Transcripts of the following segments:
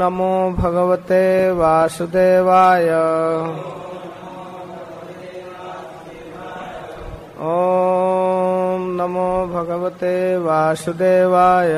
नमो भगवते वासुदेवाय। ओम नमो भगवते वासुदेवाय।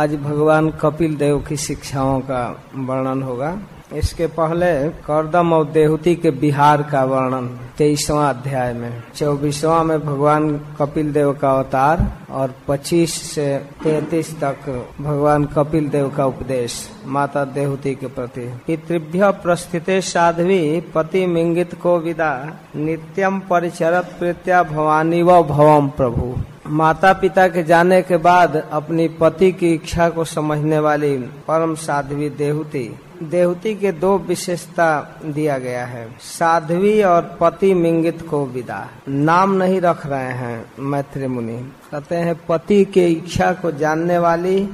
आज भगवान कपिल देव की शिक्षाओं का वर्णन होगा। इसके पहले कर्दम और देवहूति के बिहार का वर्णन 23वां अध्याय में, 24वां में भगवान कपिल देव का अवतार और 25 से 33 तक भगवान कपिल देव का उपदेश माता देवहूति के प्रति। पितृभ्य प्रस्थिते साध्वी पति मिंगित को विदा नित्यम परिचरत प्रीत्या भवानी व भवम प्रभु। माता पिता के जाने के बाद अपनी पति की इच्छा को समझने वाली परम साध्वी देवहूति के दो विशेषता दिया गया है, साध्वी और पति मिंगित को विदा। नाम नहीं रख रहे हैं मैत्रेय मुनि, कहते हैं पति के इच्छा को जानने वाली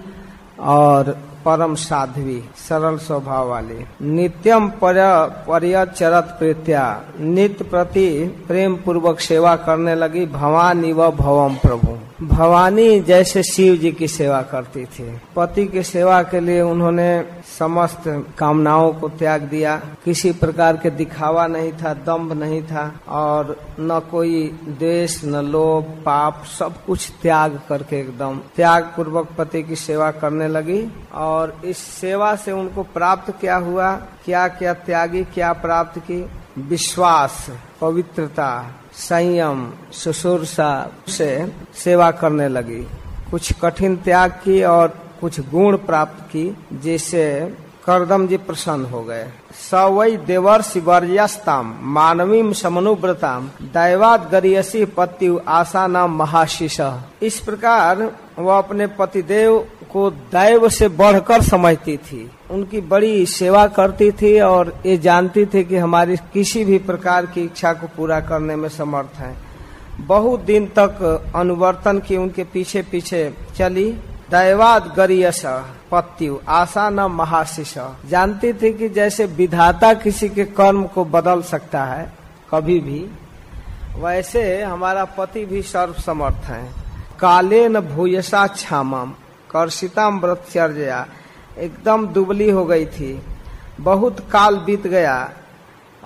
और परम साध्वी सरल स्वभाव वाली। नित्यम परिचरत प्रीत्या, नित्य प्रति प्रेम पूर्वक सेवा करने लगी। भवानी व भवम प्रभु, भवानी जैसे शिव जी की सेवा करती थी। पति की सेवा के लिए उन्होंने समस्त कामनाओं को त्याग दिया। किसी प्रकार के दिखावा नहीं था, दम्भ नहीं था और न कोई द्वेष, न लोभ, पाप, सब कुछ त्याग करके एकदम त्याग पूर्वक पति की सेवा करने लगी। और इस सेवा से उनको प्राप्त क्या हुआ, क्या क्या त्यागी, क्या प्राप्त की, विश्वास, पवित्रता, संयम, शुश्रूषा से सेवा करने लगी। कुछ कठिन त्याग की और कुछ गुण प्राप्त की जिससे कर्दम जी प्रसन्न हो गए। स वै देवर्षि वर्यस्ताम मानवीम समनुव्रताम दैवाद गरियसी पत्यु आशा नाम महाशिष। इस प्रकार वह अपने पतिदेव को दैव से बढ़कर समझती थी, उनकी बड़ी सेवा करती थी और ये जानती थी कि हमारी किसी भी प्रकार की इच्छा को पूरा करने में समर्थ है। बहुत दिन तक अनुवर्तन की, उनके पीछे पीछे चली। दैवाद गरियस पत्यु आशा न महाशिष, जानती थी कि जैसे विधाता किसी के कर्म को बदल सकता है कभी भी, वैसे हमारा पति भी सर्वसमर्थ है। कालेन भूयसा क्षामम कर्षिताम व्रतचर्या, एकदम दुबली हो गई थी। बहुत काल बीत गया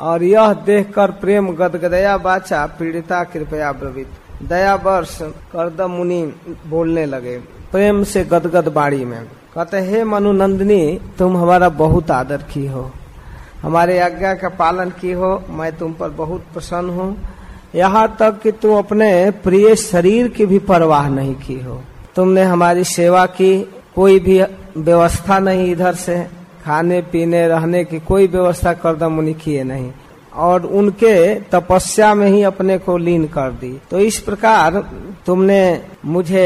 और यह देखकर प्रेम गदगदया वाचा पीड़िता कृपया ब्रवीत। दयावर्ष कर्दम मुनि बोलने लगे प्रेम से गदगद बाड़ी में, कहते हे मनुनंदिनी, तुम हमारा बहुत आदर की हो, हमारे आज्ञा का पालन की हो, मैं तुम पर बहुत प्रसन्न हूँ। यहाँ तक कि तुम अपने प्रिय शरीर की भी परवाह नहीं की हो। तुमने हमारी सेवा की, कोई भी व्यवस्था नहीं, इधर से खाने पीने रहने की कोई व्यवस्था कर्दम मुनि किए नहीं और उनके तपस्या में ही अपने को लीन कर दी। तो इस प्रकार तुमने मुझे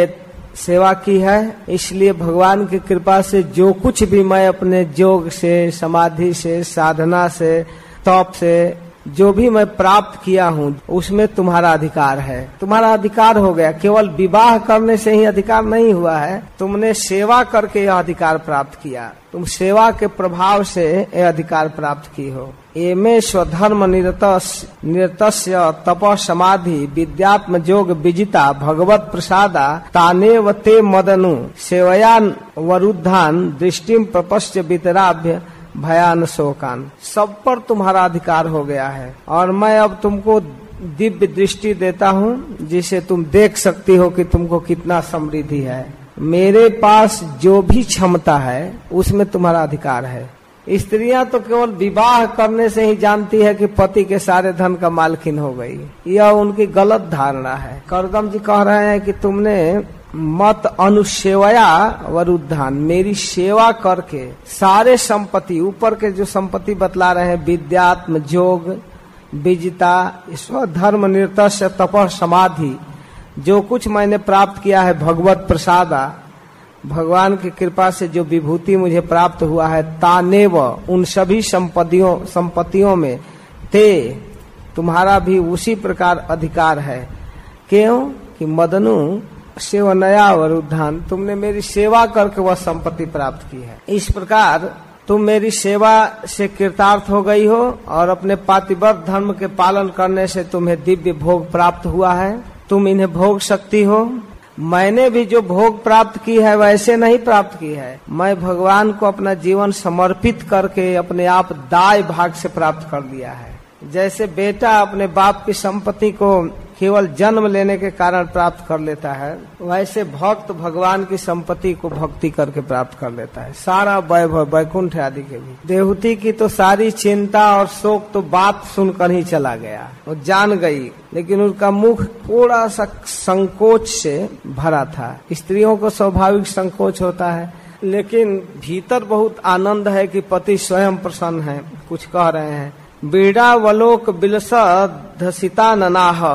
सेवा की है, इसलिए भगवान की कृपा से जो कुछ भी मैं अपने योग से, समाधि से, साधना से, तप से जो भी मैं प्राप्त किया हूँ उसमें तुम्हारा अधिकार है, तुम्हारा अधिकार हो गया। केवल विवाह करने से ही अधिकार नहीं हुआ है, तुमने सेवा करके यह अधिकार प्राप्त किया, तुम सेवा के प्रभाव से यह अधिकार प्राप्त की हो। एमे स्वधर्म निरतस्य तप समाधि विद्यात्म योग विजिता भगवत प्रसादा तानेव ते मदनु सेवयान वरुद्धान दृष्टिम प्रपश्च वितराभ्य भयान शोकान। सब पर तुम्हारा अधिकार हो गया है और मैं अब तुमको दिव्य दृष्टि देता हूँ जिसे तुम देख सकती हो कि तुमको कितना समृद्धि है। मेरे पास जो भी क्षमता है उसमें तुम्हारा अधिकार है। स्त्रियां तो केवल विवाह करने से ही जानती है कि पति के सारे धन का मालकिन हो गई, यह उनकी गलत धारणा है। कर्दम जी कह रहे हैं कि तुमने मत अनुसेवया वरुद्धान, मेरी सेवा करके सारे संपत्ति, ऊपर के जो संपत्ति बतला रहे हैं विद्यात्म योग विजिता स्वधर्म निरतस्य तपः समाधि, जो कुछ मैंने प्राप्त किया है भगवत प्रसादा, भगवान की कृपा से जो विभूति मुझे प्राप्त हुआ है, तानेव उन सभी संपत्तियों में ते तुम्हारा भी उसी प्रकार अधिकार है। क्यों कि मदनु सेवनया वरुद्धान, तुमने मेरी सेवा करके वह संपत्ति प्राप्त की है। इस प्रकार तुम मेरी सेवा से कृतार्थ हो गई हो और अपने पातिव्रत धर्म के पालन करने से तुम्हें दिव्य भोग प्राप्त हुआ है, तुम इन्हें भोग सकती हो मैंने भी जो भोग प्राप्त की है वैसे नहीं प्राप्त की है, मैं भगवान को अपना जीवन समर्पित करके अपने आप दाय भाग से प्राप्त कर दिया है। जैसे बेटा अपने बाप की संपत्ति को केवल जन्म लेने के कारण प्राप्त कर लेता है, वैसे भक्त भगवान की संपत्ति को भक्ति करके प्राप्त कर लेता है। सारा वैभव वैकुंठ आदि के भी। देवहूति की तो सारी चिंता और शोक तो बात सुनकर ही चला गया, वो जान गई, लेकिन उनका मुख थोड़ा सा संकोच से भरा था। स्त्रियों को स्वाभाविक संकोच होता है, लेकिन भीतर बहुत आनंद है कि पति स्वयं प्रसन्न है। कुछ कह रहे हैं, बीड़ा वलोक बिलस धसिता ननाह,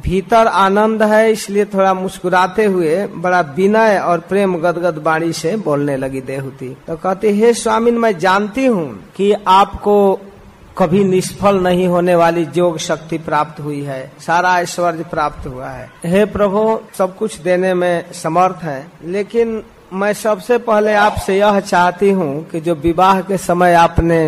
भीतर आनंद है इसलिए थोड़ा मुस्कुराते हुए बड़ा विनय और प्रेम गदगद वाणी से बोलने लगी देवहूति। तो कहती, हे स्वामिन, मैं जानती हूँ कि आपको कभी निष्फल नहीं होने वाली योग शक्ति प्राप्त हुई है, सारा ऐश्वर्य प्राप्त हुआ है, हे प्रभु सब कुछ देने में समर्थ है, लेकिन मैं सबसे पहले आपसे यह चाहती हूँ कि जो विवाह के समय आपने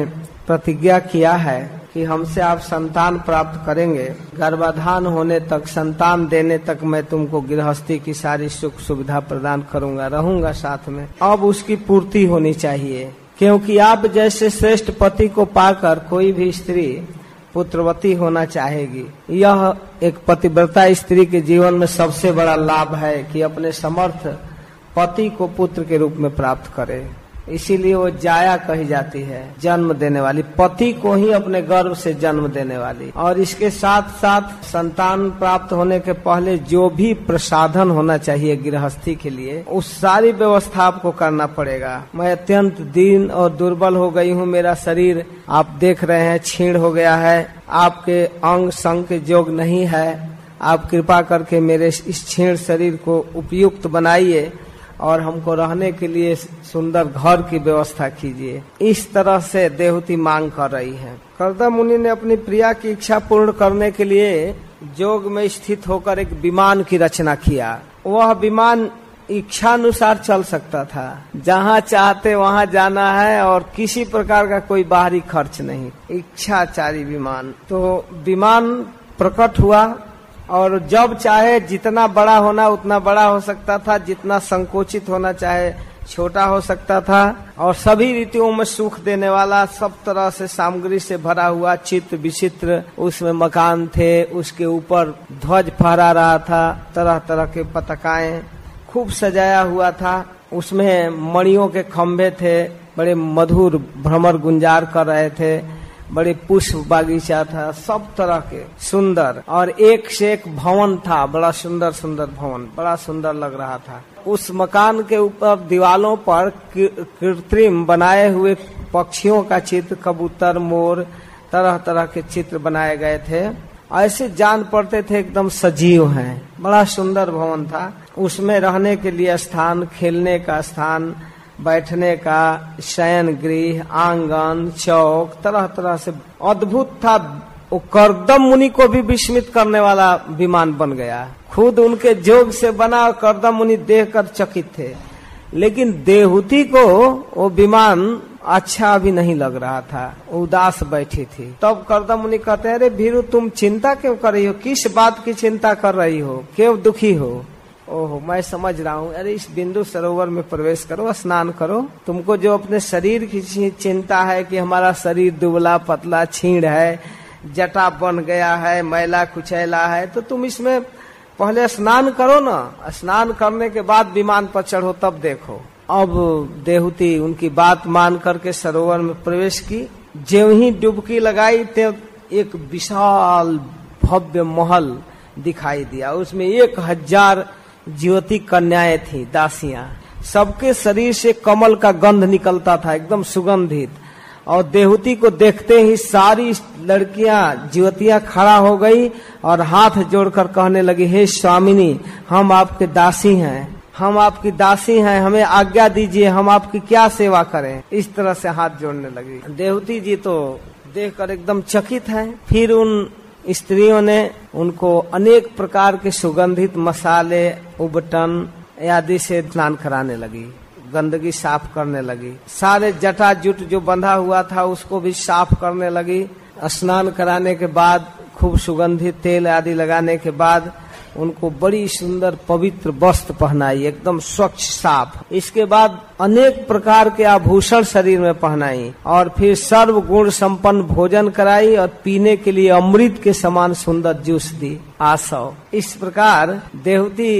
प्रतिज्ञा किया है कि हमसे आप संतान प्राप्त करेंगे, गर्भाधान होने तक, संतान देने तक मैं तुमको गृहस्थी की सारी सुख सुविधा प्रदान करूंगा, रहूंगा साथ में, अब उसकी पूर्ति होनी चाहिए, क्योंकि आप जैसे श्रेष्ठ पति को पाकर कोई भी स्त्री पुत्रवती होना चाहेगी। यह एक पतिव्रता स्त्री के जीवन में सबसे बड़ा लाभ है कि अपने समर्थ पति को पुत्र के रूप में प्राप्त करे, इसीलिए वो जाया कही जाती है, जन्म देने वाली, पति को ही अपने गर्भ से जन्म देने वाली। और इसके साथ साथ संतान प्राप्त होने के पहले जो भी प्रसाधन होना चाहिए गृहस्थी के लिए, उस सारी व्यवस्था आपको करना पड़ेगा। मैं अत्यंत दीन और दुर्बल हो गई हूँ, मेरा शरीर आप देख रहे हैं छीण हो गया है, आपके अंग संग के योग नहीं है, आप कृपा करके मेरे इस छीण शरीर को उपयुक्त बनाइए और हमको रहने के लिए सुंदर घर की व्यवस्था कीजिए। इस तरह से देवहूति मांग कर रही है। कर्दम मुनि ने अपनी प्रिया की इच्छा पूर्ण करने के लिए जोग में स्थित होकर एक विमान की रचना किया। वह विमान इच्छा अनुसार चल सकता था, जहाँ चाहते वहाँ जाना है और किसी प्रकार का कोई बाहरी खर्च नहीं, इच्छाचारी विमान। तो विमान प्रकट हुआ और जब चाहे जितना बड़ा होना उतना बड़ा हो सकता था, जितना संकोचित होना चाहे छोटा हो सकता था, और सभी ऋतुओं में सुख देने वाला, सब तरह से सामग्री से भरा हुआ, चित्र विचित्र उसमें मकान थे, उसके ऊपर ध्वज फहरा रहा था, तरह तरह के पताकाएं खूब सजाया हुआ था, उसमें मणियों के खम्भे थे, बड़े मधुर भ्रमर गुंजार कर रहे थे, बड़े पुष्प बागीचा था, सब तरह के सुंदर, और एक से एक भवन था, बड़ा सुंदर सुंदर भवन, बड़ा सुंदर लग रहा था। उस मकान के ऊपर दीवालों पर कृत्रिम बनाए हुए पक्षियों का चित्र, कबूतर, मोर, तरह तरह के चित्र बनाए गए थे, ऐसे जान पड़ते थे एकदम सजीव हैं। बड़ा सुंदर भवन था, उसमें रहने के लिए स्थान, खेलने का स्थान, बैठने का, शयन गृह, आंगन, चौक, तरह तरह से अद्भुत था। वो कर्दम मुनि को भी विस्मित करने वाला विमान बन गया, खुद उनके जोग से बना, और कर्दम मुनि देखकर चकित थे। लेकिन देवहूति को वो विमान अच्छा भी नहीं लग रहा था, उदास बैठी थी। तब कर्दम मुनि कहते हैं, अरे भीरू, तुम चिंता क्यों कर रही हो, किस बात की चिंता कर रही हो, क्यों दुखी हो? ओहो, मैं समझ रहा हूँ, अरे इस बिंदु सरोवर में प्रवेश करो, स्नान करो, तुमको जो अपने शरीर की चिंता है कि हमारा शरीर दुबला पतला छीड़ है, जटा बन गया है, मैला कुचैला है, तो तुम इसमें पहले स्नान करो ना, स्नान करने के बाद विमान पर चढ़ो, तब देखो। अब देवहूति उनकी बात मान करके सरोवर में प्रवेश की। ज्यों ही डुबकी लगाई, त्यों एक विशाल भव्य महल दिखाई दिया, उसमें 1000 ज्योति कन्याएं थी, दासियां, सबके शरीर से कमल का गंध निकलता था, एकदम सुगंधित। और देवहूति को देखते ही सारी लड़कियां, ज्योतियां खड़ा हो गई और हाथ जोड़कर कहने लगी, हे स्वामिनी, हम आपके दासी हैं, हम आपकी दासी हैं, हमें आज्ञा दीजिए, हम आपकी क्या सेवा करें। इस तरह से हाथ जोड़ने लगी। देवहूति जी तो देखकर एकदम चकित हैं। फिर उन स्त्रियों ने उनको अनेक प्रकार के सुगंधित मसाले, उबटन आदि से स्नान कराने लगी, गंदगी साफ करने लगी, सारे जटा जुट जो बंधा हुआ था उसको भी साफ करने लगी। स्नान कराने के बाद खूब सुगंधित तेल आदि लगाने के बाद उनको बड़ी सुंदर पवित्र वस्त्र पहनाई, एकदम स्वच्छ साफ। इसके बाद अनेक प्रकार के आभूषण शरीर में पहनाई और फिर सर्व गुण संपन्न भोजन कराई और पीने के लिए अमृत के समान सुंदर जूस दी आसव। इस प्रकार देवहूति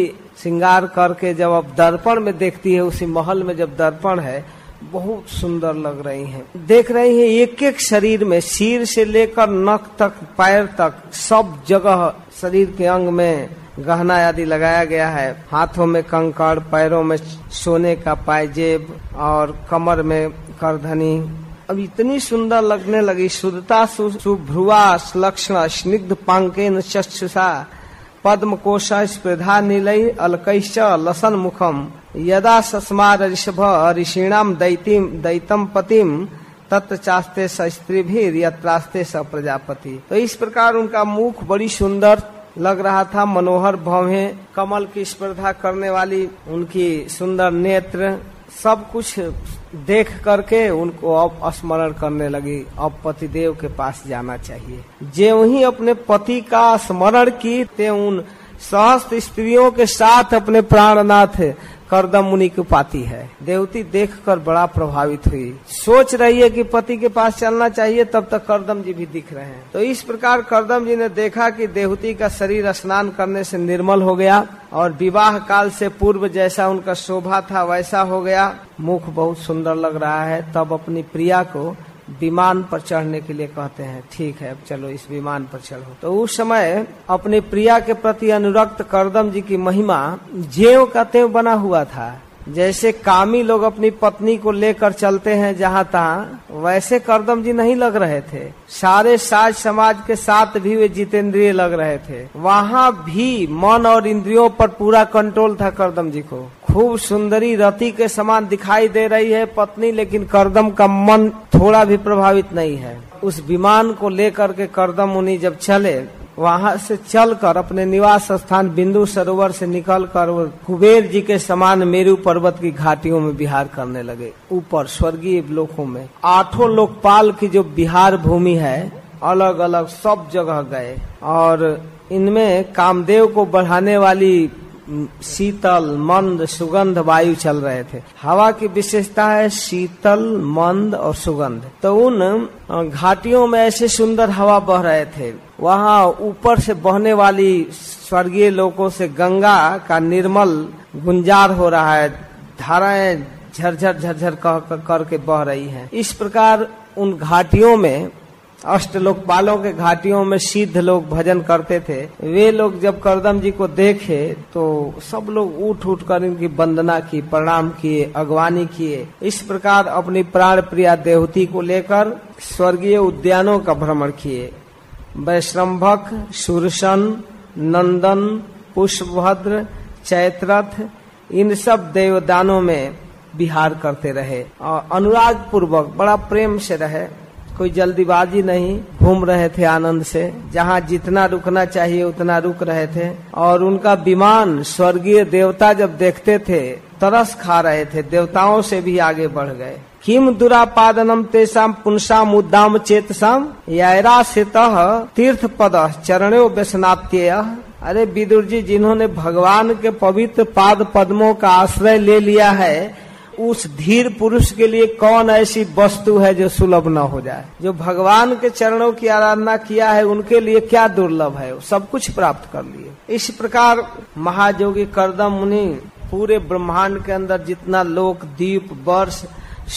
श्रृंगार करके जब आप दर्पण में देखती है, उसी महल में जब दर्पण है, बहुत सुंदर लग रही हैं। देख रही हैं एक एक शरीर में, सिर से लेकर नख तक, पैर तक, सब जगह शरीर के अंग में गहना आदि लगाया गया है। हाथों में कंकड़, पैरों में सोने का पायजेब और कमर में करधनी। अब इतनी सुंदर लगने लगी। शुद्धता सुभ्रुवा लक्षण स्निग्ध पांकेन चक्षुषा पद्म कोश स्प्रधा नीलय अलकैश्च लसन मुखम यदा सस्मा ऋषभ ऋषिणाम दैतम पतिम तत्चास्ते स्त्री भी यत्रास्ते स प्रजापति। तो इस प्रकार उनका मुख बड़ी सुंदर लग रहा था, मनोहर भवें, कमल की स्पर्धा करने वाली उनकी सुंदर नेत्र, सब कुछ देख करके उनको अब स्मरण करने लगी। अब पतिदेव के पास जाना चाहिए। ज्यों ही अपने पति का स्मरण की, ते उन सहस्त्र स्त्रियों के साथ अपने प्राणनाथ कर्दम मुनि की पाती है। देवहूति देखकर बड़ा प्रभावित हुई, सोच रही है कि पति के पास चलना चाहिए, तब तक कर्दम जी भी दिख रहे हैं। तो इस प्रकार कर्दम जी ने देखा कि देवहूति का शरीर स्नान करने से निर्मल हो गया और विवाह काल से पूर्व जैसा उनका शोभा था वैसा हो गया, मुख बहुत सुंदर लग रहा है। तब अपनी प्रिया को विमान पर चढ़ने के लिए कहते हैं, ठीक है अब चलो इस विमान पर चढ़ो। तो उस समय अपने प्रिया के प्रति अनुरक्त कर्दम जी की महिमा ज्यों का त्यों बना हुआ था। जैसे कामी लोग अपनी पत्नी को लेकर चलते हैं जहाँ तहाँ, वैसे कर्दम जी नहीं लग रहे थे। सारे साज समाज के साथ भी वे जितेंद्रिय लग रहे थे। वहाँ भी मन और इंद्रियों पर पूरा कंट्रोल था कर्दम जी को। खूब सुंदरी रति के समान दिखाई दे रही है पत्नी, लेकिन कर्दम का मन थोड़ा भी प्रभावित नहीं है। उस विमान को लेकर के कर्दम मुनि जब चले, वहाँ से चलकर अपने निवास स्थान बिंदु सरोवर से निकलकर वो कुबेर जी के समान मेरु पर्वत की घाटियों में विहार करने लगे। ऊपर स्वर्गीय लोकों में आठों लोकपाल की जो बिहार भूमि है, अलग अलग सब जगह गए और इनमें कामदेव को बढ़ाने वाली शीतल मंद सुगंध वायु चल रहे थे। हवा की विशेषता है शीतल मंद और सुगंध। तो उन घाटियों में ऐसे सुंदर हवा बह रहे थे। वहाँ ऊपर से बहने वाली स्वर्गीय लोकों से गंगा का निर्मल गुंजार हो रहा है, धाराएं झरझर झरझर करके बह रही हैं। इस प्रकार उन घाटियों में अष्टलोकपालों के घाटियों में सिद्ध लोग भजन करते थे। वे लोग जब कर्दम जी को देखे तो सब लोग उठ उठ कर इनकी वंदना की, प्रणाम किए, अगवानी किए। इस प्रकार अपनी प्राण प्रिया देवहूति को लेकर स्वर्गीय उद्यानों का भ्रमण किए। वैश्रम्भक, सुरसन, नंदन, पुष्पभद्र, चैत्रथ, इन सब देवदानों में विहार करते रहे और अनुराग पूर्वक बड़ा प्रेम से रहे। कोई जल्दीबाजी नहीं, घूम रहे थे आनंद से, जहाँ जितना रुकना चाहिए उतना रुक रहे थे। और उनका विमान स्वर्गीय देवता जब देखते थे तरस खा रहे थे, देवताओं से भी आगे बढ़ गए। किम दुरापादनम तेसाम पुंसाम उद्दाम चेतसाम यैरासितः तीर्थ पदः चरणेव व्यसनाप्त्ययः। अरे विदुर जी, जिन्होंने भगवान के पवित्र पाद पद्मों का आश्रय ले लिया है, उस धीर पुरुष के लिए कौन ऐसी वस्तु है जो सुलभ न हो जाए। जो भगवान के चरणों की आराधना किया है, उनके लिए क्या दुर्लभ है, सब कुछ प्राप्त कर लिए। इस प्रकार महायोगी कर्दम मुनि पूरे ब्रह्मांड के अंदर जितना लोक द्वीप वर्ष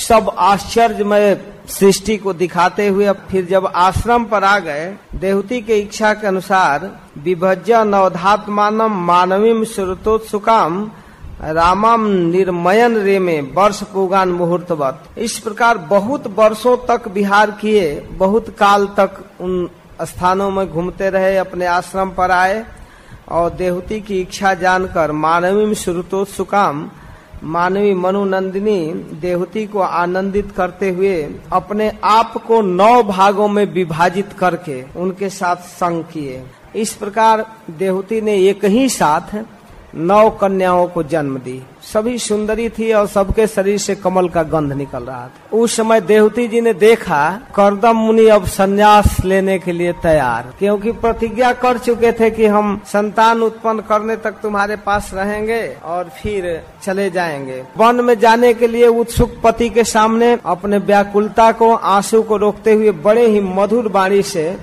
सब आश्चर्यमय सृष्टि को दिखाते हुए फिर जब आश्रम पर आ गए, देवहूति के इच्छा के अनुसार विभज्य नवधात्मानम मानवीम श्रुतोत्सुकाम रामम निर्मयन रे में वर्ष पुगान मुहूर्तवत। इस प्रकार बहुत वर्षों तक विहार किए, बहुत काल तक उन स्थानों में घूमते रहे, अपने आश्रम पर आए और देवहूति की इच्छा जानकर मानवीम श्रुतोत्सुकाम मानवी मनुनंदिनी देवहूति को आनंदित करते हुए अपने आप को 9 भागों में विभाजित करके उनके साथ संग किए। इस प्रकार देवहूति ने एक ही साथ 9 कन्याओं को जन्म दी। सभी सुंदरी थी और सबके शरीर से कमल का गंध निकल रहा था। उस समय देवहूति जी ने देखा कर्दम मुनि अब संन्यास लेने के लिए तैयार, क्योंकि प्रतिज्ञा कर चुके थे कि हम संतान उत्पन्न करने तक तुम्हारे पास रहेंगे और फिर चले जाएंगे। वन में जाने के लिए उत्सुक पति के सामने अपने व्याकुलता को, आंसू को रोकते हुए बड़े ही मधुर वाणी से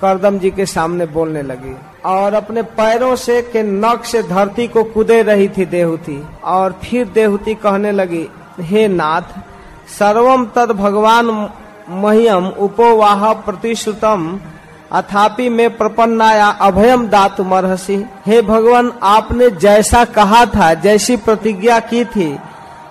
कर्दम जी के सामने बोलने लगी और अपने पैरों से के नख से धरती को कुदे रही थी देवहूति। और फिर देवहूति कहने लगी, हे नाथ, सर्वम तद भगवान मह्यम उपोवाह प्रतिश्रुतम अथापि मैं प्रपन्नाया अभयम दातुम अर्हसि। हे भगवान, आपने जैसा कहा था, जैसी प्रतिज्ञा की थी,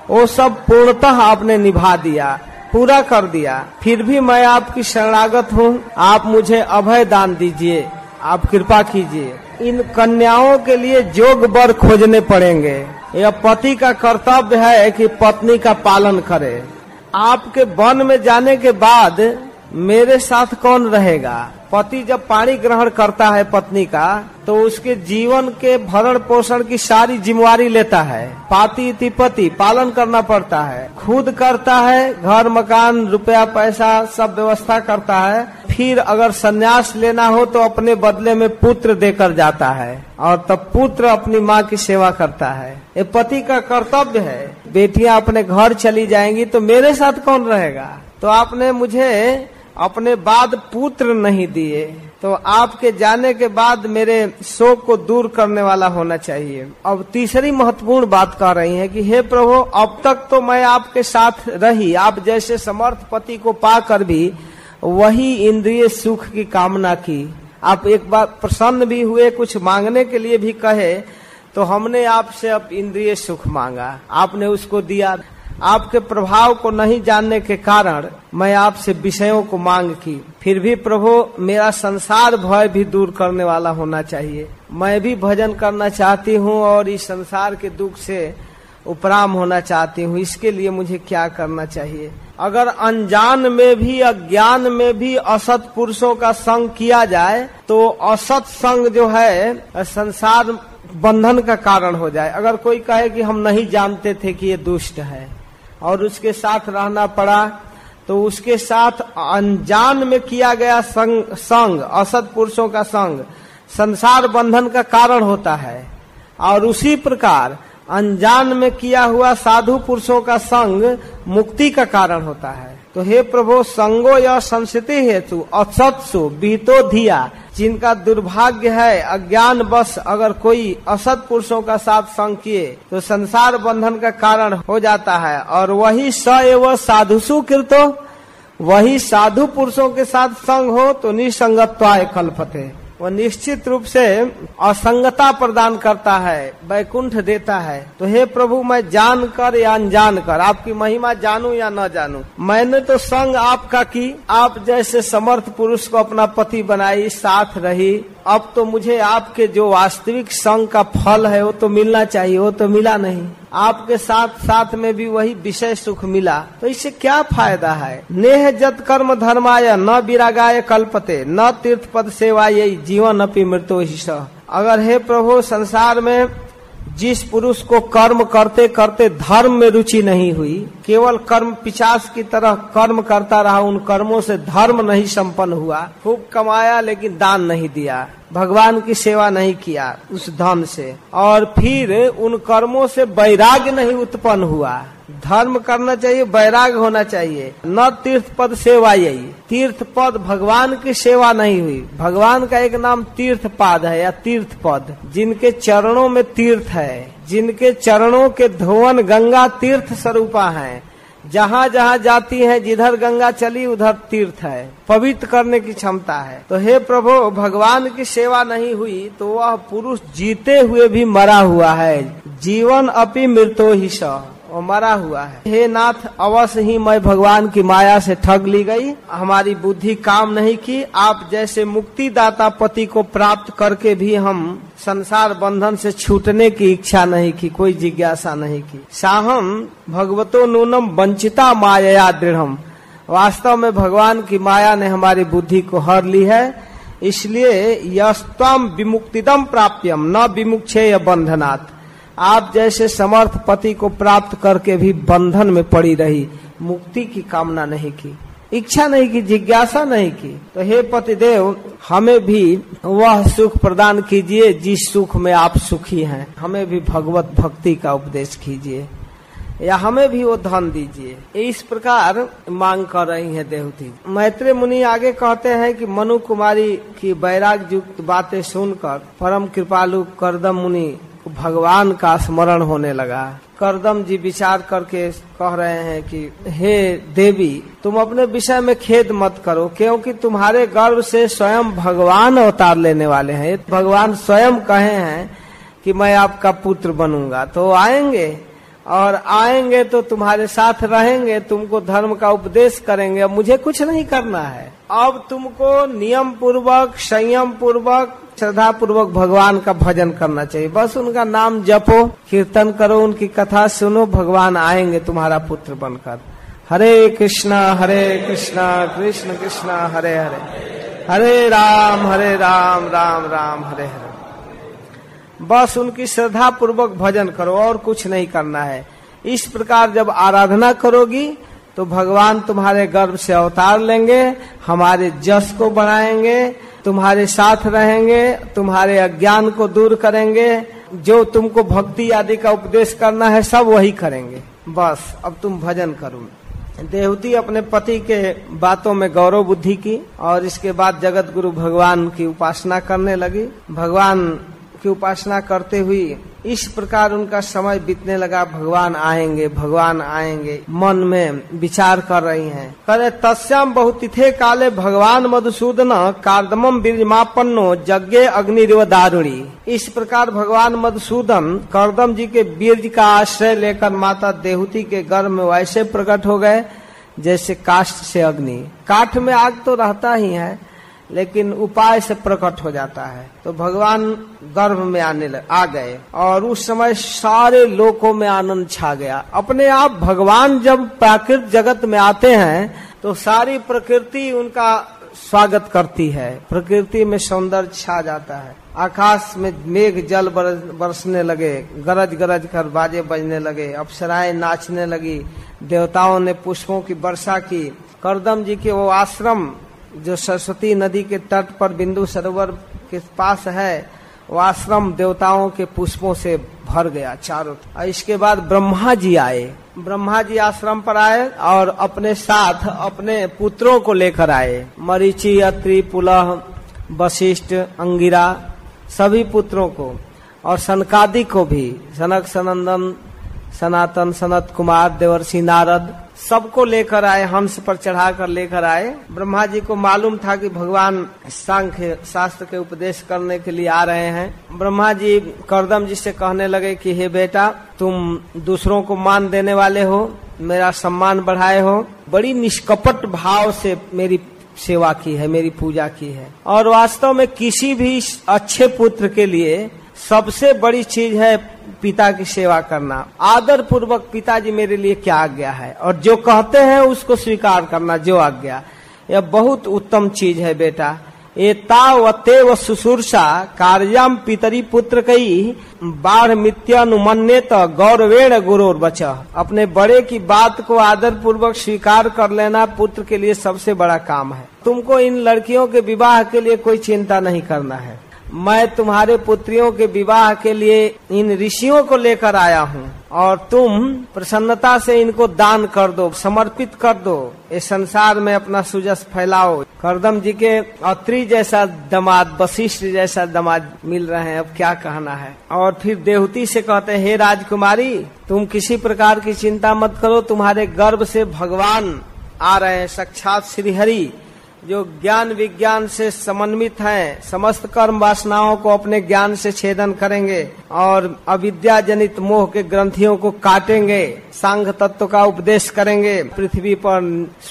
वो सब पूर्णतः आपने निभा दिया, पूरा कर दिया। फिर भी मैं आपकी शरणागत हूँ, आप मुझे अभय दान दीजिए, आप कृपा कीजिए। इन कन्याओं के लिए जोग वर खोजने पड़ेंगे। यह पति का कर्तव्य है कि पत्नी का पालन करे। आपके वन में जाने के बाद मेरे साथ कौन रहेगा? पति जब पाणी ग्रहण करता है पत्नी का, तो उसके जीवन के भरण पोषण की सारी जिम्मेवारी लेता है। पाति इति पति, पालन करना पड़ता है, खुद करता है, घर मकान रुपया पैसा सब व्यवस्था करता है। फिर अगर संन्यास लेना हो तो अपने बदले में पुत्र देकर जाता है और तब पुत्र अपनी माँ की सेवा करता है। ये पति का कर्तव्य है। बेटियां अपने घर चली जाएंगी तो मेरे साथ कौन रहेगा? तो आपने मुझे अपने बाद पुत्र नहीं दिए, तो आपके जाने के बाद मेरे शोक को दूर करने वाला होना चाहिए। अब तीसरी महत्वपूर्ण बात कह रही है कि हे प्रभु, अब तक तो मैं आपके साथ रही, आप जैसे समर्थ पति को पाकर भी वही इंद्रिय सुख की कामना की, आप एक बार प्रसन्न भी हुए, कुछ मांगने के लिए भी कहे, तो हमने आपसे अब इंद्रिय सुख मांगा, आपने उसको दिया। आपके प्रभाव को नहीं जानने के कारण मैं आपसे विषयों को मांग की। फिर भी प्रभु, मेरा संसार भय भी दूर करने वाला होना चाहिए। मैं भी भजन करना चाहती हूँ और इस संसार के दुख से उपराम होना चाहती हूँ, इसके लिए मुझे क्या करना चाहिए? अगर अनजान में भी, अज्ञान में भी असत पुरुषों का संग किया जाए तो असत संग जो है संसार बंधन का कारण हो जाए। अगर कोई कहे कि हम नहीं जानते थे कि ये दुष्ट है और उसके साथ रहना पड़ा, तो उसके साथ अनजान में किया गया संग, असत पुरुषों का संग संसार बंधन का कारण होता है। और उसी प्रकार अनजान में किया हुआ साधु पुरुषों का संग मुक्ति का कारण होता है। तो हे प्रभु, संगो या संस्कृति हेतु असत्सु बीतो धिया, जिनका दुर्भाग्य है अज्ञान बस अगर कोई असत पुरुषों का साथ संग किए तो संसार बंधन का कारण हो जाता है। और वही स एव साधुसु कृतो, वही साधु पुरुषों के साथ संग हो तो निसंगत्वाय कल्पते, वो निश्चित रूप से असंगता प्रदान करता है, वैकुंठ देता है। तो हे प्रभु, मैं जान कर या अनजान कर, आपकी महिमा जानू या न जानू, मैंने तो संग आपका की, आप जैसे समर्थ पुरुष को अपना पति बनाई, साथ रही। अब तो मुझे आपके जो वास्तविक संग का फल है वो तो मिलना चाहिए, वो तो मिला नहीं। आपके साथ साथ में भी वही विषय सुख मिला, तो इससे क्या फायदा है? नेह जत कर्म धर्माय न विरागाय कल्पते न तीर्थ पद सेवाय जीवन अपि मृत्यु ही सह। अगर हे प्रभु, संसार में जिस पुरुष को कर्म करते करते धर्म में रुचि नहीं हुई, केवल कर्म पिशाच की तरह कर्म करता रहा, उन कर्मों से धर्म नहीं संपन्न हुआ, खूब कमाया लेकिन दान नहीं दिया, भगवान की सेवा नहीं किया उस धन से, और फिर उन कर्मों से वैराग्य नहीं उत्पन्न हुआ। धर्म करना चाहिए, वैराग्य होना चाहिए। न तीर्थ पद सेवा, यही तीर्थ पद भगवान की सेवा नहीं हुई। भगवान का एक नाम तीर्थ पद है या तीर्थ पद, जिनके चरणों में तीर्थ है, जिनके चरणों के धोवन गंगा तीर्थ स्वरूपा है। जहाँ जहाँ जाती है, जिधर गंगा चली उधर तीर्थ है, पवित्र करने की क्षमता है। तो हे प्रभु, भगवान की सेवा नहीं हुई तो वह पुरुष जीते हुए भी मरा हुआ है, जीवन अपि मृत्यु ही सह, वो मरा हुआ है। हे नाथ, अवश्य ही मैं भगवान की माया से ठग ली गई, हमारी बुद्धि काम नहीं की। आप जैसे मुक्तिदाता पति को प्राप्त करके भी हम संसार बंधन से छूटने की इच्छा नहीं की, कोई जिज्ञासा नहीं की। साहम भगवतो नूनम वंचिता माया दृढ़म, वास्तव में भगवान की माया ने हमारी बुद्धि को हर ली है, इसलिए यस्तम विमुक्तिदम प्राप्यम न विमुक्षे बंधनात्। आप जैसे समर्थ पति को प्राप्त करके भी बंधन में पड़ी रही, मुक्ति की कामना नहीं की, इच्छा नहीं की, जिज्ञासा नहीं की। तो हे पतिदेव, हमें भी वह सुख प्रदान कीजिए जिस सुख में आप सुखी हैं। हमें भी भगवत भक्ति का उपदेश कीजिए या हमें भी वो धन दीजिए। इस प्रकार मांग कर रही है देवहूति। मैत्रेय मुनि आगे कहते हैं कि मनु कुमारी की वैराग्य युक्त बातें सुनकर परम कृपालु कर्दम मुनि भगवान का स्मरण होने लगा। कर्दम जी विचार करके कह रहे हैं कि हे देवी, तुम अपने विषय में खेद मत करो, क्योंकि तुम्हारे गर्भ से स्वयं भगवान अवतार लेने वाले हैं। भगवान स्वयं कहे हैं कि मैं आपका पुत्र बनूंगा, तो आएंगे और आएंगे तो तुम्हारे साथ रहेंगे, तुमको धर्म का उपदेश करेंगे। मुझे कुछ नहीं करना है, अब तुमको नियम पूर्वक, संयम पूर्वक, श्रद्धा पूर्वक भगवान का भजन करना चाहिए। बस उनका नाम जपो, कीर्तन करो, उनकी कथा सुनो, भगवान आएंगे तुम्हारा पुत्र बनकर। हरे कृष्णा कृष्ण कृष्णा हरे हरे, हरे राम राम राम हरे हरे। बस उनकी श्रद्धा पूर्वक भजन करो, और कुछ नहीं करना है। इस प्रकार जब आराधना करोगी तो भगवान तुम्हारे गर्भ से अवतार लेंगे, हमारे जस को बढ़ाएंगे, तुम्हारे साथ रहेंगे, तुम्हारे अज्ञान को दूर करेंगे। जो तुमको भक्ति आदि का उपदेश करना है सब वही करेंगे। बस अब तुम भजन करो। देवहूति अपने पति के बातों में गौरव बुद्धि की और इसके बाद जगत गुरु भगवान की उपासना करने लगी। भगवान की उपासना करते हुए इस प्रकार उनका समय बीतने लगा। भगवान आएंगे मन में विचार कर रही हैं। करे तस्याम बहुतिथे काले भगवान मधुसूदन कर्दमम बीरमापन्नो यज्ञे अग्निरिव दारुणी। इस प्रकार भगवान मधुसूदन कर्दम जी के बीर्ज का आश्रय लेकर माता देवहूति के गर्भ में वैसे प्रकट हो गए जैसे काष्ठ से अग्नि। काठ में आग तो रहता ही है, लेकिन उपाय से प्रकट हो जाता है। तो भगवान गर्भ में आ गए और उस समय सारे लोकों में आनंद छा गया। अपने आप भगवान जब प्राकृत जगत में आते हैं तो सारी प्रकृति उनका स्वागत करती है। प्रकृति में सौंदर्य छा जाता है। आकाश में मेघ जल बरसने लगे, गरज गरज कर बाजे बजने लगे, अप्सराएं नाचने लगी, देवताओं ने पुष्पों की वर्षा की। कर्दम जी के वो आश्रम जो सरस्वती नदी के तट पर बिंदु सरोवर के पास है, वह आश्रम देवताओं के पुष्पों से भर गया चारों। इसके बाद ब्रह्मा जी आए। ब्रह्मा जी आश्रम पर आए और अपने साथ अपने पुत्रों को लेकर आए। मरीची, अत्री, पुलह, वशिष्ठ, अंगिरा, सभी पुत्रों को और सनकादि को भी, सनक, सनंदन, सनातन, सनत्कुमार, देवर्षि नारद, सबको लेकर आए। हंस पर चढ़ाकर लेकर आए। ब्रह्मा जी को मालूम था कि भगवान सांख्य शास्त्र के उपदेश करने के लिए आ रहे हैं। ब्रह्मा जी कर्दम जी से कहने लगे कि हे बेटा, तुम दूसरों को मान देने वाले हो, मेरा सम्मान बढ़ाए हो, बड़ी निष्कपट भाव से मेरी सेवा की है, मेरी पूजा की है। और वास्तव में किसी भी अच्छे पुत्र के लिए सबसे बड़ी चीज है पिता की सेवा करना। आदर पूर्वक पिताजी मेरे लिए क्या आज्ञा है, और जो कहते हैं उसको स्वीकार करना, जो आज्ञा। यह बहुत उत्तम चीज है बेटा। एतावते व सुशुरसा कार्यम पितरी पुत्र कई बाढ़ मित्यानुमन्यत गौरवेण गुरोर बचा। अपने बड़े की बात को आदर पूर्वक स्वीकार कर लेना पुत्र के लिए सबसे बड़ा काम है। तुमको इन लड़कियों के विवाह के लिए कोई चिंता नहीं करना है। मैं तुम्हारे पुत्रियों के विवाह के लिए इन ऋषियों को लेकर आया हूँ, और तुम प्रसन्नता से इनको दान कर दो, समर्पित कर दो, इस संसार में अपना सूजस फैलाओ। कर्दम जी के अत्री जैसा दामाद, वशिष्ठ जैसा दामाद मिल रहे हैं, अब क्या कहना है। और फिर देवहूति से कहते हैं, हे राजकुमारी, तुम किसी प्रकार की चिंता मत करो, तुम्हारे गर्भ से भगवान आ रहे हैं, साक्षात श्रीहरि, जो ज्ञान विज्ञान से समन्वित हैं, समस्त कर्म वासनाओं को अपने ज्ञान से छेदन करेंगे और अविद्या जनित मोह के ग्रंथियों को काटेंगे, सांख्य तत्व का उपदेश करेंगे, पृथ्वी पर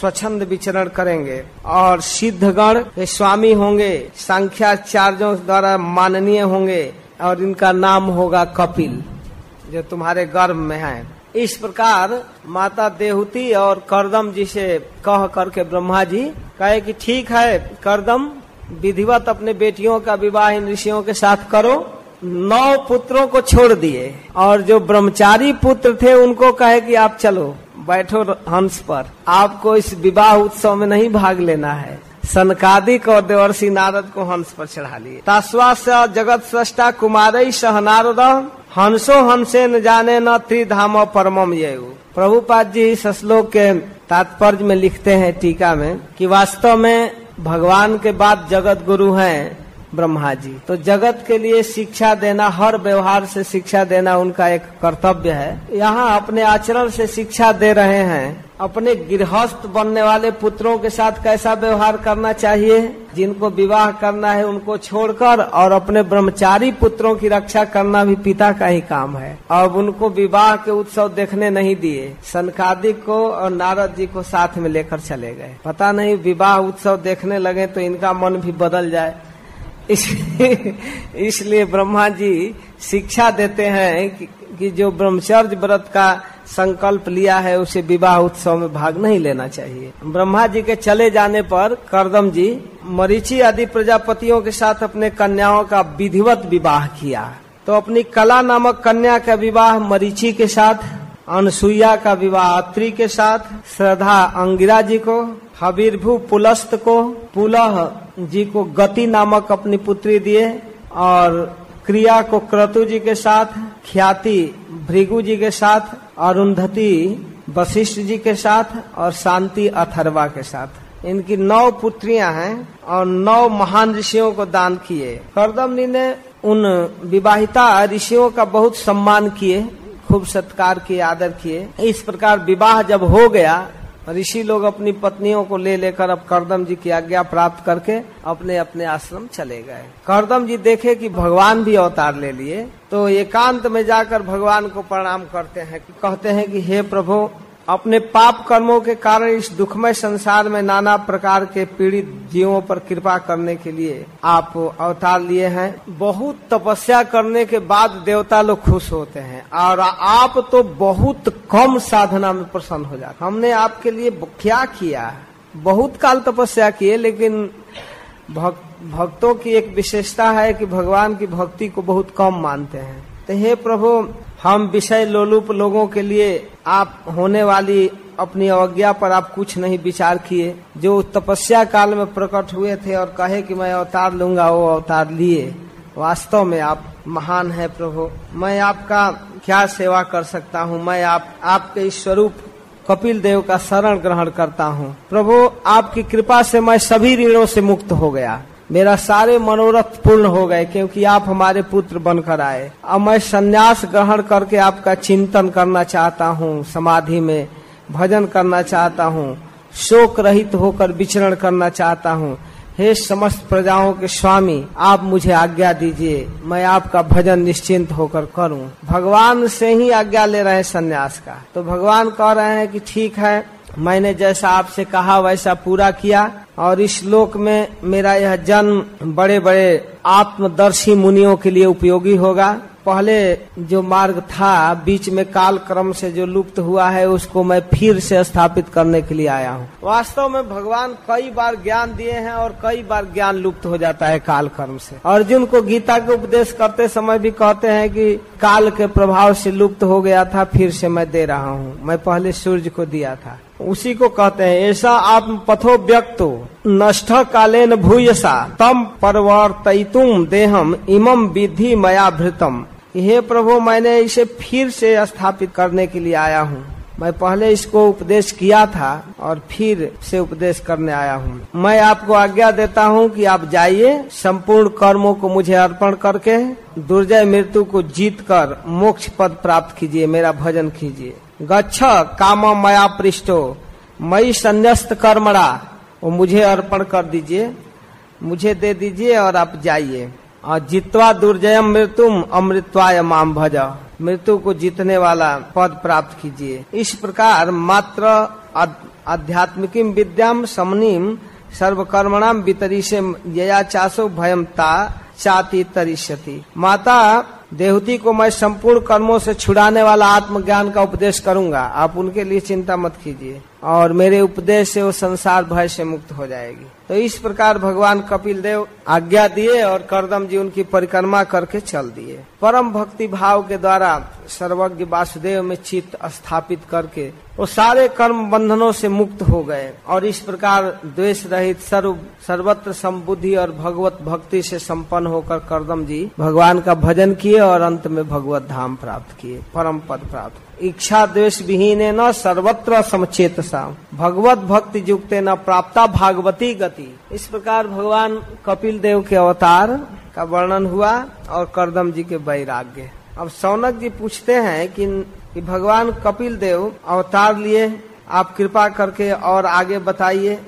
स्वच्छंद विचरण करेंगे और सिद्धगण के स्वामी होंगे, सांख्याचार्यों द्वारा माननीय होंगे, और इनका नाम होगा कपिल, जो तुम्हारे गर्भ में है। इस प्रकार माता देवहूति और कर्दम जी से कह करके ब्रह्मा जी कहे कि ठीक है कर्दम, विधिवत अपने बेटियों का विवाह इन ऋषियों के साथ करो, 9 पुत्रों को छोड़ दिए और जो ब्रह्मचारी पुत्र थे उनको कहे कि आप चलो बैठो हंस पर, आपको इस विवाह उत्सव में नहीं भाग लेना है। सनकादिक और देवर्षि नारद को हंस पर चढ़ा लिए। तास्वा जगत स्रष्टा कुमारी सह नारद हंसो हंसे न जाने न त्रिधाम परमम येउ। प्रभुपाद जी इस श्लोक के तात्पर्य में लिखते हैं टीका में कि वास्तव में भगवान के बाद जगत गुरु हैं ब्रह्मा जी, तो जगत के लिए शिक्षा देना, हर व्यवहार से शिक्षा देना उनका एक कर्तव्य है। यहाँ अपने आचरण से शिक्षा दे रहे हैं। अपने गृहस्थ बनने वाले पुत्रों के साथ कैसा व्यवहार करना चाहिए, जिनको विवाह करना है उनको छोड़कर, और अपने ब्रह्मचारी पुत्रों की रक्षा करना भी पिता का ही काम है। और उनको विवाह के उत्सव देखने नहीं दिए, सनकादिक को और नारद जी को साथ में लेकर चले गए। पता नहीं विवाह उत्सव देखने लगे तो इनका मन भी बदल जाए, इसलिए ब्रह्मा जी शिक्षा देते हैं कि जो ब्रह्मचर्य व्रत का संकल्प लिया है उसे विवाह उत्सव में भाग नहीं लेना चाहिए। ब्रह्मा जी के चले जाने पर कर्दम जी मरीची आदि प्रजापतियों के साथ अपने कन्याओं का विधिवत विवाह किया। तो अपनी कला नामक कन्या का विवाह मरीची के साथ, अनसुईया का विवाह अत्री के साथ, श्रद्धा अंगिरा जी को, हबीरभू पुलस्त को, पुलह जी को गति नामक अपनी पुत्री दिए, और क्रिया को क्रतु जी के साथ, ख्याति भृगु जी के साथ, अरुंधति वशिष्ठ जी के साथ, और शांति अथर्वा के साथ। इनकी 9 पुत्रियां हैं और 9 महान ऋषियों को दान किए। कर्दम जी ने उन विवाहिता ऋषियों का बहुत सम्मान किए, खूब सत्कार किए, आदर किए। इस प्रकार विवाह जब हो गया, ऋषि लोग अपनी पत्नियों को ले लेकर अब कर्दम जी की आज्ञा प्राप्त करके अपने अपने आश्रम चले गए। कर्दम जी देखे कि भगवान भी अवतार ले लिए, तो एकांत में जाकर भगवान को प्रणाम करते हैं, कहते हैं कि हे प्रभु, अपने पाप कर्मों के कारण इस दुखमय संसार में नाना प्रकार के पीड़ित जीवों पर कृपा करने के लिए आप अवतार लिए हैं। बहुत तपस्या करने के बाद देवता लोग खुश होते हैं और आप तो बहुत कम साधना में प्रसन्न हो जाते। हमने आपके लिए क्या किया, बहुत काल तपस्या किए, लेकिन भक्तों की एक विशेषता है कि भगवान की भक्ति को बहुत कम मानते हैं। तो हे प्रभु, हम विषय लोलुप लोगों के लिए आप होने वाली अपनी अवज्ञा पर आप कुछ नहीं विचार किए। जो तपस्या काल में प्रकट हुए थे और कहे कि मैं अवतार लूंगा, वो अवतार लिए। वास्तव में आप महान है प्रभु, मैं आपका क्या सेवा कर सकता हूँ। मैं आपके इस स्वरूप कपिल देव का शरण ग्रहण करता हूँ। प्रभु, आपकी कृपा से मैं सभी ऋणों से मुक्त हो गया, मेरा सारे मनोरथ पूर्ण हो गए, क्योंकि आप हमारे पुत्र बनकर आए। अब मैं संन्यास ग्रहण करके आपका चिंतन करना चाहता हूँ, समाधि में भजन करना चाहता हूँ, शोक रहित होकर विचरण करना चाहता हूँ। हे समस्त प्रजाओं के स्वामी, आप मुझे आज्ञा दीजिए, मैं आपका भजन निश्चिंत होकर करूँ। भगवान से ही आज्ञा ले रहे हैं संन्यास का। तो भगवान कह रहे हैं कि ठीक है, मैंने जैसा आपसे कहा वैसा पूरा किया। और इस श्लोक में मेरा यह जन्म बड़े बड़े आत्मदर्शी मुनियों के लिए उपयोगी होगा। पहले जो मार्ग था, बीच में काल क्रम से जो लुप्त हुआ है, उसको मैं फिर से स्थापित करने के लिए आया हूँ। वास्तव में भगवान कई बार ज्ञान दिए हैं और कई बार ज्ञान लुप्त हो जाता है काल क्रम से। अर्जुन को गीता के उपदेश करते समय भी कहते हैं कि काल के प्रभाव से लुप्त हो गया था, फिर से मैं दे रहा हूँ। मैं पहले सूर्य को दिया था, उसी को कहते हैं ऐसा आत्म पथो व्यक्तो नष्ट कालेन भूयसा तम परवर्तयितुम देहम इमम विधि मया भृतम। हे प्रभु, मैंने इसे फिर से स्थापित करने के लिए आया हूँ। मैं पहले इसको उपदेश किया था और फिर से उपदेश करने आया हूँ। मैं आपको आज्ञा देता हूँ कि आप जाइए, संपूर्ण कर्मों को मुझे अर्पण करके दुर्जय मृत्यु को जीत कर मोक्ष पद प्राप्त कीजिए, मेरा भजन कीजिए। गच्छ काम मया पृष्ठो मई संन्यस्त कर्मणा, वो मुझे अर्पण कर दीजिए, मुझे दे दीजिए और आप जाइए। और जित्वा दुर्जयम मृत्युम अमृतवाय माम भज, मृत्यु को जीतने वाला पद प्राप्त कीजिए। इस प्रकार मात्र आध्यात्मिकीम विद्याम समनीम सर्वकर्मणाम वितरिषे यया चासो भयम ता चाति तरिष्यति। माता देवहूति को मैं संपूर्ण कर्मों से छुड़ाने वाला आत्मज्ञान का उपदेश करूंगा, आप उनके लिए चिंता मत कीजिए। और मेरे उपदेश से वो संसार भय से मुक्त हो जाएगी। तो इस प्रकार भगवान कपिल देव आज्ञा दिए और कर्दम जी उनकी परिक्रमा करके चल दिए। परम भक्ति भाव के द्वारा सर्वज्ञ वासुदेव में चित्त स्थापित करके वो सारे कर्म बंधनों से मुक्त हो गए और इस प्रकार द्वेष रहित सर्वत्र संबुद्धि और भगवत भक्ति से संपन्न होकर कर्दम जी भगवान का भजन किए और अंत में भगवत धाम प्राप्त किए, परम पद प्राप्त। इच्छा द्वेष विहीन न सर्वत्र समचेत साम भगवत भक्ति युक्त न प्राप्ता भागवती गति। इस प्रकार भगवान कपिल देव के अवतार का वर्णन हुआ और कर्दम जी के वैराग्य। अब सौनक जी पूछते हैं कि भगवान कपिल देव अवतार लिए, आप कृपा करके और आगे बताइए।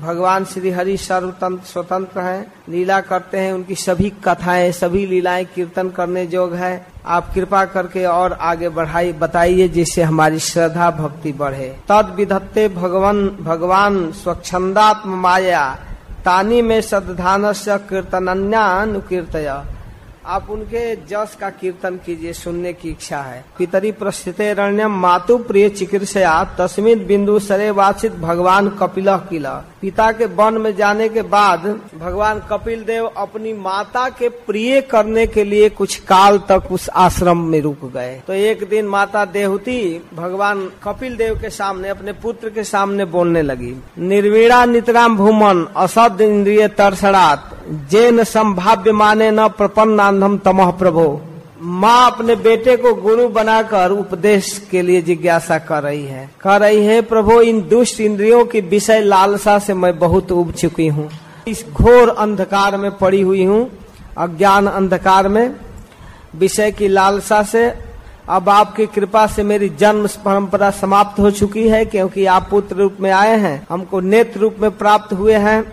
भगवान श्री हरि सर्वतंत्र स्वतंत्र हैं, लीला करते हैं, उनकी सभी कथाएं सभी लीलाएं कीर्तन करने योग है। आप कृपा करके और आगे बढ़ाई बताइए जिससे हमारी श्रद्धा भक्ति बढ़े। तद विधत्ते भगवान स्वच्छंदात्म माया तानी में सद्धानस्य कीर्तनन्यानुकीर्तया। आप उनके जस का कीर्तन कीजिए, सुनने की इच्छा है। पितरी प्रस्थिते रण्यम मातु प्रिय चिकित्सया तस्मिन् बिंदु सरोवरवासित भगवान कपिलः किल। पिता के वन में जाने के बाद भगवान कपिल देव अपनी माता के प्रिय करने के लिए कुछ काल तक उस आश्रम में रुक गए। तो एक दिन माता देवहूति भगवान कपिल देव के सामने, अपने पुत्र के सामने बोलने लगी। निर्वीणा नितराम भूमन असद इंद्रिय तर्षणात् जेन संभाव्य माने न प्रपन्नांधम तमह प्रभो। माँ अपने बेटे को गुरु बनाकर उपदेश के लिए जिज्ञासा कर रही है प्रभो इन दुष्ट इंद्रियों की विषय लालसा से मैं बहुत उब चुकी हूँ, इस घोर अंधकार में पड़ी हुई हूँ, अज्ञान अंधकार में विषय की लालसा से। अब आपकी कृपा से मेरी जन्म परंपरा समाप्त हो चुकी है क्योंकि आप पुत्र रूप में आए हैं, हमको नेत्र रूप में प्राप्त हुए हैं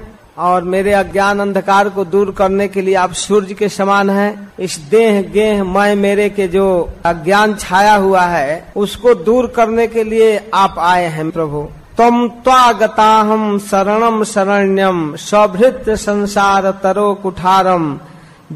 और मेरे अज्ञान अंधकार को दूर करने के लिए आप सूर्य के समान हैं। इस देह गेह मैं मेरे के जो अज्ञान छाया हुआ है उसको दूर करने के लिए आप आए हैं प्रभु। तम त्वागताहम शरणम शरण्यम सभृत संसार तरो कुठारम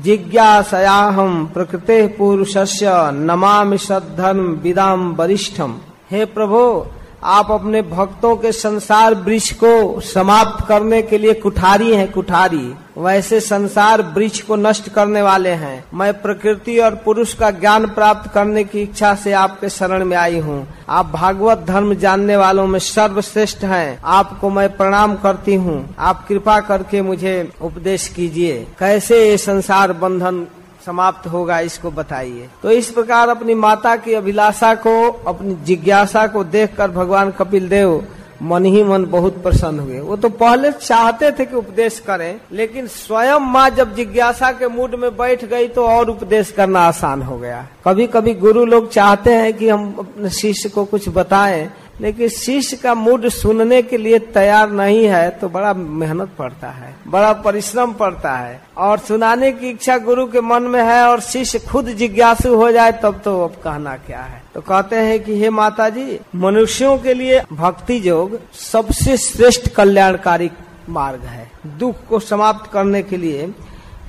जिज्ञासयाहम प्रकृते पुरुषस्य नमामि सद्धर्म विदाम वरिष्ठम। हे प्रभु, आप अपने भक्तों के संसार वृक्ष को समाप्त करने के लिए कुठारी हैं, कुठारी वैसे संसार वृक्ष को नष्ट करने वाले हैं। मैं प्रकृति और पुरुष का ज्ञान प्राप्त करने की इच्छा से आपके शरण में आई हूँ। आप भागवत धर्म जानने वालों में सर्वश्रेष्ठ हैं, आपको मैं प्रणाम करती हूँ। आप कृपा करके मुझे उपदेश कीजिए, कैसे ये संसार बंधन समाप्त होगा इसको बताइए। तो इस प्रकार अपनी माता की अभिलाषा को, अपनी जिज्ञासा को देखकर भगवान कपिल देव मन ही मन बहुत प्रसन्न हुए। वो तो पहले चाहते थे कि उपदेश करें, लेकिन स्वयं माँ जब जिज्ञासा के मूड में बैठ गई तो और उपदेश करना आसान हो गया। कभी कभी गुरु लोग चाहते हैं कि हम अपने शिष्य को कुछ बताएं, लेकिन शिष्य का मूड सुनने के लिए तैयार नहीं है तो बड़ा मेहनत पड़ता है, बड़ा परिश्रम पड़ता है। और सुनाने की इच्छा गुरु के मन में है और शिष्य खुद जिज्ञासु हो जाए तब तो अब कहना क्या है। तो कहते हैं कि हे माता जी, मनुष्यों के लिए भक्ति योग सबसे श्रेष्ठ कल्याणकारी मार्ग है। दुख को समाप्त करने के लिए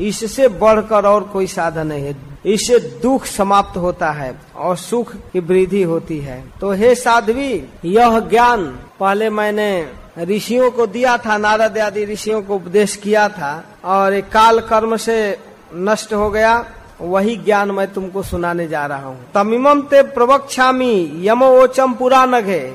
इससे बढ़कर और कोई साधन नहीं है। इससे दुख समाप्त होता है और सुख की वृद्धि होती है। तो हे साध्वी, यह ज्ञान पहले मैंने ऋषियों को दिया था, नारद आदि ऋषियों को उपदेश किया था और एक काल कर्म से नष्ट हो गया। वही ज्ञान मैं तुमको सुनाने जा रहा हूँ। तमिमम ते प्रवक्षामि यमोचम पुराणघे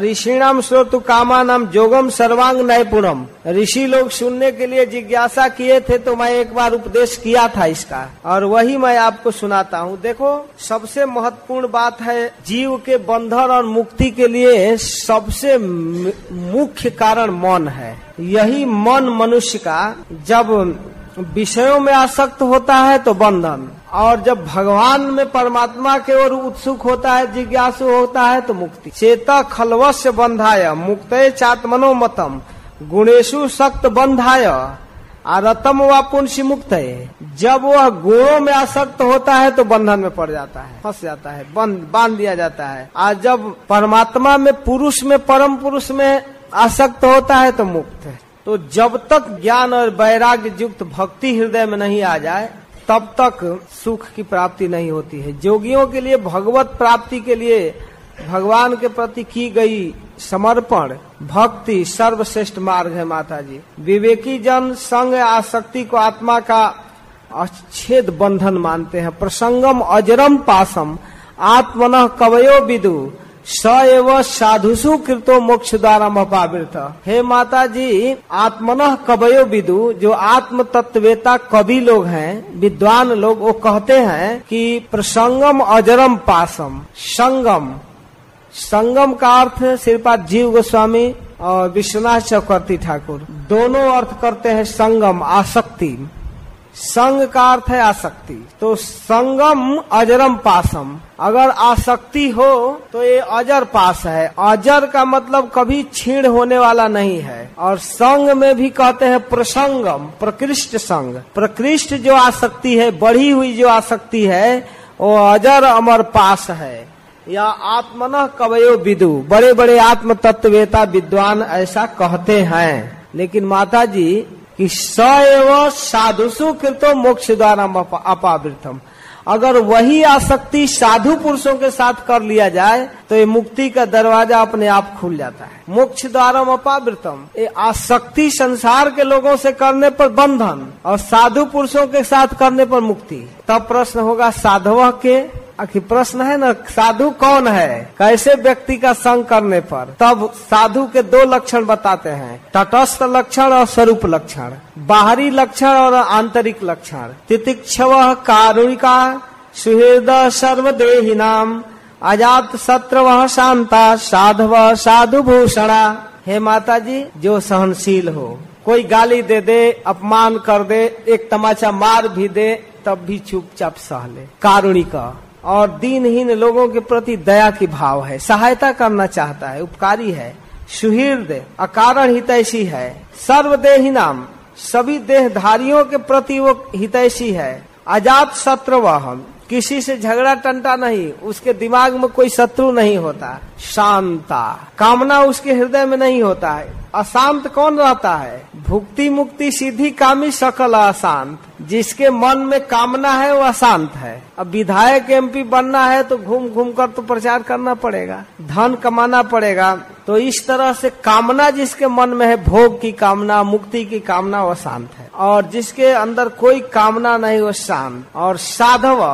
ऋषिणाम श्रोतु कामानाम जोगम सर्वांग नयपुरम। ऋषि लोग सुनने के लिए जिज्ञासा किए थे तो मैं एक बार उपदेश किया था इसका और वही मैं आपको सुनाता हूँ। देखो, सबसे महत्वपूर्ण बात है, जीव के बंधन और मुक्ति के लिए सबसे मुख्य कारण मन है। यही मन मनुष्य का जब विषयों में आसक्त होता है तो बंधन, और जब भगवान में परमात्मा के ओर उत्सुक होता है, जिज्ञासु होता है तो मुक्ति। चेता खलवस्य बंधाय मुक्तये चात्मनो मतम गुणेशु सक्त बंधाय आरतम व पुंसि मुक्तये। जब वह गुणों में आसक्त होता है तो बंधन में पड़ जाता है, फंस जाता है, बांध दिया जाता है। और जब परमात्मा में, पुरुष में, परम पुरुष में आसक्त होता है तो मुक्त है। तो जब तक ज्ञान और वैराग्य युक्त भक्ति हृदय में नहीं आ जाए तब तक सुख की प्राप्ति नहीं होती है। जोगियों के लिए भगवत प्राप्ति के लिए भगवान के प्रति की गई समर्पण भक्ति सर्वश्रेष्ठ मार्ग है माता जी। विवेकी जन संग आसक्ति को आत्मा का अच्छेद बंधन मानते हैं। प्रसंगम अजरम पासम आत्मनः कवयो विदु स एव साधुषु कृतो मोक्ष द्वारा अपावृत। हे माता जी, आत्मनः कवयो विदु, जो आत्म तत्वेता कवि लोग हैं, विद्वान लोग, वो कहते हैं कि प्रसंगम अजरम पासम, संगम का अर्थ श्रीपाद जीव गोस्वामी और विश्वनाथ चक्रवर्ती ठाकुर दोनों अर्थ करते हैं। संगम आसक्ति, संग का अर्थ है आसक्ति, तो संगम अजरम पासम, अगर आसक्ति हो तो ये अजर पास है। अजर का मतलब कभी छीण होने वाला नहीं है। और संग में भी कहते हैं प्रसंगम, प्रकृष्ट संग, प्रकृष्ट जो आसक्ति है, बढ़ी हुई जो आसक्ति है, वो अजर अमर पास है। या आत्मनः कवयो विदु, बड़े बड़े आत्म तत्वेता विद्वान ऐसा कहते हैं। लेकिन माता जी कि स एव साधुषु कृतो मोक्ष द्वारा अपावृतम, अगर वही आसक्ति साधु पुरुषों के साथ कर लिया जाए तो ये मुक्ति का दरवाजा अपने आप खुल जाता है। मोक्ष द्वारम अपावृतम, ये आसक्ति संसार के लोगों से करने पर बंधन और साधु पुरुषों के साथ करने पर मुक्ति। तब प्रश्न होगा साधवः के, आखिर प्रश्न है ना, साधु कौन है, कैसे व्यक्ति का संग करने पर। तब साधु के दो लक्षण बताते हैं, तटस्थ लक्षण और स्वरूप लक्षण, बाहरी लक्षण और आंतरिक लक्षण। तितिक्षवः कारुणिका सुहृदः सर्वदेहिनां अजात शत्रवः शांता साधवः साधुभूषणा। हे माता जी, जो सहनशील हो, कोई गाली दे दे, अपमान कर दे, एक तमाचा मार भी दे, तब भी चुपचाप सह ले। कारुणिका, और दीनहीन लोगों के प्रति दया की भाव है, सहायता करना चाहता है, उपकारी है। सुहृद, अकारण हितैषी है। सर्वदेही नाम, सभी देहधारियों के प्रति वो हितैषी है। अजात शत्रु, किसी से झगड़ा टंटा नहीं, उसके दिमाग में कोई शत्रु नहीं होता। शांता, कामना उसके हृदय में नहीं होता है। अशांत कौन रहता है? भुक्ति मुक्ति सिद्धि कामी सकल अशांत, जिसके मन में कामना है वो अशांत है। अब विधायक एमपी बनना है तो घूम घूम कर तो प्रचार करना पड़ेगा, धन कमाना पड़ेगा, तो इस तरह से कामना जिसके मन में है, भोग की कामना, मुक्ति की कामना, वो शांत है। और जिसके अंदर कोई कामना नहीं, वो शांत। और साधव,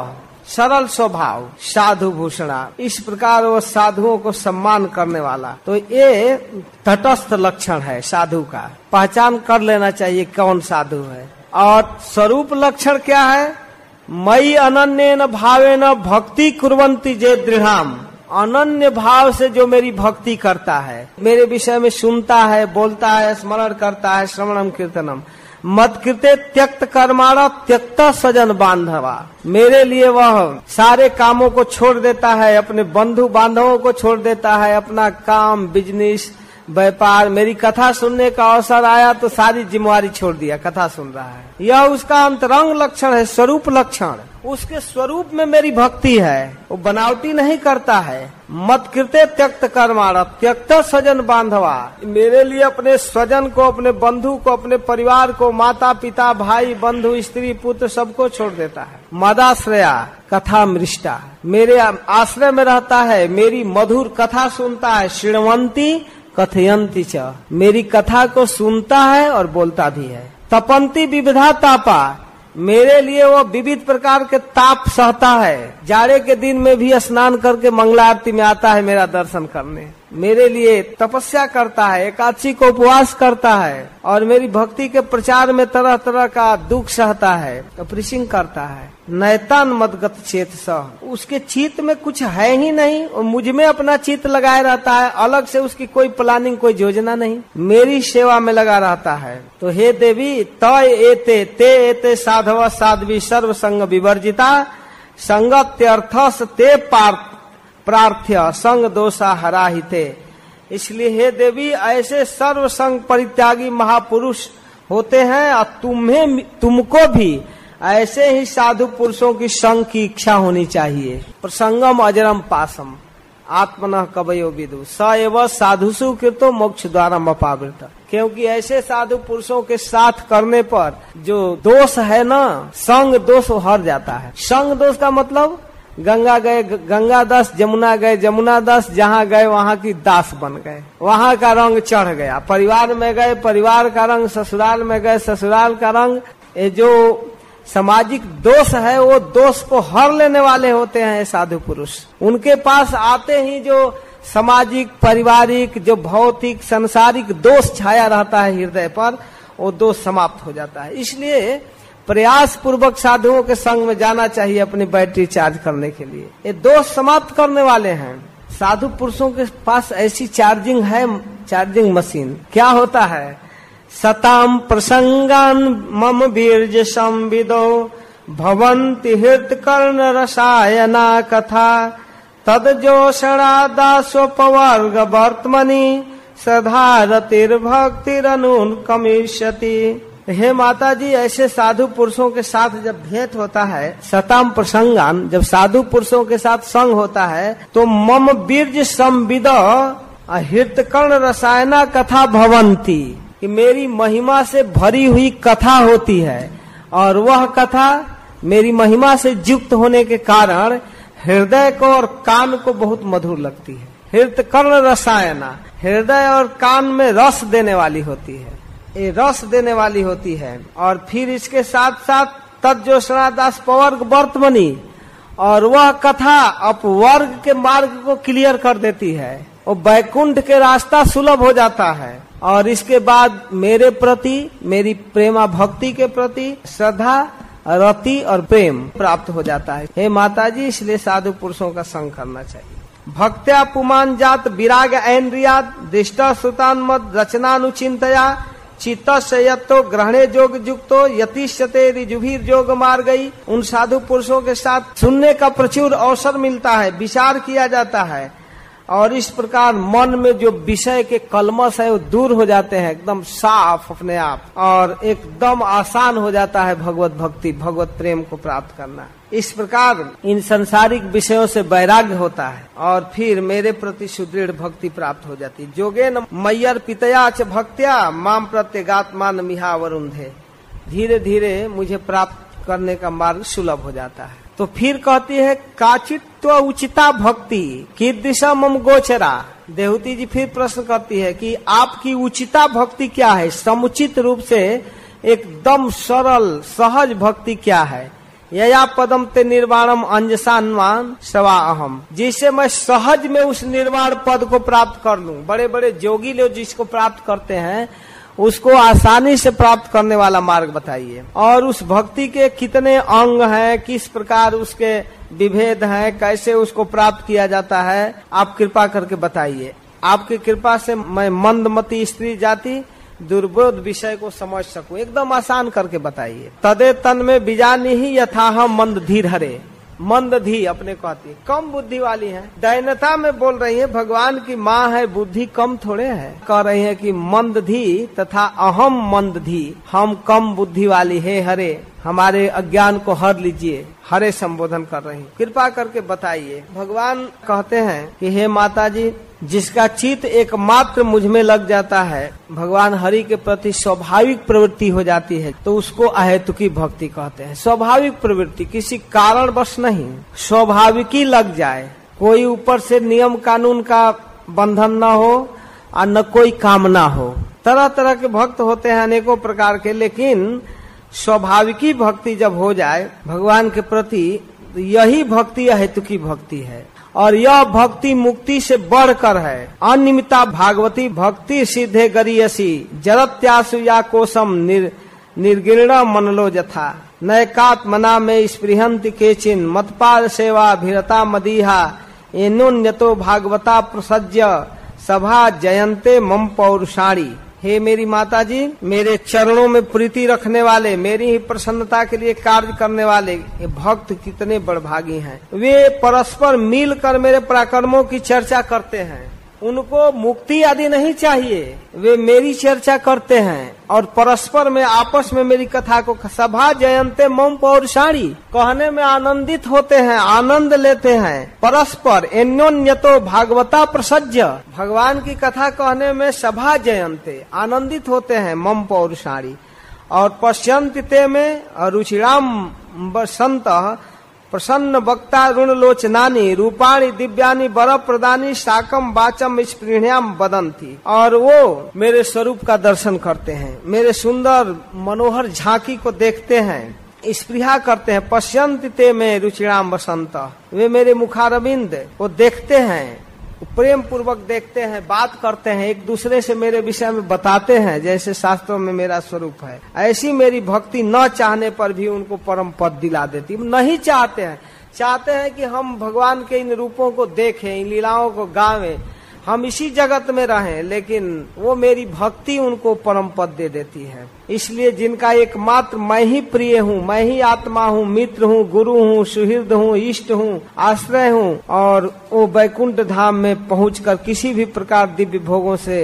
सरल स्वभाव, साधु भूषणा, इस प्रकार वो साधुओं को सम्मान करने वाला। तो ये तटस्थ लक्षण है साधु का, पहचान कर लेना चाहिए कौन साधु है। और स्वरूप लक्षण क्या है? मई अनन्य भावेन भक्ति कुर्वन्ति जे दृढ़ाम, अनन्य भाव से जो मेरी भक्ति करता है, मेरे विषय में सुनता है, बोलता है, स्मरण करता है, श्रवणम कीर्तनम, मत कृते त्यक्त कर्माणा त्यक्त स्वजन बांधवा, मेरे लिए वह सारे कामों को छोड़ देता है, अपने बंधु बांधवों को छोड़ देता है, अपना काम, बिजनेस, व्यापार। मेरी कथा सुनने का अवसर आया तो सारी जिम्मेवारी छोड़ दिया, कथा सुन रहा है। यह उसका अंतरंग लक्षण है, स्वरूप लक्षण। उसके स्वरूप में मेरी भक्ति है, वो बनावटी नहीं करता है। मत कृते त्यक्त कर्माणा त्यक्त स्वजन बांधवा, मेरे लिए अपने स्वजन को, अपने बंधु को, अपने परिवार को, माता पिता, भाई, बंधु, स्त्री, पुत्र, सबको छोड़ देता है। मदाश्रया कथा मृष्टा, मेरे आश्रय में रहता है, मेरी मधुर कथा सुनता है। श्रीणवंती कथयंती च, मेरी कथा को सुनता है और बोलता भी है। तपंती विविधा तापा, मेरे लिए वो विविध प्रकार के ताप सहता है। जाड़े के दिन में भी स्नान करके मंगला आरती में आता है मेरा दर्शन करने, मेरे लिए तपस्या करता है, एकादशी को उपवास करता है, और मेरी भक्ति के प्रचार में तरह तरह का दुख सहता है, अपरिसिंग करता है। नैतान मदगत चेत सह, उसके चित्त में कुछ है ही नहीं, और मुझ में अपना चित्त लगाए रहता है, अलग से उसकी कोई प्लानिंग, कोई योजना नहीं, मेरी सेवा में लगा रहता है। तो हे देवी, तय एते ते एते साधव साध्वी सर्व संग विवर्जिता संगत्यर्थस ते पार्थ प्रार्थ्य संग दोषा हराहिते। इसलिए हे देवी, ऐसे सर्व संग परित्यागी महापुरुष होते हैं, और तुमको भी ऐसे ही साधु पुरुषों की संग की इच्छा होनी चाहिए। प्रसंगम अजरम पासम आत्मनः कवयो विदु स एव साधुषु कृतो मोक्ष द्वारम अपावृत, क्योंकि ऐसे साधु पुरुषों के साथ करने पर जो दोष है ना, संग दोष हर जाता है। संग दोष का मतलब गंगा गए गंगा दास, जमुना गए जमुना दास, जहाँ गए वहाँ की दास बन गए, वहाँ का रंग चढ़ गया। परिवार में गए परिवार का रंग, ससुराल में गए ससुराल का रंग। ये जो सामाजिक दोष है वो दोष को हर लेने वाले होते हैं साधु पुरुष। उनके पास आते ही जो सामाजिक पारिवारिक जो भौतिक सांसारिक दोष छाया रहता है हृदय पर, वो दोष समाप्त हो जाता है। इसलिए प्रयास पूर्वक साधुओं के संग में जाना चाहिए अपनी बैटरी चार्ज करने के लिए। ये दोष समाप्त करने वाले हैं। साधु पुरुषों के पास ऐसी चार्जिंग है, चार्जिंग मशीन। क्या होता है? सताम प्रसंगान मम बीर्ज संविदो भवंति हृत कर्ण रसायना कथा तद जोषणा दासोपवर्ग वर्तमनि सधारतिर्भक्तिरनुन कमिष्यति। हे माता जी, ऐसे साधु पुरुषों के साथ जब भेंट होता है, सताम प्रसंगान, जब साधु पुरुषों के साथ संग होता है तो मम बीर्ज संविद हृत कर्ण रसायना कथा भवंती, कि मेरी महिमा से भरी हुई कथा होती है और वह कथा मेरी महिमा से युक्त होने के कारण हृदय को और कान को बहुत मधुर लगती है। हृत कर्ण रसायना, हृदय और कान में रस देने वाली होती है, ये रस देने वाली होती है। और फिर इसके साथ साथ तत्जोष्णा दास पवर्ग वर्तमनी, और वह कथा अपवर्ग के मार्ग को क्लियर कर देती है, वो वैकुंठ के रास्ता सुलभ हो जाता है। और इसके बाद मेरे प्रति, मेरी प्रेमा भक्ति के प्रति श्रद्धा रति और प्रेम प्राप्त हो जाता है। हे माताजी, इसलिए साधु पुरुषों का संग करना चाहिए। भक्त्या पुमान जात विराग ऐन्द्रियात दृष्टा सुतान मत रचनानुचिंतया चित्त संयतो ग्रहणे जोग युक्तो यतिष्यते रिजुभीर जोग मार गई। उन साधु पुरुषों के साथ सुनने का प्रचुर अवसर मिलता है, विचार किया जाता है और इस प्रकार मन में जो विषय के कलमस है वो दूर हो जाते हैं, एकदम साफ अपने आप, और एकदम आसान हो जाता है भगवत भक्ति, भगवत प्रेम को प्राप्त करना। इस प्रकार इन संसारिक विषयों से वैराग्य होता है और फिर मेरे प्रति सुदृढ़ भक्ति प्राप्त हो जाती है। जोगेन मय्यर पितया च भक्त्या माम प्रत्यगात्मान मिहा वरुंधे, धीरे धीरे मुझे प्राप्त करने का मार्ग सुलभ हो जाता है। तो फिर कहती है काचित्व उचिता भक्ति कीदृशा मम गोचरा। देवहूति जी फिर प्रश्न करती है कि आपकी उचिता भक्ति क्या है, समुचित रूप से एकदम सरल सहज भक्ति क्या है। यया पदम ते निर्वाणम अंजसान्वान सवा अहम, जिसे मैं सहज में उस निर्वाण पद को प्राप्त कर लूं। बड़े बड़े जोगी लोग जिसको प्राप्त करते हैं उसको आसानी से प्राप्त करने वाला मार्ग बताइए। और उस भक्ति के कितने अंग हैं, किस प्रकार उसके विभेद हैं, कैसे उसको प्राप्त किया जाता है, आप कृपा करके बताइए। आपकी कृपा से मैं मंदमती स्त्री जाति दुर्बोध विषय को समझ सकूं, एकदम आसान करके बताइए। तदे तन में बीजानी ही यथाहम मंद धीर हरे, मंद धी अपने कहती है कम बुद्धि वाली है, दैनता में बोल रही है, भगवान की माँ है, बुद्धि कम थोड़े है। कह रही है कि मंद धी तथा अहम मंद धी, हम कम बुद्धि वाली है हरे, हमारे अज्ञान को हर लीजिए, हरे संबोधन कर रही, कृपा करके बताइए। भगवान कहते हैं कि हे माता जी, जिसका चित्त एकमात्र मुझ में लग जाता है, भगवान हरि के प्रति स्वाभाविक प्रवृत्ति हो जाती है, तो उसको अहेतुकी भक्ति कहते हैं। स्वाभाविक प्रवृत्ति, किसी कारणवश नहीं, स्वाभाविकी लग जाए, कोई ऊपर से नियम कानून का बंधन न हो और न कोई कामना हो। तरह तरह के भक्त होते हैं अनेकों प्रकार के, लेकिन स्वाभाविकी भक्ति जब हो जाए भगवान के प्रति, तो यही भक्ति अहेतुकी भक्ति है। और यह भक्ति मुक्ति से बढ़कर है। अनिमिता भागवती भक्ति सिद्धे गरीयसी जरत्यासु या कोसम निर्गिरणा मनलो जथा नैकात्मना में स्पृहंत के चिन्ह मतपाल सेवा भीरता मदीहा एनोन्यतो भागवता प्रसज्य सभा जयंते मम पौरुषाणी। हे मेरी माता जी, मेरे चरणों में प्रीति रखने वाले, मेरी ही प्रसन्नता के लिए कार्य करने वाले ये भक्त कितने बड़भागी हैं। वे परस्पर मिलकर मेरे पराक्रमों की चर्चा करते हैं, उनको मुक्ति आदि नहीं चाहिए, वे मेरी चर्चा करते हैं और परस्पर में आपस में मेरी कथा को सभा जयंते मम पौरुषाणी कहने में आनंदित होते हैं, आनंद लेते हैं। परस्पर एन्योन्यतो भागवता प्रसज्य, भगवान की कथा कहने में सभा जयंते आनंदित होते हैं मम पौरुषाणी। और पश्यंत ते में रुचिराम बसंत प्रसन्न वक्ता ऋण लोचनानी रूपाणी दिव्यानी बर प्रदानी साकम वाचम स्पृहयाम बदंती। और वो मेरे स्वरूप का दर्शन करते हैं, मेरे सुंदर मनोहर झांकी को देखते हैं, स्पृहा करते हैं। पश्यंत ते में रुचिराम वसंत, वे मेरे मुखारविंद वो देखते हैं, प्रेम पूर्वक देखते हैं, बात करते हैं, एक दूसरे से मेरे विषय में बताते हैं जैसे शास्त्रों में मेरा स्वरूप है। ऐसी मेरी भक्ति न चाहने पर भी उनको परम पद दिला देती। नहीं चाहते हैं, चाहते हैं कि हम भगवान के इन रूपों को देखें, इन लीलाओं को गावें, हम इसी जगत में रहें, लेकिन वो मेरी भक्ति उनको परम पद दे देती है। इसलिए जिनका एकमात्र मैं ही प्रिय हूँ, मैं ही आत्मा हूँ, मित्र हूँ, गुरु हूँ, सुहृद हूँ, इष्ट हूँ, आश्रय हूँ, और वो वैकुंठ धाम में पहुंचकर किसी भी प्रकार दिव्य भोगों से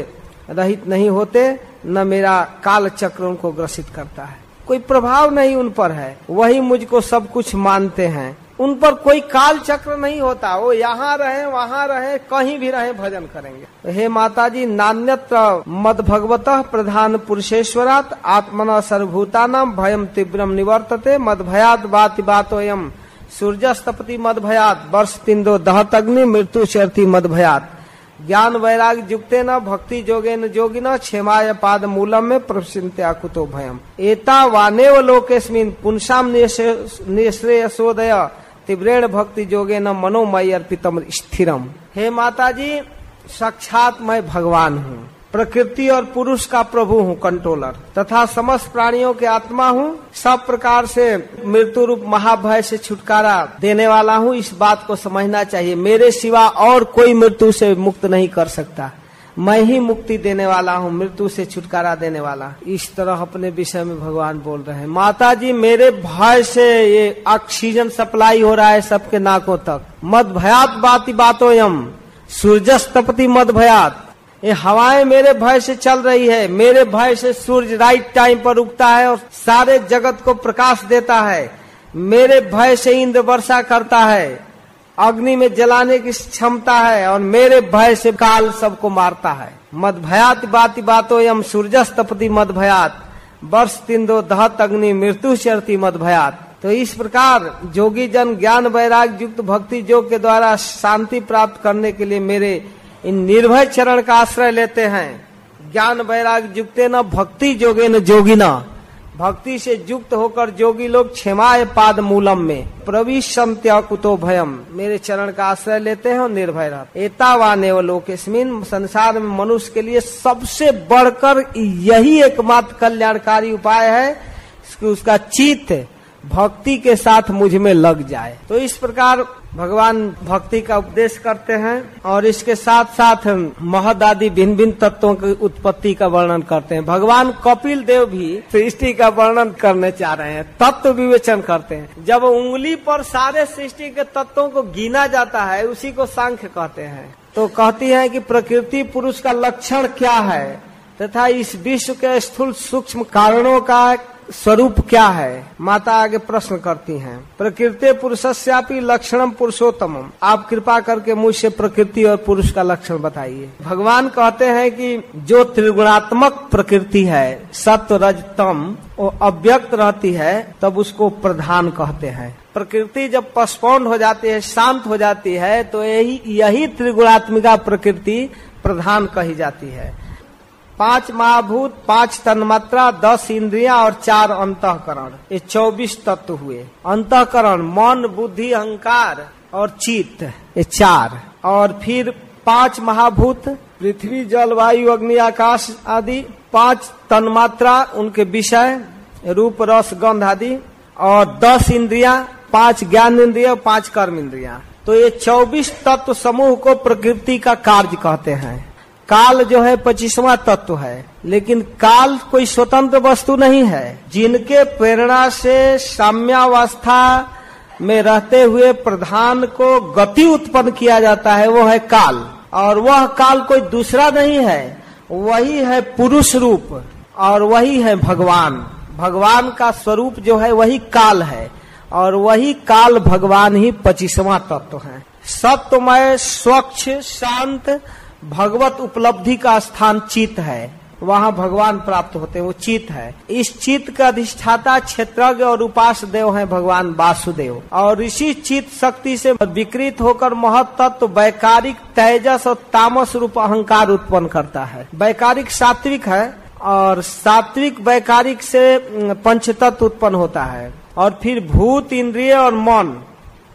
रहित नहीं होते, न मेरा काल चक्र उनको ग्रसित करता है, कोई प्रभाव नहीं उन पर है। वही मुझको सब कुछ मानते हैं, उन पर कोई काल चक्र नहीं होता। वो यहाँ रहे, वहाँ रहे, कहीं भी रहे, भजन करेंगे। हे माताजी, नान्यत्र मद भगवतः प्रधान पुरुषेश्वरात आत्मना सर्वभूतानां भयम तीव्रम निवर्तते मद भयात बाति बातोयम सूर्यस्तपति मद भयात वर्ष तिंदो दहत अग्नि मृत्यु चरती मद भयात ज्ञान वैराग युक्ते न भक्ति जोगे न जोगी न क्षेमाय पाद मूलम में प्रसिन्त्या कुतो भयम एतावानेव लोकेस्मिन् पुंसाम निःश्रेयसोदय तीव्रेण भक्ति जोगे न मनोमय अर्पितम स्थिरम। हे माताजी, साक्षात मैं भगवान हूँ, प्रकृति और पुरुष का प्रभु हूँ, कंट्रोलर तथा समस्त प्राणियों के आत्मा हूँ, सब प्रकार से मृत्यु रूप महाभय से छुटकारा देने वाला हूँ। इस बात को समझना चाहिए, मेरे सिवा और कोई मृत्यु से मुक्त नहीं कर सकता, मैं ही मुक्ति देने वाला हूँ, मृत्यु से छुटकारा देने वाला। इस तरह अपने विषय में भगवान बोल रहे हैं। माता जी, मेरे भय से ये ऑक्सीजन सप्लाई हो रहा है सबके नाकों तक। मद भयात बाति बातोयम सूर्यस्तपति मद भयात, ये हवाएं मेरे भय से चल रही है, मेरे भय से सूर्य राइट टाइम पर उगता है और सारे जगत को प्रकाश देता है, मेरे भय से इंद्र वर्षा करता है, अग्नि में जलाने की क्षमता है, और मेरे भय से काल सबको मारता है। मद भयात बाति बातो यम सूर्यस्तपति मद भयात वर्ष तिंदो दहत अग्नि मृत्यु चरती मद भयात। तो इस प्रकार योगी जन ज्ञान वैराग युक्त भक्ति योग के द्वारा शांति प्राप्त करने के लिए मेरे इन निर्भय चरण का आश्रय लेते हैं। ज्ञान वैराग युक्ते न भक्ति जोगे न जोगी न, भक्ति से युक्त होकर जोगी लोग क्षमाय पाद मूलम में प्रविशंत्या कुतो भयम, मेरे चरण का आश्रय लेते हैं और निर्भय रहते। एतावानेव लोकेस्मिन्, संसार में मनुष्य के लिए सबसे बढ़कर यही एकमात्र कल्याणकारी उपाय है कि उसका चित्त भक्ति के साथ मुझ में लग जाए। तो इस प्रकार भगवान भक्ति का उपदेश करते हैं और इसके साथ साथ महद आदि भिन्न भिन्न तत्वों की उत्पत्ति का वर्णन करते हैं। भगवान कपिल देव भी सृष्टि का वर्णन करने चाह रहे हैं, तत्व विवेचन करते हैं। जब उंगली पर सारे सृष्टि के तत्वों को गिना जाता है, उसी को सांख्य कहते हैं। तो कहती है कि प्रकृति पुरुष का लक्षण क्या है तथा इस विश्व के स्थूल सूक्ष्म कारणों का स्वरूप क्या है। माता आगे प्रश्न करती हैं, प्रकृति पुरुषस्यापि लक्षणम पुरुषोत्तमम, आप कृपा करके मुझसे प्रकृति और पुरुष का लक्षण बताइए। भगवान कहते हैं कि जो त्रिगुणात्मक प्रकृति है, सत्व रज तम, वो अव्यक्त रहती है, तब उसको प्रधान कहते हैं। प्रकृति जब पस्पौंड हो जाती है, शांत हो जाती है, तो यही त्रिगुणात्मिका प्रकृति प्रधान कही जाती है। 5 महाभूत, 5 तन्मात्रा, 10 इंद्रियां और 4 अंतःकरण, ये 24 तत्व हुए। अंतःकरण मन बुद्धि अहंकार और चित्त, ये 4, और फिर 5 महाभूत पृथ्वी जल वायु अग्नि आकाश आदि, 5 तन्मात्रा उनके विषय रूप रस गंध आदि, और 10 इंद्रियां, 5 ज्ञान इंद्रिया और 5 कर्म इंद्रिया। तो ये 24 तत्व समूह को प्रकृति का कार्य कहते हैं। काल जो है 25वां तत्व है, लेकिन काल कोई स्वतंत्र वस्तु नहीं है। जिनके प्रेरणा से साम्यावस्था में रहते हुए प्रधान को गति उत्पन्न किया जाता है, वो है काल, और वह काल कोई दूसरा नहीं है, वही है पुरुष रूप और वही है भगवान। भगवान का स्वरूप जो है वही काल है, और वही काल भगवान ही 25वां तत्व है। सत्वमय स्वच्छ शांत भगवत उपलब्धि का स्थान चित्त है। वहाँ भगवान प्राप्त होते, वो चित है। इस चित का अधिष्ठाता क्षेत्रज्ञ और उपास देव है भगवान वासुदेव। और इसी चित शक्ति से विकृत होकर महत तत्व वैकारिक तेजस और तामस रूप अहंकार उत्पन्न करता है। वैकारिक सात्विक है और सात्विक वैकारिक से पंचतत्व उत्पन्न होता है। और फिर भूत, इंद्रिय और मन,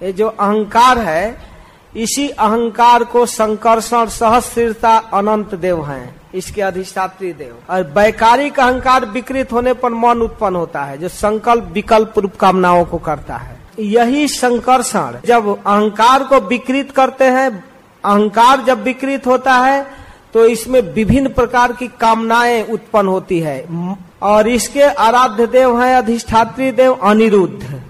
ये जो अहंकार है, इसी अहंकार को संकर्षण, सहस्रता, अनंत देव हैं, इसके अधिष्ठात्री देव। और वैकारिक अहंकार विकृत होने पर मन उत्पन्न होता है, जो संकल्प विकल्प रूप कामनाओं को करता है। यही संकर्षण, जब अहंकार को विकृत करते हैं, अहंकार जब विकृत होता है तो इसमें विभिन्न प्रकार की कामनाएं उत्पन्न होती है। और इसके आराध्य देव हैं अधिष्ठात्री देव अनिरुद्ध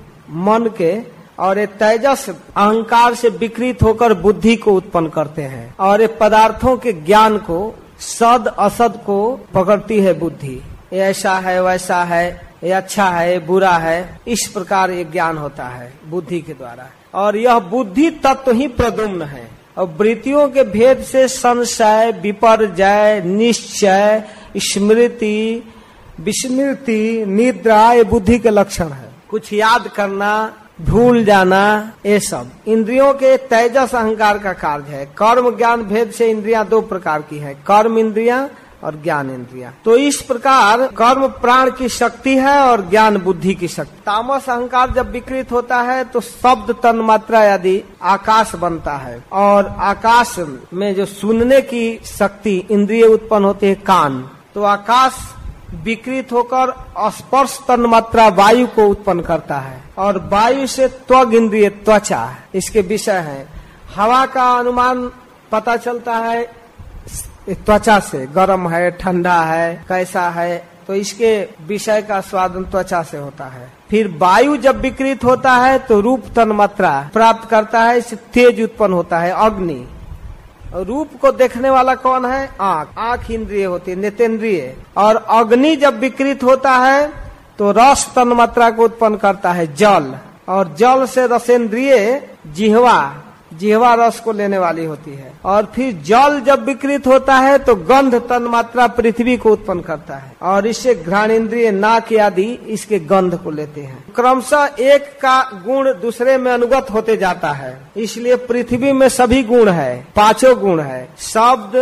मन के। और ये तेजस अहंकार से विकृत होकर बुद्धि को उत्पन्न करते हैं। और ये पदार्थों के ज्ञान को, सद असद को पकड़ती है बुद्धि। ये ऐसा है, वैसा है, ये अच्छा है, ये बुरा है, इस प्रकार ये ज्ञान होता है बुद्धि के द्वारा। और यह बुद्धि तत्व ही प्रदुम्न है। और वृत्तियों के भेद से संशय, विपर्जय, निश्चय, स्मृति, विस्मृति, निद्रा ये बुद्धि के लक्षण है। कुछ याद करना, भूल जाना, ये सब इंद्रियों के तेजस अहंकार का कार्य है। कर्म ज्ञान भेद से इंद्रियां दो प्रकार की हैं, कर्म इंद्रियां और ज्ञान इंद्रियां। तो इस प्रकार कर्म प्राण की शक्ति है और ज्ञान बुद्धि की शक्ति। तामस अहंकार जब विकृत होता है तो शब्द, तन, मात्रा आदि आकाश बनता है। और आकाश में जो सुनने की शक्ति इंद्रिय उत्पन्न होती है, कान, तो आकाश विकृत होकर स्पर्श, तन, मात्रा, वायु को उत्पन्न करता है। और वायु से त्वग इंद्रिय, त्वचा, इसके विषय है। हवा का अनुमान पता चलता है त्वचा से, गर्म है, ठंडा है, कैसा है, तो इसके विषय का स्वादन त्वचा से होता है। फिर वायु जब विकृत होता है तो रूप, तन, मात्रा प्राप्त करता है, इससे तेज उत्पन्न होता है, अग्नि। रूप को देखने वाला कौन है? आँख। आँख इंद्रिय होती है, नेत्रेंद्रिय। और अग्नि जब विकृत होता है तो रस, तन, मात्रा को उत्पन्न करता है, जल। और जल से रसेंद्रिय, जिह्वा। जिह्वा रस को लेने वाली होती है। और फिर जल जब विकृत होता है तो गंध, तन, मात्रा पृथ्वी को उत्पन्न करता है। और इससे घ्राण इंद्रिय, नाक आदि इसके गंध को लेते हैं। क्रमशः एक का गुण दूसरे में अनुगत होते जाता है। इसलिए पृथ्वी में सभी गुण है, पांचों गुण है, शब्द,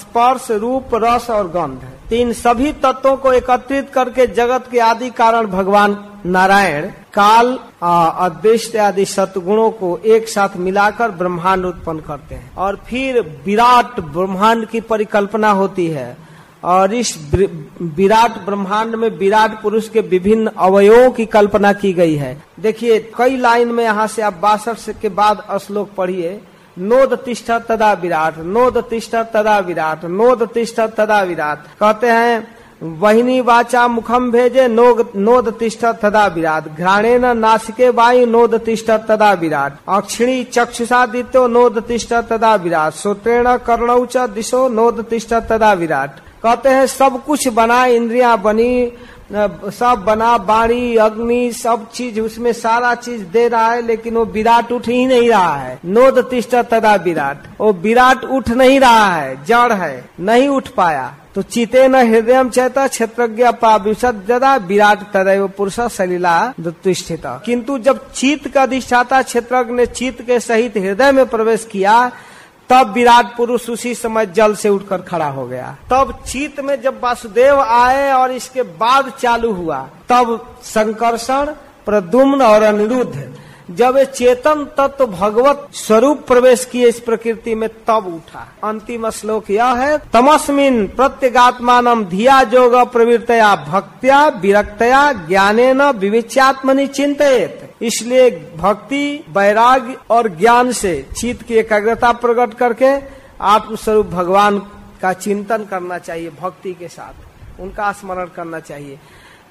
स्पर्श, रूप, रस और गंध। तीन सभी तत्वों को एकत्रित करके जगत के आदि कारण भगवान नारायण काल, अदृष्ट आदि सतगुणों को एक साथ मिलाकर ब्रह्मांड उत्पन्न करते हैं। और फिर विराट ब्रह्मांड की परिकल्पना होती है। और इस विराट ब्रह्मांड में विराट पुरुष के विभिन्न अवयवों की कल्पना की गई है। देखिए कई लाइन में, यहाँ से आप 62 के बाद श्लोक पढ़िए। नोद तिष्ठ तदा विराट, नोद तिष्ठ तदा विराट, नोद तिष्ठ तदा विराट। कहते हैं वहिनी वाचा मुखम भेजे, नोद तिष्ठ तदा विराट। घ्राणेन नासिके वायु, नोद तिष्ठ तदा विराट। अक्षिणी चक्षुषादित्यो, नोद तिष्ठ तदा विराट। श्रोत्रेण कर्णौ च दिशो, नोद तिष्ठ तदा विराट। कहते हैं सब कुछ बना, इंद्रियां बनी, सब बना, बाणी, अग्नि, सब चीज, उसमें सारा चीज दे रहा है, लेकिन वो विराट उठ ही नहीं रहा है। नोद तिष्ठ तदा विराट, वो विराट उठ नहीं रहा है, जड़ है, नहीं उठ पाया। तो चिते न हृदय चैता क्षेत्रज्ञ पाविशदा विराट तदैव पुरुष सलीला दुष्ठित। किंतु जब चित का अधिष्ठाता क्षेत्रज्ञ ने चित के सहित हृदय में प्रवेश किया, तब विराट पुरुष उसी समय जल से उठकर खड़ा हो गया। तब चित में जब वासुदेव आए और इसके बाद चालू हुआ, तब संकर्षण, प्रदुम्न और अनिरुद्ध जब चेतन तत्व भगवत स्वरूप प्रवेश किए इस प्रकृति में, तब उठा। अंतिम श्लोक यह है, तमस्मिन प्रत्यगात्मानम धिया जोग प्रवृत्तया भक्त्या विरक्तया ज्ञानेन विविच्यात्मनि चिंतयेत। इसलिए भक्ति, वैराग्य और ज्ञान से चित्त की एकाग्रता प्रकट करके आत्मस्वरूप भगवान का चिंतन करना चाहिए। भक्ति के साथ उनका स्मरण करना चाहिए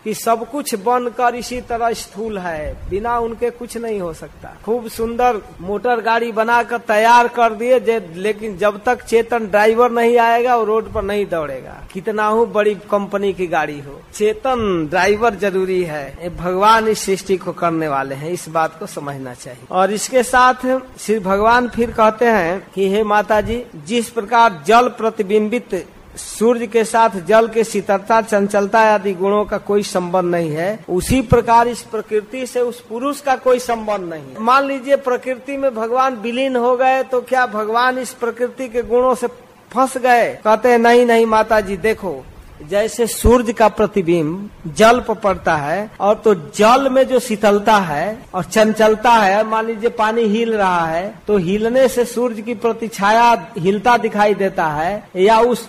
कि सब कुछ बनकर इसी तरह स्थूल है, बिना उनके कुछ नहीं हो सकता। खूब सुंदर मोटर गाड़ी बनाकर तैयार कर दिए, लेकिन जब तक चेतन ड्राइवर नहीं आएगा वो रोड पर नहीं दौड़ेगा, कितना हो बड़ी कंपनी की गाड़ी हो। चेतन ड्राइवर जरूरी है। भगवान इस सृष्टि को करने वाले हैं, इस बात को समझना चाहिए। और इसके साथ श्री भगवान फिर कहते हैं कि हे माता जी, जिस प्रकार जल प्रतिबिंबित सूर्य के साथ जल के शीतलता चंचलता आदि गुणों का कोई संबंध नहीं है, उसी प्रकार इस प्रकृति से उस पुरुष का कोई संबंध नहीं है। मान लीजिए प्रकृति में भगवान विलीन हो गए तो क्या भगवान इस प्रकृति के गुणों से फंस गए? कहते हैं नहीं नहीं माता जी, देखो जैसे सूर्य का प्रतिबिंब जल पर पड़ता है और तो जल में जो शीतलता है और चंचलता है, मान लीजिए पानी हिल रहा है तो हिलने से सूर्य की प्रतिछाया हिलता दिखाई देता है, या उस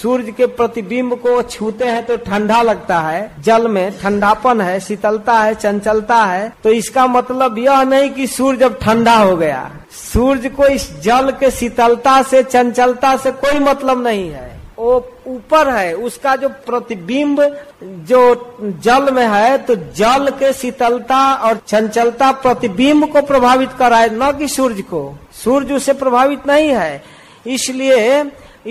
सूर्य के प्रतिबिंब को छूते हैं तो ठंडा लगता है, जल में ठंडापन है, शीतलता है, चंचलता है, तो इसका मतलब यह नहीं कि सूर्य जब ठंडा हो गया। सूर्य को इस जल के शीतलता से चंचलता से कोई मतलब नहीं है, वो ऊपर है, उसका जो प्रतिबिंब जो जल में है तो जल के शीतलता और चंचलता प्रतिबिंब को प्रभावित कर रहा है, न कि सूर्य को। सूर्य उसे प्रभावित नहीं है, इसलिए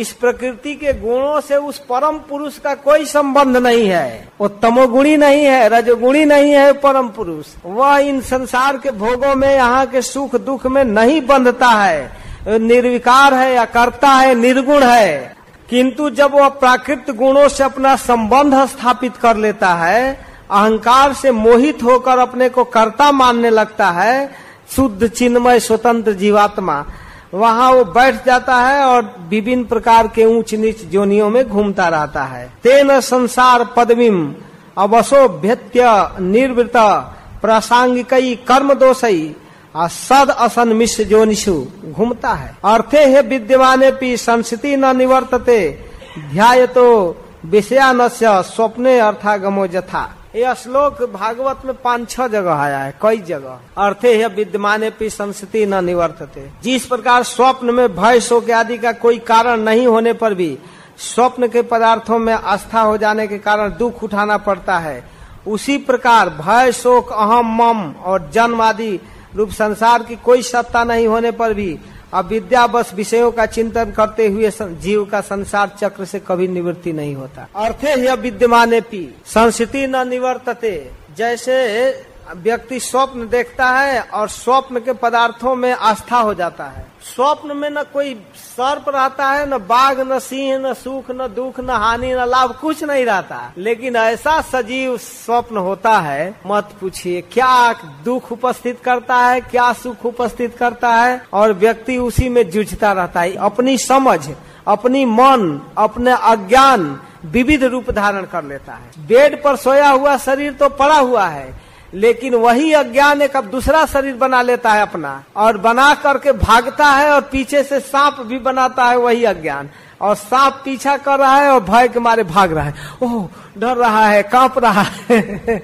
इस प्रकृति के गुणों से उस परम पुरुष का कोई संबंध नहीं है। वो तमोगुणी नहीं है, रजोगुणी नहीं है, परम पुरुष वह इन संसार के भोगों में, यहाँ के सुख दुख में नहीं बंधता है, निर्विकार है, अकर्ता है, निर्गुण है। किंतु जब वह प्राकृत गुणों से अपना संबंध स्थापित कर लेता है, अहंकार से मोहित होकर अपने को कर्ता मानने लगता है, शुद्ध चिन्मय स्वतंत्र जीवात्मा, वहाँ वो बैठ जाता है और विभिन्न प्रकार के ऊंच नीच जोनियों में घूमता रहता है। तेन संसार पदवीम अवसोभ्यत्य निर्वृत प्रासांगिकई कर्म दोषई असद असन मिश्र जोनिषु घूमता है। अर्थे है विद्यमाने पी संस्थिति न निवर्तते ध्याय तो विषयानस्य स्वप्ने अर्थागमो यथा। यह श्लोक भागवत में 5-6 जगह आया है, कई जगह। अर्थे है विद्यमाने पी संस्थिति न निवर्तते, जिस प्रकार स्वप्न में भय शोक आदि का कोई कारण नहीं होने पर भी स्वप्न के पदार्थों में आस्था हो जाने के कारण दुख उठाना पड़ता है, उसी प्रकार भय शोक अहम मम और जन्म आदि रूप संसार की कोई सत्ता नहीं होने पर भी अविद्या बस विषयों का चिंतन करते हुए जीव का संसार चक्र से कभी निवृत्ति नहीं होता। अर्थे यह विद्यमाने पी संस्थिति न निवर्तते, जैसे व्यक्ति स्वप्न देखता है और स्वप्न के पदार्थों में आस्था हो जाता है, स्वप्न में न कोई सर्प रहता है, न बाघ, न सिंह, न सुख, न दुख, न हानि, न लाभ, कुछ नहीं रहता। लेकिन ऐसा सजीव स्वप्न होता है, मत पूछिए क्या दुख उपस्थित करता है, क्या सुख उपस्थित करता है, और व्यक्ति उसी में जूझता रहता है। अपनी समझ, अपनी मन, अपने अज्ञान विविध रूप धारण कर लेता है। बेड पर सोया हुआ शरीर तो पड़ा हुआ है, लेकिन वही अज्ञान एक अब दूसरा शरीर बना लेता है अपना, और बना करके भागता है, और पीछे से सांप भी बनाता है वही अज्ञान, और सांप पीछा कर रहा है और भय के मारे भाग रहा है, ओह डर रहा है, कांप रहा है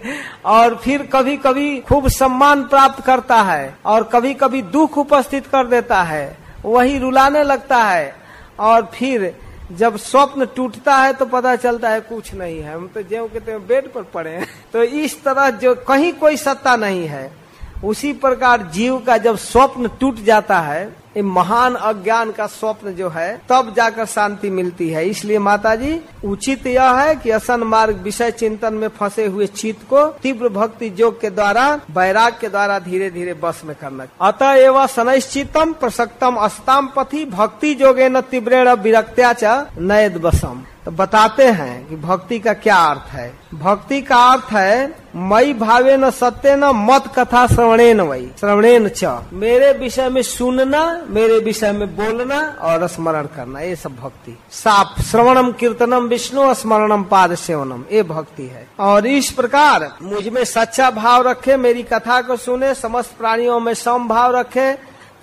और फिर कभी कभी खूब सम्मान प्राप्त करता है और कभी कभी दुख उपस्थित कर देता है, वही रुलाने लगता है। और फिर जब स्वप्न टूटता है तो पता चलता है कुछ नहीं है, हम तो ज्यों के त्यों बेड पर पड़े हैं। तो इस तरह जो कहीं कोई सत्ता नहीं है, उसी प्रकार जीव का जब स्वप्न टूट जाता है, ये महान अज्ञान का स्वप्न जो है, तब जाकर शांति मिलती है। इसलिए माता जी उचित यह है कि असन मार्ग विषय चिंतन में फंसे हुए चित्त को तीव्र भक्ति योग के द्वारा, वैराग के द्वारा धीरे धीरे बस में करना। अतः एवं सनैश्चितम प्रसक्तम अस्ताम पथि भक्ति योगे न तीव्रेण विरक्त्या च नयद बसम। तो बताते हैं कि भक्ति का क्या अर्थ है। भक्ति का अर्थ है मई भावे न सत्य न मत कथा श्रवणेन वही श्रवणेन च, मेरे विषय में सुनना, मेरे विषय में बोलना और स्मरण करना, ये सब भक्ति। साफ श्रवणम कीर्तनम विष्णु स्मरणम पाद सेवनम, ये भक्ति है। और इस प्रकार मुझमें सच्चा भाव रखे, मेरी कथा को सुने, समस्त प्राणियों में सम भाव रखे,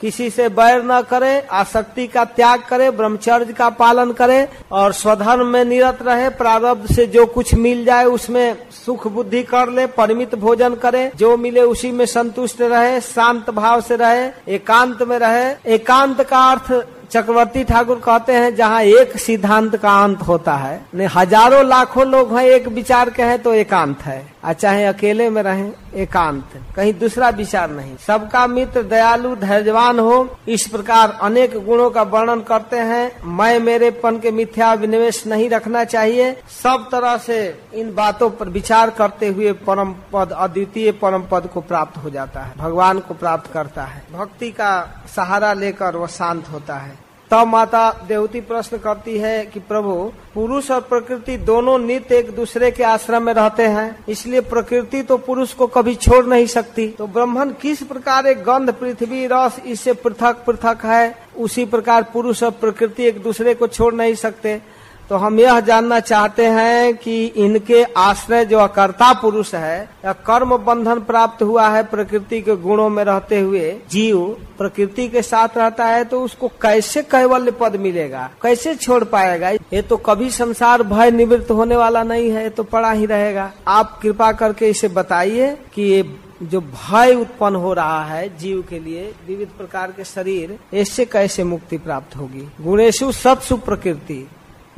किसी से बैर न करे, आसक्ति का त्याग करे, ब्रह्मचर्य का पालन करे और स्वधर्म में निरत रहे। प्रारब्ध से जो कुछ मिल जाए उसमें सुख बुद्धि कर ले, परिमित भोजन करे, जो मिले उसी में संतुष्ट रहे, शांत भाव से रहे, एकांत में रहे। एकांत का अर्थ चक्रवर्ती ठाकुर कहते हैं जहाँ एक सिद्धांत का अंत होता है। हजारों लाखों लोग हैं, एक विचार के हैं तो एकांत है, और चाहे अकेले में रहें एकांत, कहीं दूसरा विचार नहीं। सबका मित्र, दयालु, धैर्यवान हो, इस प्रकार अनेक गुणों का वर्णन करते हैं। मैं मेरेपन के मिथ्या अभिनिवेश नहीं रखना चाहिए। सब तरह से इन बातों पर विचार करते हुए परम पद, अद्वितीय परम पद को प्राप्त हो जाता है, भगवान को प्राप्त करता है। भक्ति का सहारा लेकर वह शांत होता है। तब माता देवहूति प्रश्न करती है कि प्रभु, पुरुष और प्रकृति दोनों नित्य एक दूसरे के आश्रम में रहते हैं, इसलिए प्रकृति तो पुरुष को कभी छोड़ नहीं सकती। तो ब्रह्मन किस प्रकार एक गंध, पृथ्वी, रस इससे पृथक पृथक है, उसी प्रकार पुरुष और प्रकृति एक दूसरे को छोड़ नहीं सकते। तो हम यह जानना चाहते हैं कि इनके आश्रय जो अकर्ता पुरुष है या कर्म बंधन प्राप्त हुआ है, प्रकृति के गुणों में रहते हुए जीव प्रकृति के साथ रहता है तो उसको कैसे कैवल्य पद मिलेगा, कैसे छोड़ पाएगा। ये तो कभी संसार भय निवृत्त होने वाला नहीं है, तो पड़ा ही रहेगा। आप कृपा करके इसे बताइए कि ये जो भय उत्पन्न हो रहा है जीव के लिए, विविध प्रकार के शरीर, इससे कैसे मुक्ति प्राप्त होगी। गुणेशु सत्सु प्रकृति,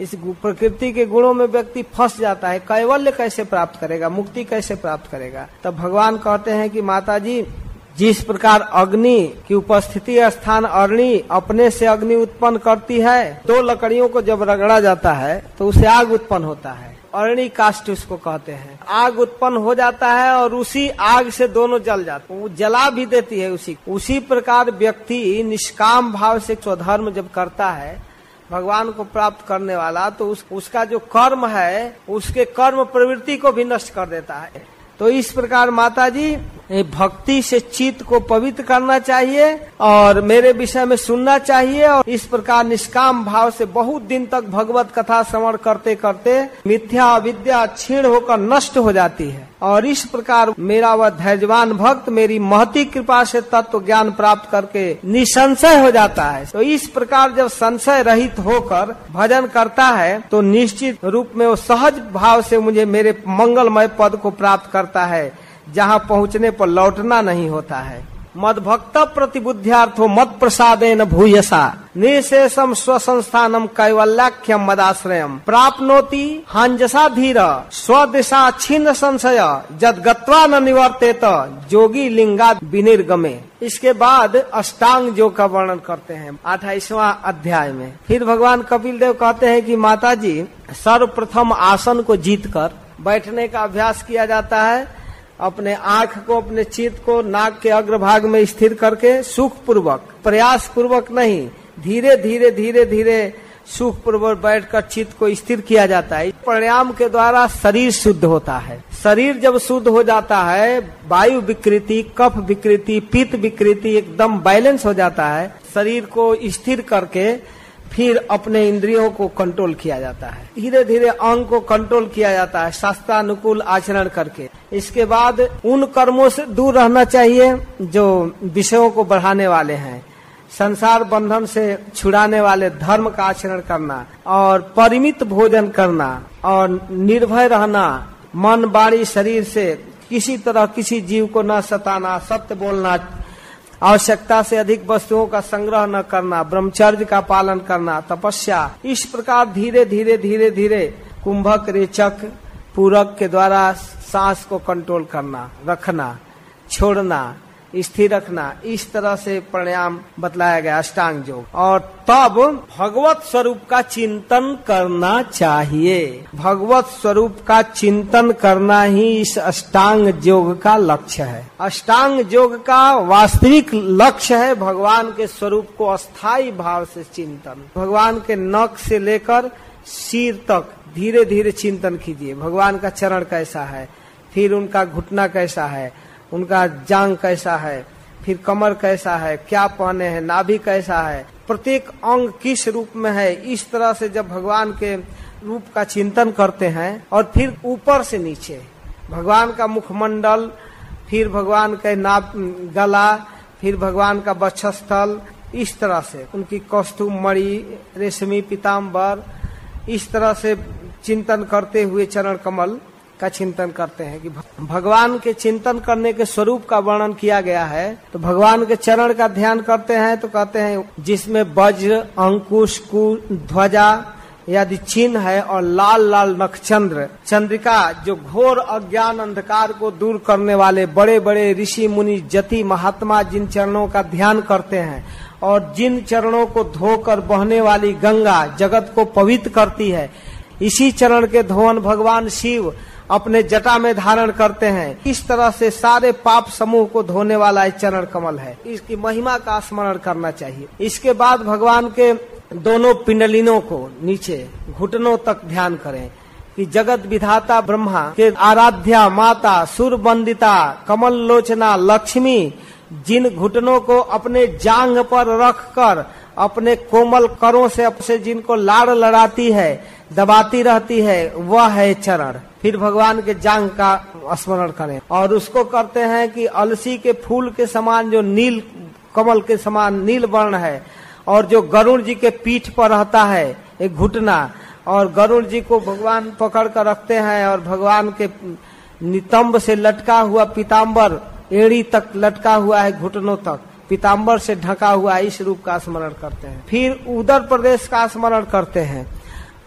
इस प्रकृति के गुणों में व्यक्ति फंस जाता है, कैवल्य कैसे प्राप्त करेगा, मुक्ति कैसे प्राप्त करेगा। तब भगवान कहते हैं कि माताजी, जिस प्रकार अग्नि की उपस्थिति स्थान अरणी अपने से अग्नि उत्पन्न करती है, दो लकड़ियों को जब रगड़ा जाता है तो उसे आग उत्पन्न होता है, अरणी काष्ठ उसको कहते हैं। आग उत्पन्न हो जाता है और उसी आग से दोनों जल जाते हैं, वो जला भी देती है उसी प्रकार व्यक्ति निष्काम भाव से स्वधर्म जब करता है, भगवान को प्राप्त करने वाला, तो उसका जो कर्म है उसके कर्म प्रवृत्ति को भी नष्ट कर देता है। तो इस प्रकार माताजी, भक्ति से चित्त को पवित्र करना चाहिए और मेरे विषय में सुनना चाहिए, और इस प्रकार निष्काम भाव से बहुत दिन तक भगवत कथा श्रवण करते करते मिथ्या अविद्या क्षीण होकर नष्ट हो जाती है, और इस प्रकार मेरा वह धैर्यवान भक्त मेरी महती कृपा से तत्व ज्ञान प्राप्त करके निसंशय हो जाता है। तो इस प्रकार जब संशय रहित होकर भजन करता है तो निश्चित रूप में वो सहज भाव से मुझे मेरे मंगलमय पद को प्राप्त करता है, जहाँ पहुँचने पर लौटना नहीं होता है। मद भक्त प्रतिबुद्ध्यार्थो मद प्रसादेन भूयसा निशेषम स्वसंस्थानम कैवल्याख्यम मदाश्रयम प्राप्नोति हांजसा धीर स्वदिशा छिन्न संशय जद गत्वा न निवर्तेत जोगी लिंगा विनिर्गमे। इसके बाद अष्टांग योग का वर्णन करते हैं 28वां अध्याय में। फिर भगवान कपिल देव कहते हैं कि माताजी, सर्वप्रथम आसन को जीतकर बैठने का अभ्यास किया जाता है। अपने आँख को, अपने चित्त को नाक के अग्रभाग में स्थिर करके सुखपूर्वक, प्रयास पूर्वक नहीं, धीरे धीरे धीरे धीरे सुखपूर्वक बैठकर चित्त को स्थिर किया जाता है। प्राणायाम के द्वारा शरीर शुद्ध होता है। शरीर जब शुद्ध हो जाता है, वायु विकृति, कफ विकृति, पित्त विकृति एकदम बैलेंस हो जाता है। शरीर को स्थिर करके फिर अपने इंद्रियों को कंट्रोल किया जाता है, धीरे धीरे अंग को कंट्रोल किया जाता है शास्त्रानुकूल आचरण करके। इसके बाद उन कर्मों से दूर रहना चाहिए जो विषयों को बढ़ाने वाले हैं, संसार बंधन से छुड़ाने वाले धर्म का आचरण करना, और परिमित भोजन करना, और निर्भय रहना, मन वाणी शरीर से किसी तरह किसी जीव को न सताना, सत्य बोलना, आवश्यकता से अधिक वस्तुओं का संग्रह न करना, ब्रह्मचर्य का पालन करना, तपस्या। इस प्रकार धीरे धीरे धीरे धीरे कुंभक, रेचक, पूरक के द्वारा सांस को कंट्रोल करना, रखना, छोड़ना, स्थिर रखना। इस तरह से प्राणायाम बतलाया गया अष्टांग योग। और तब भगवत स्वरूप का चिंतन करना चाहिए। भगवत स्वरूप का चिंतन करना ही इस अष्टांग योग का लक्ष्य है। अष्टांग योग का वास्तविक लक्ष्य है भगवान के स्वरूप को अस्थायी भाव से चिंतन। भगवान के नख से लेकर सिर तक धीरे धीरे चिंतन कीजिए। भगवान का चरण कैसा है, फिर उनका घुटना कैसा है, उनका जांग कैसा है, फिर कमर कैसा है, क्या पहने हैं, नाभि कैसा है, प्रत्येक अंग किस रूप में है। इस तरह से जब भगवान के रूप का चिंतन करते हैं, और फिर ऊपर से नीचे भगवान का मुखमंडल, फिर भगवान का नाभ, गला, फिर भगवान का वक्षस्थल, इस तरह से उनकी कौस्तुभ मणि, रेशमी, पीताम्बर, इस तरह से चिंतन करते हुए चरण कमल का चिंतन करते हैं। कि भगवान के चिंतन करने के स्वरूप का वर्णन किया गया है। तो भगवान के चरण का ध्यान करते हैं तो कहते हैं जिसमें वज्र, अंकुश, ध्वजा यदि चिन्ह है, और लाल लाल नक्षचंद्र, चंद्रिका जो घोर अज्ञान अंधकार को दूर करने वाले बड़े बड़े ऋषि मुनि, जति, महात्मा जिन चरणों का ध्यान करते हैं और जिन चरणों को धोकर बहने वाली गंगा जगत को पवित्र करती है, इसी चरण के धोवन भगवान शिव अपने जटा में धारण करते हैं। इस तरह से सारे पाप समूह को धोने वाला चरण कमल है। इसकी महिमा का स्मरण करना चाहिए। इसके बाद भगवान के दोनों पिंडलिनों को नीचे घुटनों तक ध्यान करें कि जगत विधाता ब्रह्मा के आराध्या माता सुरबंदिता कमल लोचना लक्ष्मी जिन घुटनों को अपने जांग पर रखकर अपने कोमल करों से जिनको लाड़ लड़ाती है दबाती रहती है वह है चरण। फिर भगवान के जांग का स्मरण करें और उसको करते हैं कि अलसी के फूल के समान जो नील कमल के समान नील वर्ण है और जो गरुड़ जी के पीठ पर रहता है एक घुटना और गरुड़ जी को भगवान पकड़ कर रखते हैं और भगवान के नितंब से लटका हुआ पीताम्बर एड़ी तक लटका हुआ है घुटनों तक पीताम्बर से ढका हुआ है इस रूप का स्मरण करते हैं। फिर उदर प्रदेश का स्मरण करते हैं।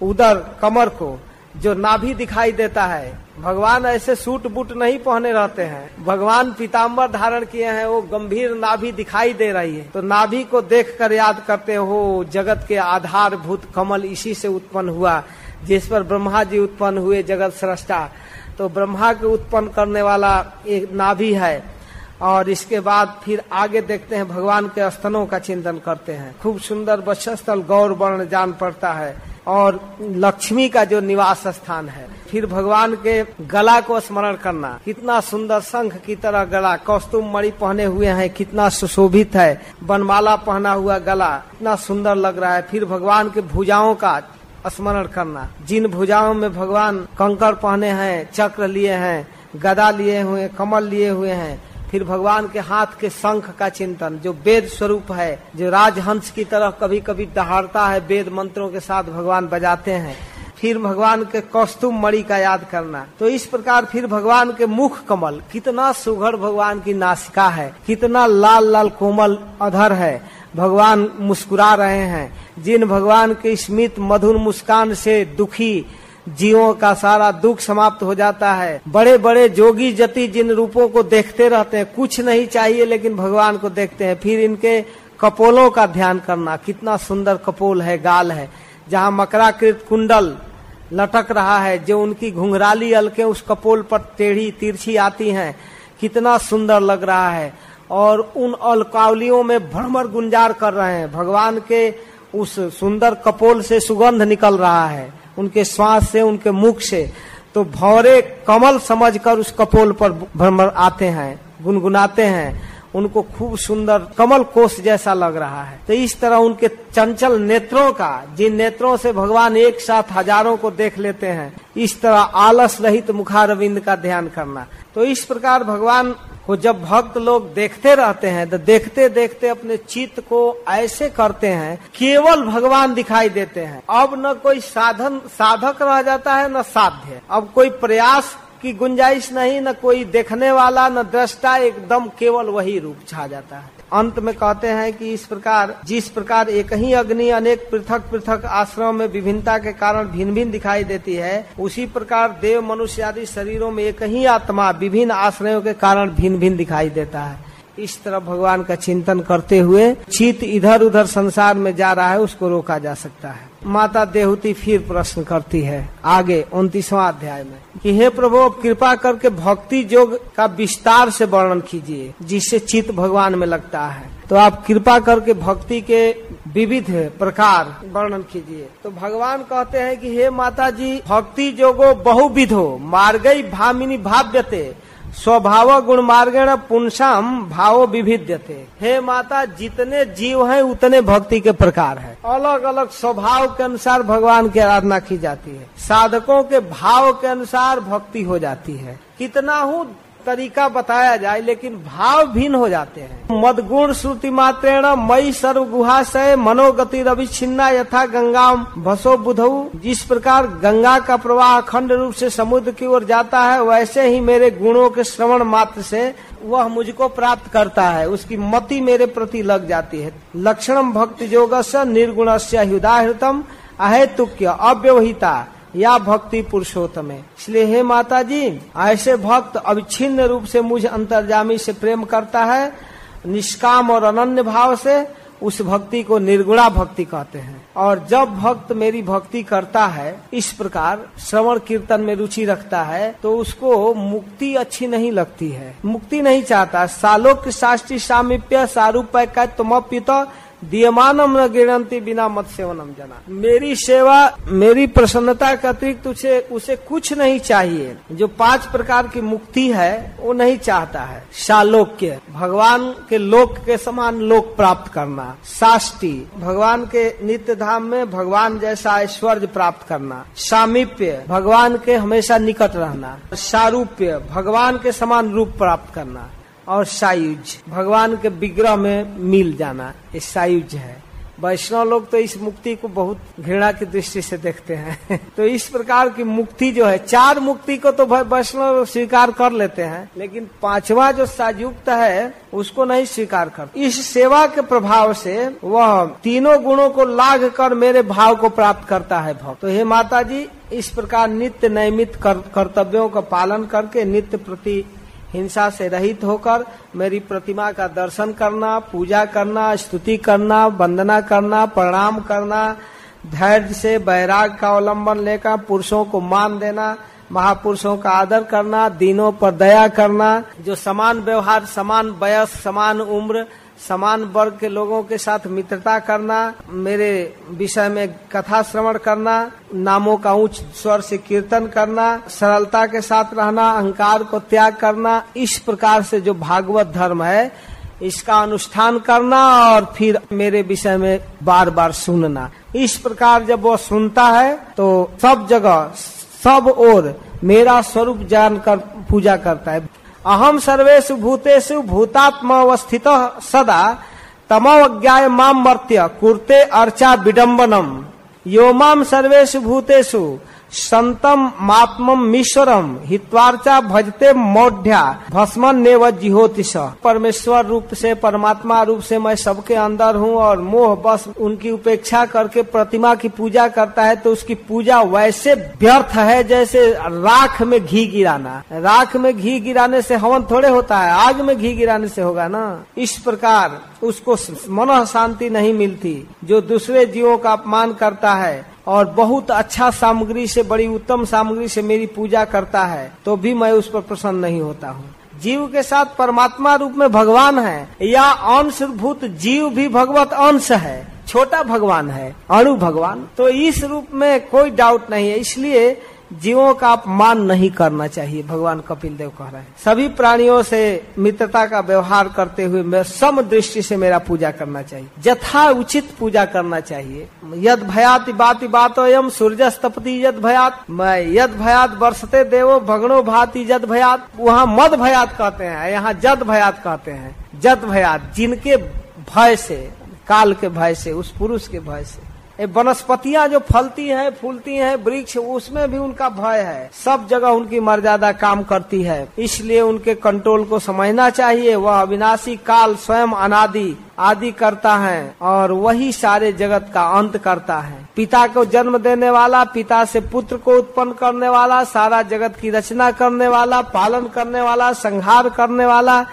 उदर कमर को जो नाभि दिखाई देता है भगवान ऐसे सूट बूट नहीं पहने रहते हैं भगवान पीताम्बर धारण किए हैं वो गंभीर नाभि दिखाई दे रही है तो नाभि को देखकर याद करते हो जगत के आधारभूत कमल इसी से उत्पन्न हुआ जिस पर ब्रह्मा जी उत्पन्न हुए जगत सृष्टा। तो ब्रह्मा के उत्पन्न करने वाला एक नाभि है और इसके बाद फिर आगे देखते हैं भगवान के स्तनों का चिंतन करते हैं। खूब सुंदर वक्षस्थल गौर वर्ण जान पड़ता है और लक्ष्मी का जो निवास स्थान है। फिर भगवान के गला को स्मरण करना कितना सुंदर शंख की तरह गला कौस्तुम मणि पहने हुए हैं कितना सुशोभित है बनमाला पहना हुआ गला कितना सुंदर लग रहा है। फिर भगवान के भुजाओं का स्मरण करना जिन भुजाओं में भगवान कंकर पहने हैं चक्र लिए हैं गदा लिए हुए कमल लिए हुए हैं। फिर भगवान के हाथ के शंख का चिंतन जो वेद स्वरूप है जो राजहंस की तरह कभी कभी दहाड़ता है वेद मंत्रों के साथ भगवान बजाते हैं। फिर भगवान के कौस्तुम मणि का याद करना तो इस प्रकार। फिर भगवान के मुख कमल कितना सुघड़ भगवान की नासिका है कितना लाल लाल कोमल अधर है भगवान मुस्कुरा रहे हैं जिन भगवान के स्मित मधुर मुस्कान से दुखी जीवों का सारा दुख समाप्त हो जाता है। बड़े बड़े जोगी जति जिन रूपों को देखते रहते हैं कुछ नहीं चाहिए लेकिन भगवान को देखते हैं। फिर इनके कपोलों का ध्यान करना कितना सुंदर कपोल है गाल है जहाँ मकराकृत कुंडल लटक रहा है जो उनकी घुंघराली अलके उस कपोल पर टेढ़ी तिरछी आती हैं कितना सुंदर लग रहा है और उन अलकावलियों में भ्रमर गुंजार कर रहे हैं भगवान के उस सुंदर कपोल से सुगंध निकल रहा है उनके श्वास से उनके मुख से। तो भौरे कमल समझकर उस कपोल पर भ्रमर आते हैं गुनगुनाते हैं उनको खूब सुंदर कमल कोष जैसा लग रहा है। तो इस तरह उनके चंचल नेत्रों का जिन नेत्रों से भगवान एक साथ हजारों को देख लेते हैं इस तरह आलस रहित मुखारविंद का ध्यान करना। तो इस प्रकार भगवान को जब भक्त लोग देखते रहते हैं तो देखते देखते अपने चित्त को ऐसे करते हैं केवल भगवान दिखाई देते हैं। अब न कोई साधन साधक रह जाता है न साध्य अब कोई प्रयास की गुंजाइश नहीं न कोई देखने वाला न दृष्टा एकदम केवल वही रूप छा जाता है। अंत में कहते हैं कि इस प्रकार जिस प्रकार एक ही अग्नि अनेक पृथक पृथक आश्रम में विभिन्नता के कारण भिन्न भिन्न दिखाई देती है उसी प्रकार देव मनुष्य आदि शरीरों में एक ही आत्मा विभिन्न आश्रयों के कारण भिन्न भिन्न दिखाई देता है। इस तरह भगवान का चिंतन करते हुए चित्त इधर उधर संसार में जा रहा है उसको रोका जा सकता है। माता देवहूति फिर प्रश्न करती है आगे 29वां अध्याय में कि हे प्रभु अब कृपा करके भक्ति योग का विस्तार से वर्णन कीजिए जिससे चित्त भगवान में लगता है। तो आप कृपा करके भक्ति के विविध प्रकार वर्णन कीजिए। तो भगवान कहते हैं कि हे माता जी भक्ति योगो बहुविधो मार्गई भामिनी भाव्यते स्वभाव गुण मार्गेण पुंसाम भावो विभिद्यते। हे माता जितने जीव हैं उतने भक्ति के प्रकार हैं अलग अलग स्वभाव के अनुसार भगवान की आराधना की जाती है साधकों के भाव के अनुसार भक्ति हो जाती है कितना हूँ तरीका बताया जाए लेकिन भाव भिन्न हो जाते हैं। मद गुण श्रुति मात्रेण मई सर्व गुहा से मनोगति रवि छिन्ना यथा गंगा भसो बुधऊ जिस प्रकार गंगा का प्रवाह अखंड रूप से समुद्र की ओर जाता है वैसे ही मेरे गुणों के श्रवण मात्र से वह मुझको प्राप्त करता है उसकी मति मेरे प्रति लग जाती है। लक्षणम भक्ति योगस्य निर्गुणस्य हृदाहृतम अहेतुक्य अव्यवहिता या भक्ति पुरुषोत्तम। इसलिए हे माता जी ऐसे भक्त अविच्छिन्न रूप से मुझ अंतर्जामी से प्रेम करता है निष्काम और अनन्य भाव से उस भक्ति को निर्गुणा भक्ति कहते हैं। और जब भक्त मेरी भक्ति करता है इस प्रकार श्रवण कीर्तन में रुचि रखता है तो उसको मुक्ति अच्छी नहीं लगती है मुक्ति नहीं चाहता। सालोक शास्त्री सामीप्य सारूप्य का तुम पिता दीयमानम न गृणंति बिना मत सेवनम जना। मेरी सेवा, मेरी प्रसन्नता के अतिरिक्त उसे कुछ नहीं चाहिए। जो 5 प्रकार की मुक्ति है वो नहीं चाहता है। सालोक्य, भगवान के लोक के समान लोक प्राप्त करना। साष्टी, भगवान के नित्य धाम में भगवान जैसा ऐश्वर्य प्राप्त करना। सामीप्य, भगवान के हमेशा निकट रहना। सारूप्य, भगवान के समान रूप प्राप्त करना। और सायुज, भगवान के विग्रह में मिल जाना, ये सायुज है। वैष्णव लोग तो इस मुक्ति को बहुत घृणा की दृष्टि से देखते हैं। तो इस प्रकार की मुक्ति जो है, 4 मुक्ति को तो वैष्णव स्वीकार कर लेते हैं, लेकिन 5वां जो सायुक्त है उसको नहीं स्वीकार करते। इस सेवा के प्रभाव से वह तीनों गुणों को लाघ कर मेरे भाव को प्राप्त करता है भक्त। तो हे माता जी, इस प्रकार नित्य नैमित कर्तव्यों का पालन करके नित्य प्रति हिंसा से रहित होकर मेरी प्रतिमा का दर्शन करना, पूजा करना, स्तुति करना, वंदना करना, प्रणाम करना, धैर्य से वैराग का अवलंबन लेकर पुरुषों को मान देना, महापुरुषों का आदर करना, दीनों पर दया करना, जो समान व्यवहार, समान वयस, समान उम्र, समान वर्ग के लोगों के साथ मित्रता करना, मेरे विषय में कथा श्रवण करना, नामों का उच्च स्वर से कीर्तन करना, सरलता के साथ रहना, अहंकार को त्याग करना। इस प्रकार से जो भागवत धर्म है इसका अनुष्ठान करना और फिर मेरे विषय में बार बार सुनना। इस प्रकार जब वो सुनता है तो सब जगह, सब ओर मेरा स्वरूप जानकर पूजा करता है। अहम सर्वेषु भूतेषु भूतात्मावस्थितः सदा तमोज्ञाय माम मर्त्य कुर्ते अर्चा विडम्बनम यो माम सर्वेषु भूतेषु संतम मात्मम मीश्वरम हित्वार्चा भजते मौढ़्या भस्मन नेव जिहोति। परमेश्वर रूप से, परमात्मा रूप से मैं सबके अंदर हूँ और मोह बस उनकी उपेक्षा करके प्रतिमा की पूजा करता है तो उसकी पूजा वैसे व्यर्थ है जैसे राख में घी गिराना। राख में घी गिराने से हवन थोड़े होता है, आग में घी गिराने से होगा ना। इस प्रकार उसको मन शांति नहीं मिलती। जो दूसरे जीवों का अपमान करता है और बहुत अच्छा सामग्री से, बड़ी उत्तम सामग्री से मेरी पूजा करता है तो भी मैं उस पर प्रसन्न नहीं होता हूँ। जीव के साथ परमात्मा रूप में भगवान है, या अंशभूत जीव भी भगवत अंश है, छोटा भगवान है, अणु भगवान। तो इस रूप में कोई डाउट नहीं है, इसलिए जीवों का अपमान नहीं करना चाहिए। भगवान कपिल देव कह रहे हैं सभी प्राणियों से मित्रता का व्यवहार करते हुए मैं सम दृष्टि से मेरा पूजा करना चाहिए, यथा उचित पूजा करना चाहिए। यद भयाति बाति बातो यम सूर्यस्तपति यद भयात, मैं यद भयात वर्षते देवो भगणो भाति यद भयात। वहाँ मद भयात कहते हैं, यहाँ जद भयात कहते हैं। जद भयात, जिनके भय से, काल के भय से, उस पुरुष के भय से। वनस्पतियाँ जो फलती हैं, फूलती हैं, वृक्ष, उसमें भी उनका भय है। सब जगह उनकी मर्यादा काम करती है, इसलिए उनके कंट्रोल को समझना चाहिए। वह अविनाशी, काल, स्वयं अनादि आदि करता है और वही सारे जगत का अंत करता है। पिता को जन्म देने वाला, पिता से पुत्र को उत्पन्न करने वाला, सारा जगत की रचना करने वाला, पालन करने वाला, संहार करने वाला,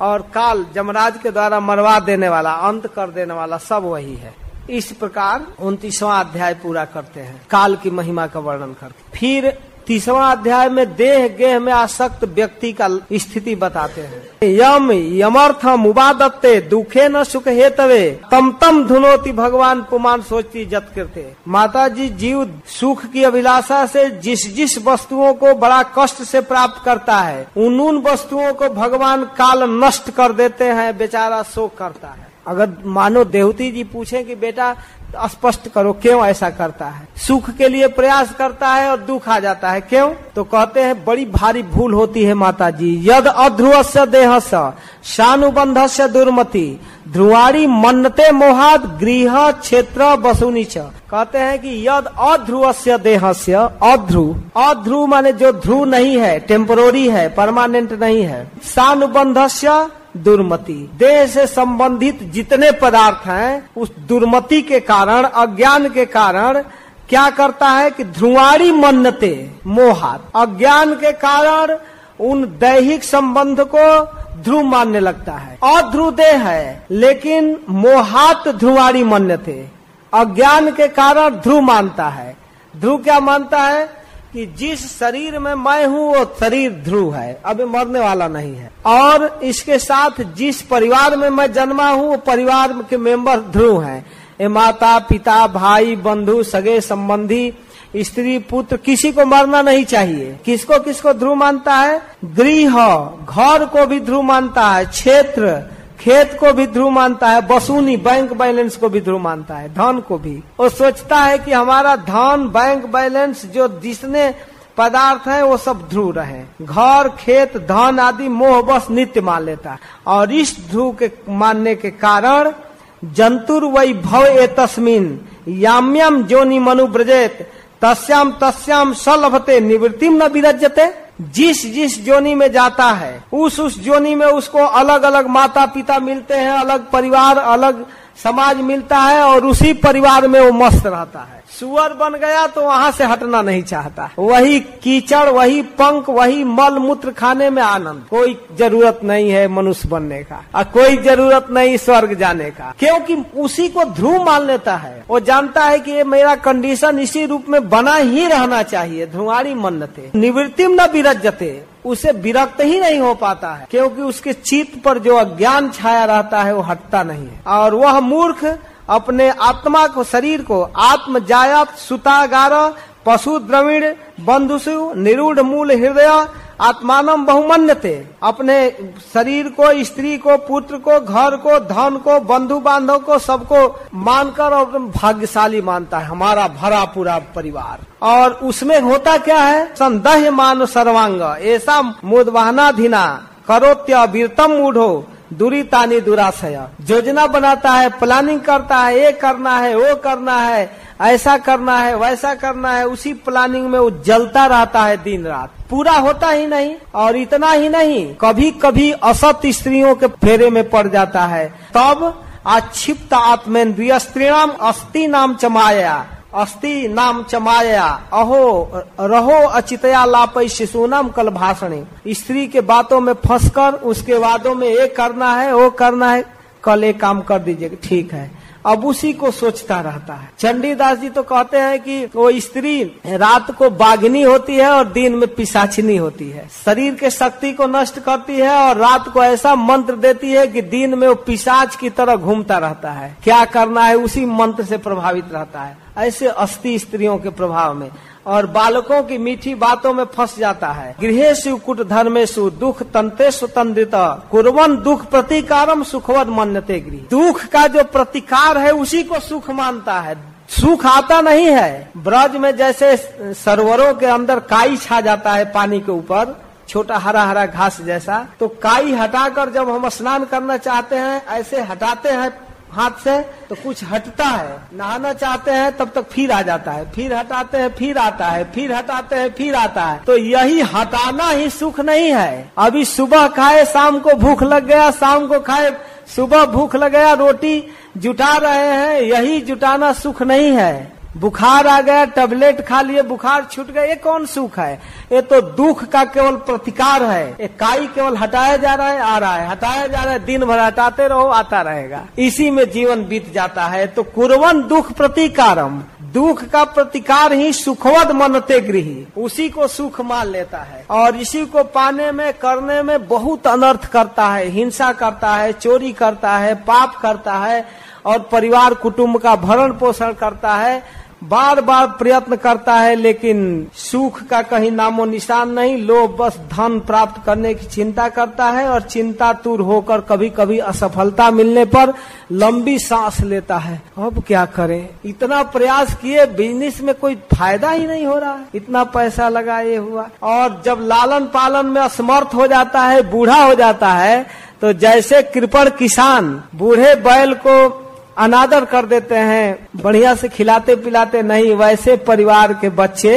और काल यमराज के द्वारा मरवा देने वाला, अंत कर देने वाला, सब वही है। इस प्रकार 29वां अध्याय पूरा करते हैं काल की महिमा का वर्णन करके। फिर 30वां अध्याय में देह गेह में आसक्त व्यक्ति का स्थिति बताते हैं। यम यमर्थ मुबादत्ते दुखे न सुख हेतवे तम तम धुनोति भगवान पुमान सोचती जत करते। माता जी, जीव सुख की अभिलाषा से जिस जिस वस्तुओं को बड़ा कष्ट से प्राप्त करता है उन उन वस्तुओं को भगवान काल नष्ट कर देते हैं, बेचारा शोक करता है। अगर मानो देवहूति जी पूछे कि बेटा स्पष्ट करो क्यों ऐसा करता है, सुख के लिए प्रयास करता है और दुख आ जाता है क्यों, तो कहते हैं बड़ी भारी भूल होती है माता जी। यद अध्रुवस्य देहस्य शानुबंधस्य दुर्मति ध्रुवारी मन्नते मोहाद गृह क्षेत्र वसूनी च। कहते हैं कि यद अध्रुवस्य देहस्य, अध्रुव, अध्रुव माने जो ध्रुव नहीं है, टेम्पोररी है, परमानेंट नहीं है, शानुबंधस्य दुर्मति, देह से संबंधित जितने पदार्थ हैं उस दुर्मति के कारण, अज्ञान के कारण क्या करता है कि ध्रुवारी मन्नते मोहात, अज्ञान के कारण उन दैहिक संबंध को ध्रुव मानने लगता है। अध्रुव देह है लेकिन मोहात ध्रुवारी मन्नते, अज्ञान के कारण ध्रुव मानता है। ध्रुव क्या मानता है कि जिस शरीर में मैं हूँ वो शरीर ध्रुव है, अब मरने वाला नहीं है। और इसके साथ जिस परिवार में मैं जन्मा हूँ वो परिवार के मेंबर ध्रुव हैं। ये माता पिता भाई बंधु सगे संबंधी स्त्री पुत्र किसी को मरना नहीं चाहिए। किसको किसको ध्रुव मानता है? गृह घर को भी ध्रुव मानता है, क्षेत्र खेत को भी ध्रुव मानता है, बसूनी बैंक बैलेंस को भी ध्रुव मानता है, धन को भी। वो सोचता है कि हमारा धन बैंक बैलेंस जो जिसने पदार्थ है वो सब ध्रुव रहे। घर खेत धन आदि मोह बस नित्य मान लेता है। और इस ध्रुव के मानने के कारण जंतुर वै भव एतस्मिन याम्यम जोनि मनु ब्रजेत तस्याम तस्याम सलभते निवृत्तिम न विरज्यते। जिस जिस जोनी में जाता है उस जोनी में उसको अलग अलग माता पिता मिलते हैं, अलग परिवार अलग समाज मिलता है और उसी परिवार में वो मस्त रहता है। सुअर बन गया तो वहाँ से हटना नहीं चाहता, वही कीचड़ वही पंख वही मल मूत्र खाने में आनंद। कोई जरूरत नहीं है मनुष्य बनने का और कोई जरूरत नहीं स्वर्ग जाने का, क्योंकि उसी को ध्रुव मान लेता है। वो जानता है कि ये मेरा कंडीशन इसी रूप में बना ही रहना चाहिए। ध्रुवारी मन्नते निवृत्तिम न विरज्यते, उसे विरक्त ही नहीं हो पाता है, क्योंकि उसके चित्त पर जो अज्ञान छाया रहता है वो हटता नहीं है। और वह मूर्ख अपने आत्मा को शरीर को आत्मजायत सुतागारा पशु द्रविड़ बंधुषु निरूढ़ मूल हृदय आत्मानम बहुमन्यते। अपने शरीर को स्त्री को पुत्र को घर को धन को बंधु बांधव को सबको मानकर और भाग्यशाली मानता है हमारा भरा पूरा परिवार। और उसमें होता क्या है? संदेह मान सर्वांग ऐसा मुदवाहनाधीना करोत्य वीरतम मूढ़ो दूरी तानी दुराशय। योजना बनाता है, प्लानिंग करता है, ये करना है वो करना है, ऐसा करना है वैसा करना है, उसी प्लानिंग में वो जलता रहता है दिन रात, पूरा होता ही नहीं। और इतना ही नहीं, कभी कभी असत स्त्रियों के फेरे में पड़ जाता है। तब आक्षिप्त आत्मेन्द्रिय स्त्री नाम अस्ति नाम चमाया अस्ति नाम चमाया अहो रहो अचितया लापई शिशुनाम कल भाषणी। स्त्री के बातों में फंसकर उसके वादों में ये करना है वो करना है, कल ये काम कर दीजिएगा, ठीक है, अब उसी को सोचता रहता है। चंडीदास जी तो कहते हैं कि वो स्त्री रात को बाघिनी होती है और दिन में पिशाचिनी होती है। शरीर के शक्ति को नष्ट करती है और रात को ऐसा मंत्र देती है कि दिन में वो पिशाच की तरह घूमता रहता है, क्या करना है उसी मंत्र से प्रभावित रहता है। ऐसे अस्थि स्त्रियों के प्रभाव में और बालकों की मीठी बातों में फंस जाता है। गृहेषु कुट धर्मेषु दुख तंतेषु तंद्रित कुर्वन दुख प्रतिकारम सुखवद मन्यते गृह। दुख का जो प्रतिकार है उसी को सुख मानता है, सुख आता नहीं है। ब्रज में जैसे सरोवरों के अंदर काई छा जाता है पानी के ऊपर, छोटा हरा हरा घास जैसा, तो काई हटाकर जब हम स्नान करना चाहते हैं ऐसे हटाते हैं हाथ से तो कुछ हटता है, नहाना चाहते हैं तब तक फिर आ जाता है, फिर हटाते हैं फिर आता है, फिर हटाते हैं फिर आता है। तो यही हटाना ही सुख नहीं है। अभी सुबह खाए शाम को भूख लग गया, शाम को खाए सुबह भूख लग गया, रोटी जुटा रहे हैं, यही जुटाना सुख नहीं है। बुखार आ गया टेबलेट खा लिए बुखार छूट गया, ये कौन सुख है? ये तो दुख का केवल प्रतिकार है। ये काई केवल हटाया जा रहा है आ रहा है, हटाया जा रहा है, दिन भर हटाते रहो आता रहेगा, इसी में जीवन बीत जाता है। तो कुर्वन दुख प्रतिकारम, दुख का प्रतिकार ही सुखवद मनते गृह, उसी को सुख मान लेता है और इसी को पाने में करने में बहुत अनर्थ करता है, हिंसा करता है, चोरी करता है, पाप करता है और परिवार कुटुम्ब का भरण पोषण करता है। बार बार प्रयत्न करता है लेकिन सुख का कहीं नामो निशान नहीं। लोग बस धन प्राप्त करने की चिंता करता है और चिंता तुर होकर कभी कभी असफलता मिलने पर लंबी सांस लेता है, अब क्या करें, इतना प्रयास किए बिजनेस में कोई फायदा ही नहीं हो रहा है, इतना पैसा लगाए हुआ। और जब लालन पालन में असमर्थ हो जाता है, बूढ़ा हो जाता है, तो जैसे कृपण किसान बूढ़े बैल को अनादर कर देते हैं, बढ़िया से खिलाते पिलाते नहीं, वैसे परिवार के बच्चे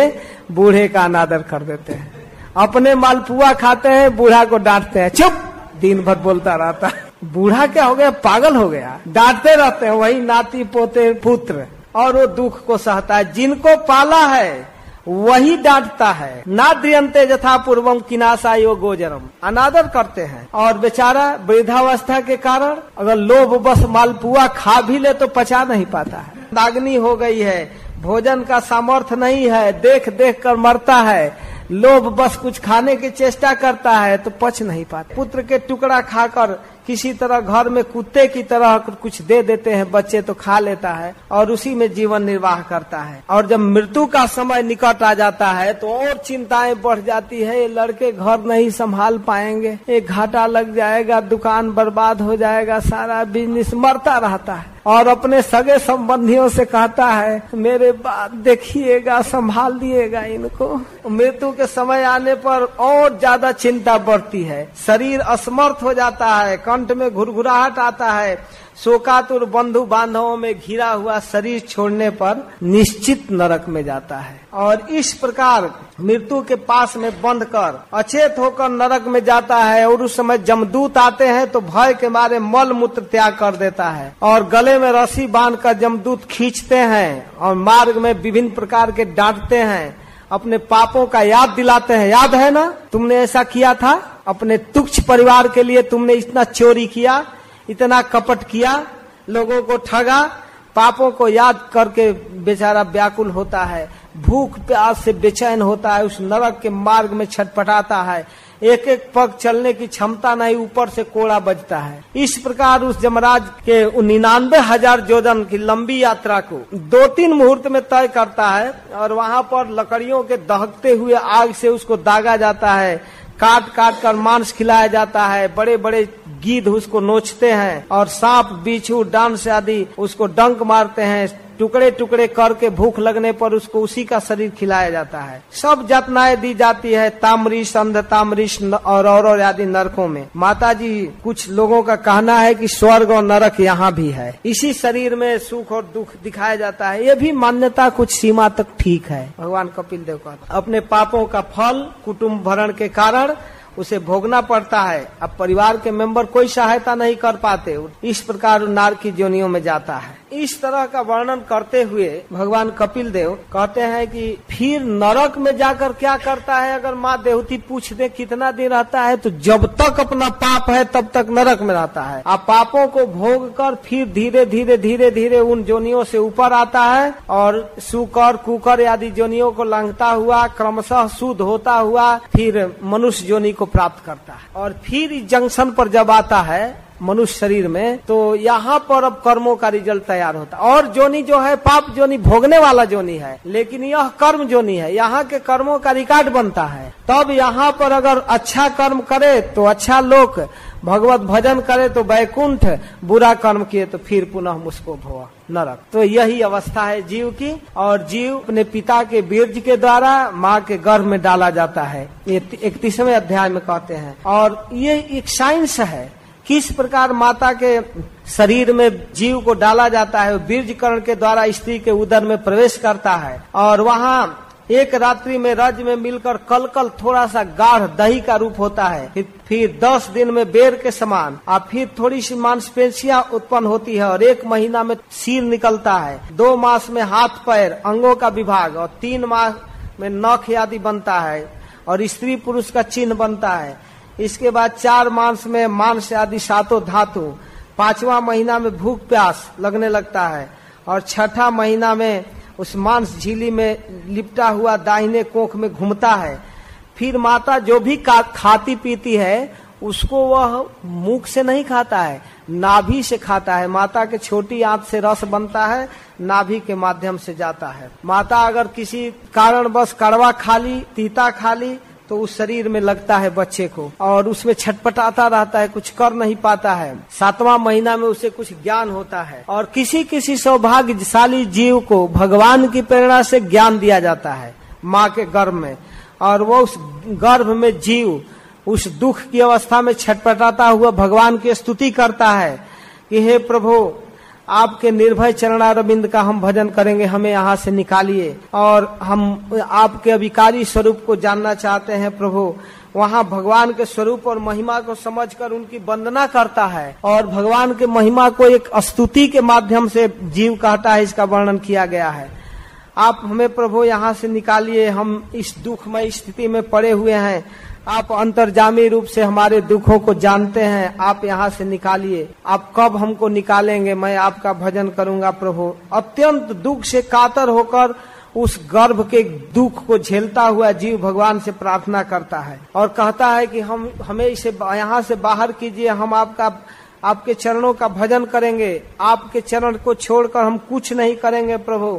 बूढ़े का अनादर कर देते हैं। अपने मालपुआ खाते हैं, बूढ़ा को डांटते हैं, चुप, दिन भर बोलता रहता है, बूढ़ा क्या हो गया पागल हो गया, डांटते रहते हैं। वही नाती पोते पुत्र और वो दुख को सहता है। जिनको पाला है वही डांटता है, ना द्रियंते यथा पूर्वम किनासा यो गोजरम, अनादर करते हैं। और बेचारा वृद्धावस्था के कारण अगर लोभ बस मालपुआ खा भी ले तो पचा नहीं पाता है। दागनी हो गई है, भोजन का सामर्थ्य नहीं है, देख देख कर मरता है, लोभ बस कुछ खाने की चेष्टा करता है तो पच नहीं पाता। पुत्र के टुकड़ा खाकर किसी तरह घर में कुत्ते की तरह कुछ दे देते हैं बच्चे तो खा लेता है और उसी में जीवन निर्वाह करता है। और जब मृत्यु का समय निकट आ जाता है तो और चिंताएं बढ़ जाती है, ये लड़के घर नहीं संभाल पाएंगे, ये घाटा लग जाएगा, दुकान बर्बाद हो जाएगा, सारा बिजनेस। मरता रहता है और अपने सगे संबंधियों से कहता है मेरे बात देखिएगा, संभाल दिएगा इनको। मृत्यु के समय आने पर और ज्यादा चिंता बढ़ती है, शरीर असमर्थ हो जाता है, कंठ में घुरघुराहट आता है, शोकातुर बंधु बांधवों में घिरा हुआ शरीर छोड़ने पर निश्चित नरक में जाता है। और इस प्रकार मृत्यु के पास में बंध कर अचेत होकर नरक में जाता है। और उस समय जमदूत आते हैं तो भय के मारे मल मूत्र त्याग कर देता है और गले में रस्सी बांध कर जमदूत खींचते हैं और मार्ग में विभिन्न प्रकार के डांटते हैं, अपने पापों का याद दिलाते हैं। याद है ना तुमने ऐसा किया था, अपने तुच्छ परिवार के लिए तुमने इतना चोरी किया, इतना कपट किया, लोगों को ठगा। पापों को याद करके बेचारा व्याकुल होता है, भूख प्यास से बेचैन होता है, उस नरक के मार्ग में छटपटाता है, एक एक पग चलने की क्षमता नहीं, ऊपर से कोड़ा बजता है। इस प्रकार उस यमराज के 99,000 जोजन की लंबी यात्रा को 2-3 मुहूर्त में तय करता है और वहाँ पर लकड़ियों के दहकते हुए आग से उसको दागा जाता है, काट काट कर मांस खिलाया जाता है, बड़े बड़े गीध उसको नोचते हैं और सांप बिच्छू डांस आदि उसको डंक मारते हैं, टुकड़े टुकड़े करके भूख लगने पर उसको उसी का शरीर खिलाया जाता है। सब यातनाएं दी जाती है ताम्रिश, अंध ताम्रिश और आदि नरकों में। माताजी, कुछ लोगों का कहना है कि स्वर्ग और नरक यहाँ भी है, इसी शरीर में सुख और दुख दिखाया जाता है। ये भी मान्यता कुछ सीमा तक ठीक है। भगवान कपिल देव का अपने पापों का फल कुटुम्ब भरण के कारण उसे भोगना पड़ता है। अब परिवार के मेंबर कोई सहायता नहीं कर पाते, इस प्रकार नारकी जोनियों में जाता है। इस तरह का वर्णन करते हुए भगवान कपिल देव कहते हैं कि फिर नरक में जाकर क्या करता है, अगर माँ देवहूति पूछ दे कितना दिन रहता है, तो जब तक अपना पाप है तब तक नरक में रहता है। आप पापों को भोग कर फिर धीरे धीरे धीरे धीरे उन जोनियों से ऊपर आता है और सुकर कुकर आदि जोनियों को लांघता हुआ क्रमशः शुद्ध होता हुआ फिर मनुष्य जोनि को प्राप्त करता है। और फिर इस जंक्शन पर जब आता है मनुष्य शरीर में तो यहाँ पर अब कर्मों का रिजल्ट तैयार होता है। और जोनी जो है पाप जोनी, भोगने वाला जोनी है, लेकिन यह कर्म जोनी है, यहाँ के कर्मों का रिकॉर्ड बनता है। तब यहाँ पर अगर अच्छा कर्म करे तो अच्छा लोक, भगवत भजन करे तो वैकुंठ, बुरा कर्म किए तो फिर पुनः मुझको भोग नरक। तो यही अवस्था है जीव की। और जीव अपने पिता के बीर्ज के द्वारा माँ के गर्भ में डाला जाता है, 31वें अध्याय में कहते हैं। और ये एक साइंस है, किस प्रकार माता के शरीर में जीव को डाला जाता है। बीजकरण के द्वारा स्त्री के उदर में प्रवेश करता है और वहाँ एक रात्रि में रज में मिलकर कलकल थोड़ा सा गाढ़ दही का रूप होता है, फिर 10 दिन में बेर के समान, और फिर थोड़ी सी मांसपेशियां उत्पन्न होती है और 1 महीना में सिर निकलता है, 2 मास में हाथ पैर अंगों का विभाग, और 3 मास में नख आदि बनता है और स्त्री पुरुष का चिन्ह बनता है। इसके बाद 4 मास में मांस आदि 7 धातु, 5वां महीना में भूख प्यास लगने लगता है और 6ठा महीना में उस मांस झीली में लिपटा हुआ दाहिने कोख में घूमता है। फिर माता जो भी खाती पीती है उसको वह मुख से नहीं खाता है, नाभि से खाता है। माता के छोटी आंत से रस बनता है, नाभि के माध्यम से जाता है। माता अगर किसी कारणवश कड़वा खा ली, तीता खा ली, तो उस शरीर में लगता है बच्चे को और उसमें छटपटाता रहता है, कुछ कर नहीं पाता है। 7वां महीना में उसे कुछ ज्ञान होता है। और किसी किसी सौभाग्यशाली जीव को भगवान की प्रेरणा से ज्ञान दिया जाता है माँ के गर्भ में, और वो उस गर्भ में जीव उस दुख की अवस्था में छटपटाता हुआ भगवान की स्तुति करता है कि हे प्रभु, आपके निर्भय चरणारविंद का हम भजन करेंगे, हमें यहाँ से निकालिए और हम आपके अभिकारी स्वरूप को जानना चाहते हैं प्रभु। वहाँ भगवान के स्वरूप और महिमा को समझकर उनकी वंदना करता है और भगवान के महिमा को एक स्तुति के माध्यम से जीव कहता है, इसका वर्णन किया गया है। आप हमें प्रभु यहाँ से निकालिए, हम इस दुखमय स्थिति में पड़े हुए हैं, आप अंतर्जामी रूप से हमारे दुखों को जानते हैं, आप यहाँ से निकालिए। आप कब हमको निकालेंगे? मैं आपका भजन करूंगा प्रभु। अत्यंत दुख से कातर होकर उस गर्भ के दुख को झेलता हुआ जीव भगवान से प्रार्थना करता है और कहता है कि हमें इसे यहाँ से बाहर कीजिए, हम आपके चरणों का भजन करेंगे, आपके चरण को छोड़कर हम कुछ नहीं करेंगे प्रभु,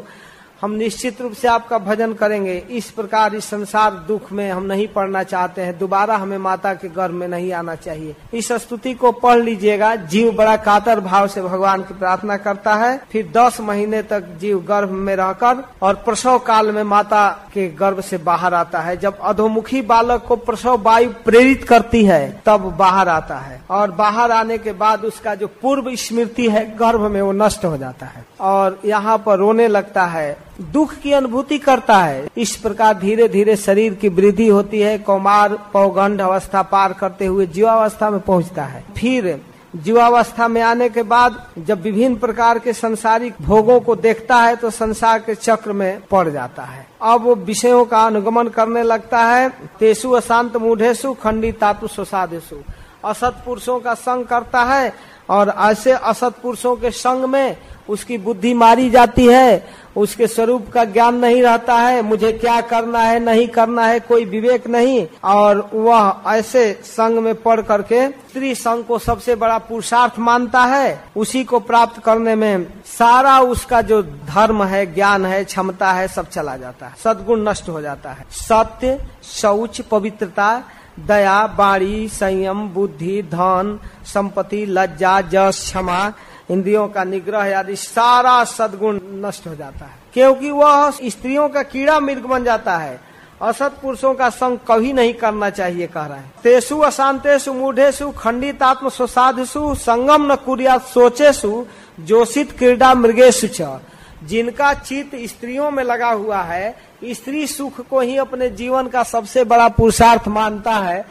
हम निश्चित रूप से आपका भजन करेंगे। इस प्रकार इस संसार दुख में हम नहीं पड़ना चाहते हैं, दोबारा हमें माता के गर्भ में नहीं आना चाहिए। इस स्तुति को पढ़ लीजिएगा। जीव बड़ा कातर भाव से भगवान की प्रार्थना करता है। फिर 10 महीने तक जीव गर्भ में रहकर और प्रसव काल में माता के गर्भ से बाहर आता है। जब अधोमुखी बालक को प्रसव वायु प्रेरित करती है तब बाहर आता है और बाहर आने के बाद उसका जो पूर्व स्मृति है गर्भ में वो नष्ट हो जाता है और यहाँ पर रोने लगता है, दुख की अनुभूति करता है। इस प्रकार धीरे धीरे शरीर की वृद्धि होती है। कौमार पौगंड अवस्था पार करते हुए जीवावस्था में पहुंचता है। फिर जीवावस्था में आने के बाद जब विभिन्न प्रकार के संसारिक भोगों को देखता है तो संसार के चक्र में पड़ जाता है। अब वो विषयों का अनुगमन करने लगता है। तेसु अशांत मूढ़ेशु खंडित तातु सुसादेशु, असत पुरुषों का संग करता है और ऐसे असत पुरुषों के संग में उसकी बुद्धि मारी जाती है। उसके स्वरूप का ज्ञान नहीं रहता है, मुझे क्या करना है नहीं करना है, कोई विवेक नहीं, और वह ऐसे संग में पड़ करके स्त्री संग को सबसे बड़ा पुरुषार्थ मानता है। उसी को प्राप्त करने में सारा उसका जो धर्म है, ज्ञान है, क्षमता है, सब चला जाता है। सद्गुण नष्ट हो जाता है। सत्य, शौच, पवित्रता, दया, बाणी, संयम, बुद्धि, धन, संपत्ति, लज्जा, जश, क्षमा, इंद्रियों का निग्रह आदि सारा सद्गुण नष्ट हो जाता है, क्योंकि वह स्त्रियों का कीड़ा मृग बन जाता है। असत पुरुषों का संग कभी नहीं करना चाहिए कह रहा है। तेसु अशांतेषु मूढ़ेषु खंडित आत्म सुसाधु संगम न कुरिया सोचेशु जोषित क्रीडा मृगेशु च, जिनका चित्त स्त्रियों में लगा हुआ है, स्त्री सुख को ही अपने जीवन का सबसे बड़ा पुरुषार्थ मानता है,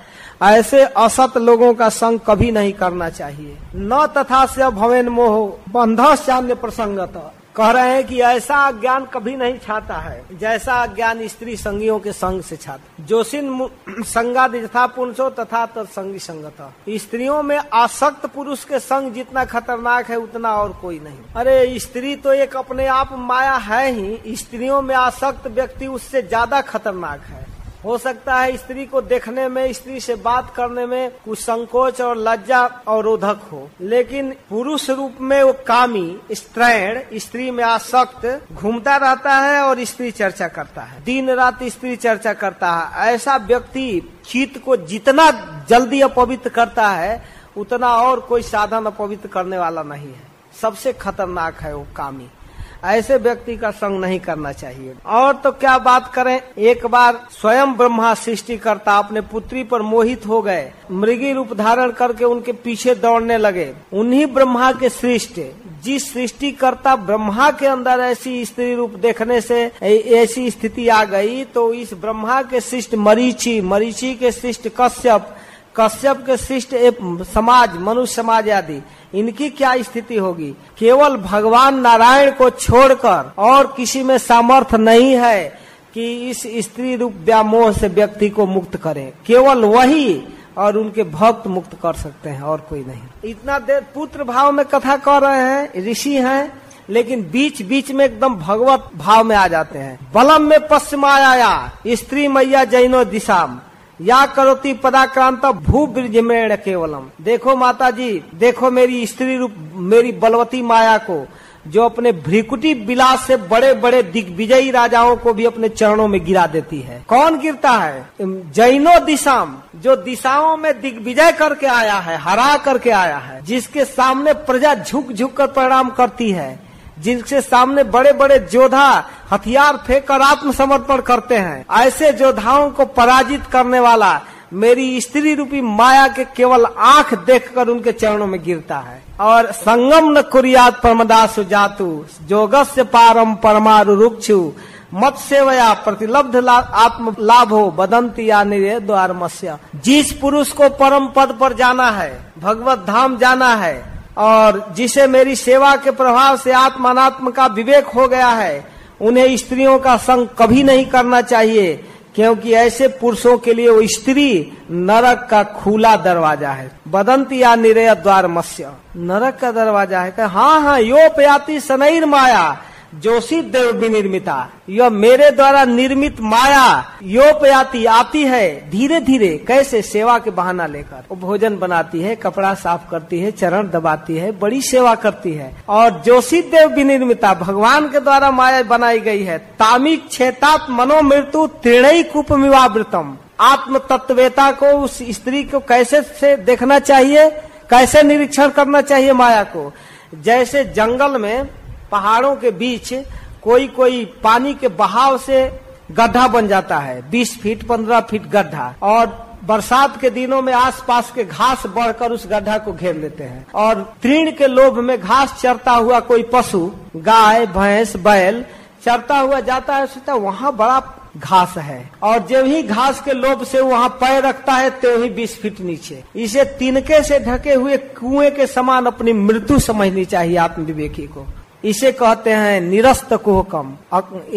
ऐसे असत लोगों का संग कभी नहीं करना चाहिए। न तथा से भवेन मोह बंधस्यान्य प्रसंगत, कह रहे हैं कि ऐसा अज्ञान कभी नहीं छाता है जैसा अज्ञान स्त्री संगियों के संग से छाता। जोसिन संगादि यथा पुरुषो तथा तत्संगी संगत, स्त्रियों में आसक्त पुरुष के संग जितना खतरनाक है उतना और कोई नहीं। अरे स्त्री तो एक अपने आप माया है ही, स्त्रियों में आसक्त व्यक्ति उससे ज्यादा खतरनाक है। हो सकता है स्त्री को देखने में, स्त्री से बात करने में कुछ संकोच और लज्जा और रोधक हो, लेकिन पुरुष रूप में वो कामी स्त्रैण स्त्री में आसक्त घूमता रहता है और स्त्री चर्चा करता है, दिन रात स्त्री चर्चा करता है। ऐसा व्यक्ति चित्त को जितना जल्दी अपवित्र करता है उतना और कोई साधन अपवित्र करने वाला नहीं है। सबसे खतरनाक है वो कामी, ऐसे व्यक्ति का संग नहीं करना चाहिए। और तो क्या बात करें, एक बार स्वयं ब्रह्मा सृष्टिकर्ता अपने पुत्री पर मोहित हो गए, मृगी रूप धारण करके उनके पीछे दौड़ने लगे। उन्हीं ब्रह्मा के सृष्ट, जिस सृष्टिकर्ता ब्रह्मा के अंदर ऐसी स्त्री रूप देखने से ऐसी स्थिति आ गई, तो इस ब्रह्मा के सृष्ट मरीची, मरीची के सृष्ट कश्यप, कश्यप के शिष्ट समाज मनुष्य समाज आदि, इनकी क्या स्थिति होगी। केवल भगवान नारायण को छोड़कर और किसी में सामर्थ्य नहीं है कि इस स्त्री रूप व्यामोह से व्यक्ति को मुक्त करें। केवल वही और उनके भक्त मुक्त कर सकते हैं, और कोई नहीं। इतना देर पुत्र भाव में कथा कर रहे हैं, ऋषि हैं, लेकिन बीच बीच में एकदम भगवत भाव में आ जाते हैं। बलम में पश्चिमाया स्त्री मैया जैनो दिशाम या करोती पदाक्रांत भू ब्रज में केवलम, देखो माता जी, देखो मेरी स्त्री रूप, मेरी बलवती माया को, जो अपने भ्रिकुटी विलास से बड़े बड़े दिग्विजयी राजाओं को भी अपने चरणों में गिरा देती है। कौन गिरता है? जैनो दिशाम, जो दिशाओं में दिग्विजय करके आया है, हरा करके आया है, जिसके सामने प्रजा झुक झुक कर प्रणाम करती है, जिनके सामने बड़े बड़े योद्धा हथियार फेंक कर आत्मसमर्पण करते हैं। ऐसे योद्धाओं को पराजित करने वाला मेरी स्त्री रूपी माया के केवल आंख देखकर उनके चरणों में गिरता है। और संगम न कुरियात परमदासु जातु जोगस्य पारम परमारु रुक्षु मत सेवया प्रतिलब्ध आत्म लाभ हो बदंती या निरे द्वार मत्स्य। जिस पुरुष को परम पद पर जाना है, भगवत धाम जाना है, और जिसे मेरी सेवा के प्रभाव से आत्म अनात्म का विवेक हो गया है, उन्हें स्त्रियों का संग कभी नहीं करना चाहिए। क्योंकि ऐसे पुरुषों के लिए वो स्त्री नरक का खुला दरवाजा है। बदंती या निरय द्वार मत्स्य नरक का दरवाजा है। हाँ हाँ यो प्याति सनैर माया जोशी देव विनिर्मिता, यह मेरे द्वारा निर्मित माया योपयाति आती है धीरे धीरे, कैसे सेवा के बहाना लेकर। वो भोजन बनाती है, कपड़ा साफ करती है, चरण दबाती है, बड़ी सेवा करती है। और जोशी देव विनिर्मिता भगवान के द्वारा माया बनाई गई है। तामिक छेतात मनोमृत्यु त्रिणई कूपमिवावृतम। आत्म तत्वेता को उस स्त्री को कैसे से देखना चाहिए, कैसे निरीक्षण करना चाहिए माया को। जैसे जंगल में पहाड़ों के बीच कोई कोई पानी के बहाव से गड्ढा बन जाता है, 20 फीट 15 फीट गड्ढा, और बरसात के दिनों में आसपास के घास बढ़कर उस गड्ढा को घेर लेते हैं। और तृण के लोभ में घास चरता हुआ कोई पशु, गाय भैंस बैल चरता हुआ जाता है, सोचता वहाँ बड़ा घास है, और जब ही घास के लोभ से वहाँ पैर रखता है तो ही 20 फीट नीचे। इसे तिनके से ढके हुए कुएं के समान अपनी मृत्यु समझनी चाहिए आत्मविवेकी को। इसे कहते हैं निरस्त कुहकम,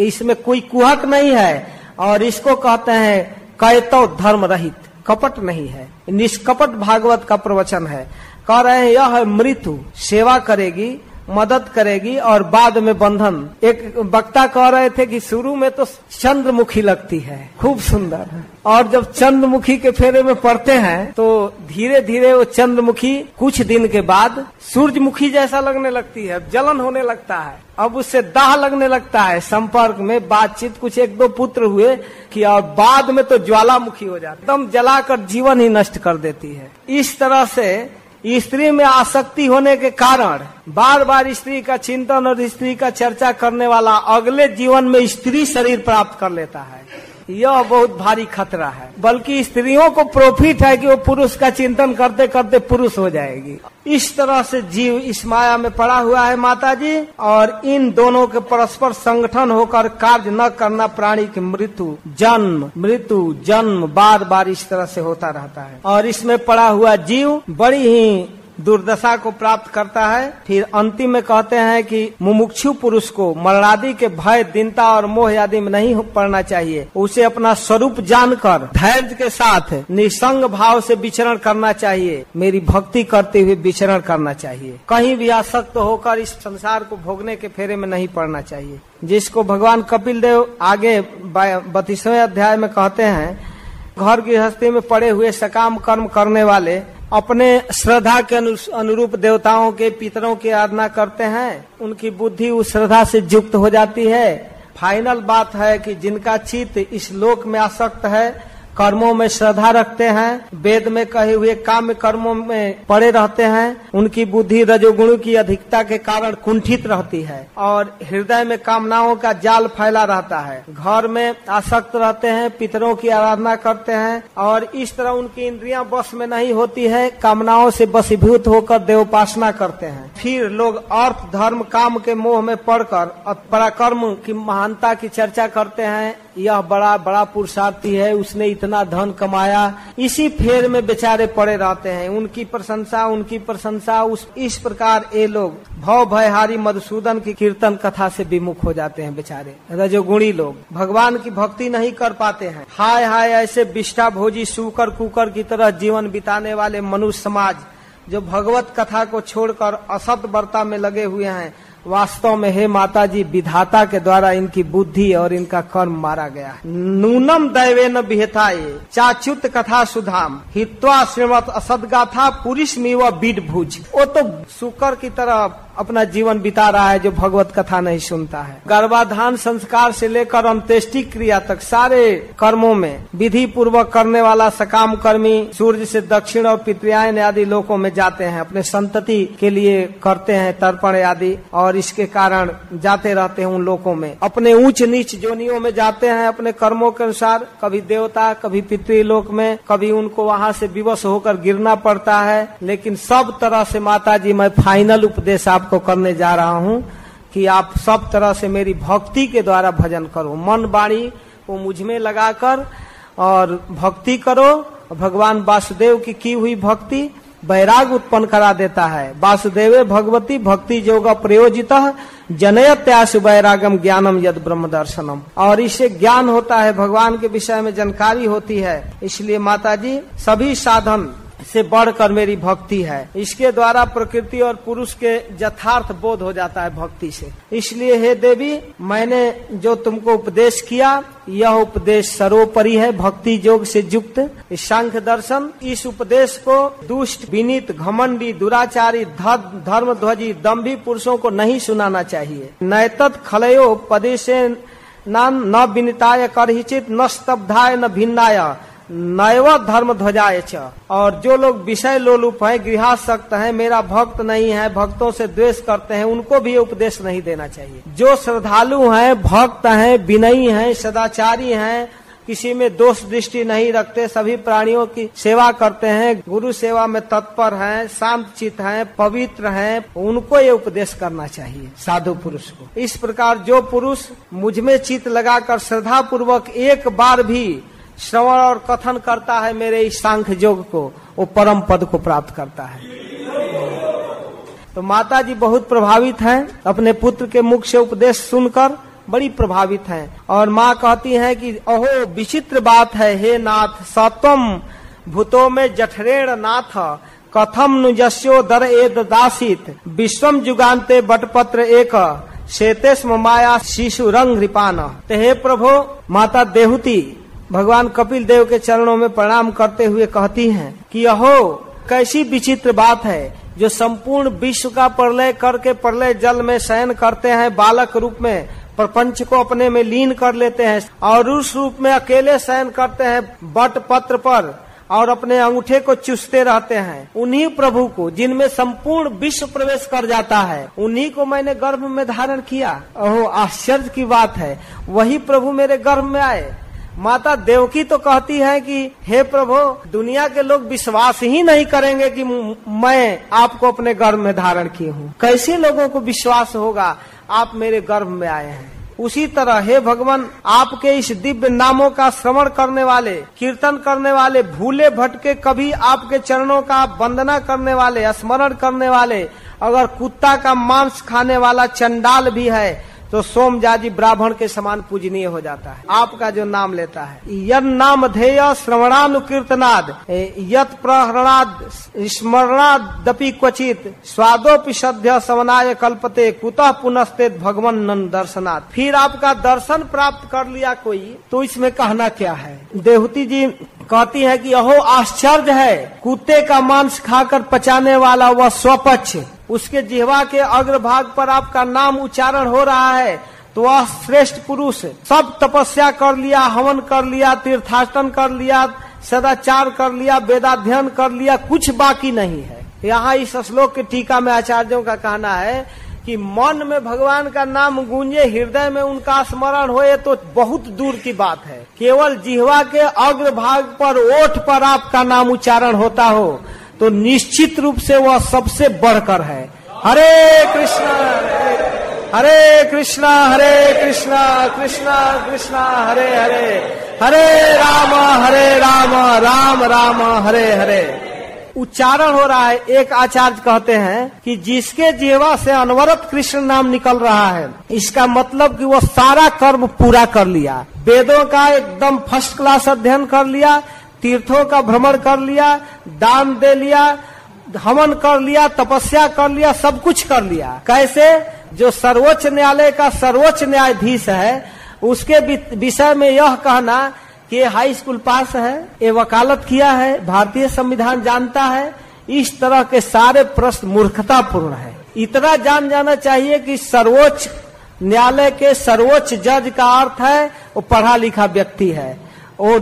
इसमें कोई कुहक नहीं है। और इसको कहते हैं कैतो धर्म रहित, कपट नहीं है, निष्कपट भागवत का प्रवचन है। कह रहे हैं यह मृत्यु सेवा करेगी, मदद करेगी और बाद में बंधन। एक वक्ता कह रहे थे कि शुरू में तो चंद्रमुखी लगती है, खूब सुंदर, और जब चंद्रमुखी के फेरे में पड़ते हैं तो धीरे धीरे वो चंद्रमुखी कुछ दिन के बाद सूरजमुखी जैसा लगने लगती है। अब जलन होने लगता है, अब उससे दाह लगने लगता है। संपर्क में बातचीत कुछ एक दो पुत्र हुए कि, और बाद में तो ज्वालामुखी हो जाती, एकदम जलाकर जीवन ही नष्ट कर देती है। इस तरह से स्त्री में आसक्ति होने के कारण बार बार स्त्री का चिंतन और स्त्री का चर्चा करने वाला अगले जीवन में स्त्री शरीर प्राप्त कर लेता है। यह बहुत भारी खतरा है, बल्कि स्त्रियों को प्रॉफिट है कि वो पुरुष का चिंतन करते करते पुरुष हो जाएगी। इस तरह से जीव इस माया में पड़ा हुआ है माताजी, और इन दोनों के परस्पर संगठन होकर कार्य न करना प्राणी की मृत्यु जन्म बार बार इस तरह से होता रहता है। और इसमें पड़ा हुआ जीव बड़ी ही दुर्दशा को प्राप्त करता है। फिर अंतिम में कहते हैं कि मुमुक्षु पुरुष को मरणादि के भय, दीनता और मोह आदि में नहीं पड़ना चाहिए। उसे अपना स्वरूप जानकर धैर्य के साथ निसंग भाव से विचरण करना चाहिए, मेरी भक्ति करते हुए विचरण करना चाहिए। कहीं भी आसक्त होकर इस संसार को भोगने के फेरे में नहीं पड़ना चाहिए, जिसको भगवान कपिल देव आगे 32वें अध्याय में कहते हैं, घर गृहस्थी में पड़े हुए सकाम कर्म करने वाले अपने श्रद्धा के अनुरूप देवताओं के पितरों की आराधना करते हैं, उनकी बुद्धि उस श्रद्धा से युक्त हो जाती है। फाइनल बात है कि जिनका चित्त इस लोक में आसक्त है, कर्मों में श्रद्धा रखते हैं, वेद में कहे हुए काम कर्मों में पड़े रहते हैं, उनकी बुद्धि रजोगुणों की अधिकता के कारण कुंठित रहती है और हृदय में कामनाओं का जाल फैला रहता है। घर में आसक्त रहते हैं, पितरों की आराधना करते हैं, और इस तरह उनकी इंद्रियां बस में नहीं होती है, कामनाओं से बसीभूत होकर देवोपासना करते हैं। फिर लोग अर्थ धर्म काम के मोह में पड़कर पराकर्म की महानता की चर्चा करते हैं, यह बड़ा बड़ा पुरुषार्थी है, उसने इतना धन कमाया, इसी फेर में बेचारे पड़े रहते हैं, उनकी प्रशंसा इस प्रकार ये लोग भव भयहारी मधुसूदन की कीर्तन कथा से विमुख हो जाते हैं। बेचारे रजोगुणी लोग भगवान की भक्ति नहीं कर पाते हैं। हाय हाय ऐसे विष्ठा भोजी सूकर कुकर की तरह जीवन बिताने वाले मनुष्य समाज जो भगवत कथा को छोड़कर असत वर्ता में लगे हुए हैं, वास्तव में हे माताजी विधाता के द्वारा इनकी बुद्धि और इनका कर्म मारा गया है। नूनम दैवेन विहताये चाच्युत कथा सुधाम हित्वा श्रीमत असदगाथा पुरुष मीवा बीट भुज। वो तो सुकर की तरह अपना जीवन बिता रहा है जो भगवत कथा नहीं सुनता है। गर्भाधान संस्कार से लेकर अंत्येष्टि क्रिया तक सारे कर्मों में विधि पूर्वक करने वाला सकाम कर्मी सूर्य से दक्षिण और पितृयायन आदि लोकों में जाते हैं, अपने संतति के लिए करते हैं तर्पण आदि, और इसके कारण जाते रहते हैं उन लोकों में, अपने ऊंच नीच जोनियों में जाते हैं अपने कर्मों के अनुसार, कभी देवता कभी पितृलोक में, कभी उनको वहाँ से विवश होकर गिरना पड़ता है। लेकिन सब तरह से माता जी मैं फाइनल उपदेश को करने जा रहा हूँ कि आप सब तरह से मेरी भक्ति के द्वारा भजन करो, मन वाणी को मुझ में लगाकर और भक्ति करो, भगवान वासुदेव की हुई भक्ति वैराग उत्पन्न करा देता है। वासुदेवे भगवती भक्ति योगा प्रयोजितः जनयत्यासु वैरागम ज्ञानम यद ब्रह्म दर्शनम। और इससे ज्ञान होता है, भगवान के विषय में जानकारी होती है। इसलिए माताजी सभी साधन से बढ़कर मेरी भक्ति है। इसके द्वारा प्रकृति और पुरुष के यथार्थ बोध हो जाता है भक्ति से। इसलिए हे देवी, मैंने जो तुमको उपदेश किया यह उपदेश सर्वोपरि है। भक्ति योग से युक्त शंख दर्शन, इस उपदेश को दुष्ट, विनीत, घमंडी, दुराचारी, धर्मध्वजी, दम्भी पुरुषों को नहीं सुनाना चाहिए। नैतत् खलयो पदेशे नाम न विनिताय करहिचित न स्तब्धाय न भिन्नाय नैव धर्म ध्वजाय। और जो लोग विषय लोलुप हैं, गृहासक्त हैं, मेरा भक्त नहीं है, भक्तों से द्वेष करते हैं, उनको भी उपदेश नहीं देना चाहिए। जो श्रद्धालु हैं, भक्त हैं, विनयी हैं, सदाचारी हैं, किसी में दोष दृष्टि नहीं रखते, सभी प्राणियों की सेवा करते हैं, गुरु सेवा में तत्पर हैं, शांतचित हैं, पवित्र हैं, उनको ये उपदेश करना चाहिए साधु पुरुष को। इस प्रकार जो पुरुष मुझ में चित्त लगाकर श्रद्धा पूर्वक एक बार भी श्रवण और कथन करता है मेरे इस सांख्य योग को, वो परम पद को प्राप्त करता है। तो माता जी बहुत प्रभावित हैं, अपने पुत्र के मुख से उपदेश सुनकर बड़ी प्रभावित हैं। और माँ कहती हैं कि अहो विचित्र बात है हे नाथ, सतम भूतों में जठरेण नाथ कथम नुजस्यो दर एद दासित विश्वम जुगान्ते बटपत्र एक शेतेस्म माया शिशु रंग रिपाना। ते हे प्रभु, माता देवहूति भगवान कपिल देव के चरणों में प्रणाम करते हुए कहती हैं कि अहो कैसी विचित्र बात है, जो संपूर्ण विश्व का प्रलय करके प्रलय जल में शयन करते हैं, बालक रूप में प्रपंच को अपने में लीन कर लेते हैं और उस रूप में अकेले शयन करते हैं बट पत्र पर और अपने अंगूठे को चूसते रहते हैं। उन्हीं प्रभु को जिनमें संपूर्ण विश्व प्रवेश कर जाता है, उन्हीं को मैंने गर्भ में धारण किया। अहो आश्चर्य की बात है, वही प्रभु मेरे गर्भ में आए। माता देवकी तो कहती है कि हे प्रभु, दुनिया के लोग विश्वास ही नहीं करेंगे कि मैं आपको अपने गर्भ में धारण की हूँ। कैसे लोगों को विश्वास होगा आप मेरे गर्भ में आए हैं। उसी तरह हे भगवान, आपके इस दिव्य नामों का श्रवण करने वाले, कीर्तन करने वाले, भूले भटके कभी आपके चरणों का वंदना करने वाले, स्मरण करने वाले, अगर कुत्ता का मांस खाने वाला चंडाल भी है तो सोमजाजी ब्राह्मण के समान पूजनीय हो जाता है आपका जो नाम लेता है। यद नाम ध्येय श्रवणानुकीर्तनाद यत प्रहरणाद स्मरणादपि क्वचित स्वादोपि सद्य समनाय कल्पते कुतः पुनस्ते भगवन नंद दर्शनात्। फिर आपका दर्शन प्राप्त कर लिया कोई तो इसमें कहना क्या है। देवहूति जी कहती है कि अहो आश्चर्य है, कुत्ते का मांस खाकर पचाने वाला वह स्वपक्ष, उसके जिह्वा के अग्रभाग पर आपका नाम उच्चारण हो रहा है, तो वह श्रेष्ठ पुरुष सब तपस्या कर लिया, हवन कर लिया, तीर्थाटन कर लिया, सदाचार कर लिया, वेदाध्ययन कर लिया, कुछ बाकी नहीं है। यहाँ इस श्लोक के टीका में आचार्यों का कहना है कि मन में भगवान का नाम गूंजे, हृदय में उनका स्मरण हो, ये तो बहुत दूर की बात है। केवल जिह्वा के अग्रभाग पर, ओठ पर आपका नाम उच्चारण होता हो तो निश्चित रूप से वह सबसे बढ़कर है। हरे कृष्णा हरे कृष्णा हरे कृष्णा कृष्णा कृष्णा हरे हरे हरे राम राम राम हरे हरे उच्चारण हो रहा है। एक आचार्य कहते हैं कि जिसके जीवा से अनवरत कृष्ण नाम निकल रहा है, इसका मतलब कि वो सारा कर्म पूरा कर लिया, वेदों का एकदम फर्स्ट क्लास अध्ययन कर लिया, तीर्थों का भ्रमण कर लिया, दान दे लिया, हवन कर लिया, तपस्या कर लिया, सब कुछ कर लिया। कैसे? जो सर्वोच्च न्यायालय का सर्वोच्च न्यायाधीश है, उसके विषय में यह कहना कि हाई स्कूल पास है, ये वकालत किया है, भारतीय संविधान जानता है, इस तरह के सारे प्रश्न मूर्खतापूर्ण है। इतना जान जाना चाहिए कि सर्वोच्च न्यायालय के सर्वोच्च जज का अर्थ है वो पढ़ा लिखा व्यक्ति है, वो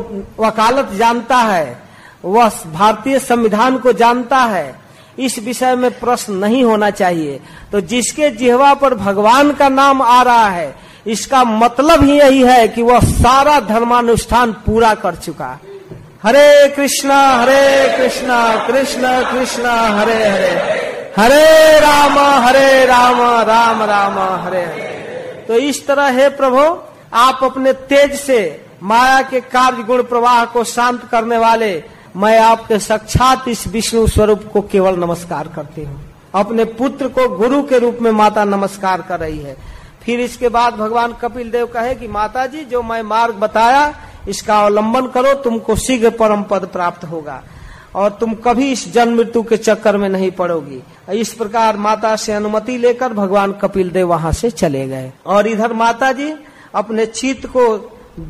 वकालत जानता है, वह भारतीय संविधान को जानता है। इस विषय में प्रश्न नहीं होना चाहिए। तो जिसके जिह्वा पर भगवान का नाम आ रहा है, इसका मतलब ही यही है कि वह सारा धर्मानुष्ठान पूरा कर चुका। हरे कृष्णा कृष्ण कृष्ण हरे हरे हरे राम राम राम हरे हरे। तो इस तरह हे प्रभु, आप अपने तेज से माया के कार्य गुण प्रवाह को शांत करने वाले, मैं आपके साक्षात इस विष्णु स्वरूप को केवल नमस्कार करती हूँ। अपने पुत्र को गुरु के रूप में माता नमस्कार कर रही है। फिर इसके बाद भगवान कपिल देव कहे कि माता जी, जो मैं मार्ग बताया इसका अवलंबन करो, तुमको शीघ्र परम पद प्राप्त होगा और तुम कभी इस जन्म मृत्यु के चक्कर में नहीं पड़ोगी। इस प्रकार माता से अनुमति लेकर भगवान कपिल देव वहां से चले गए। और इधर माता जी अपने चित्त को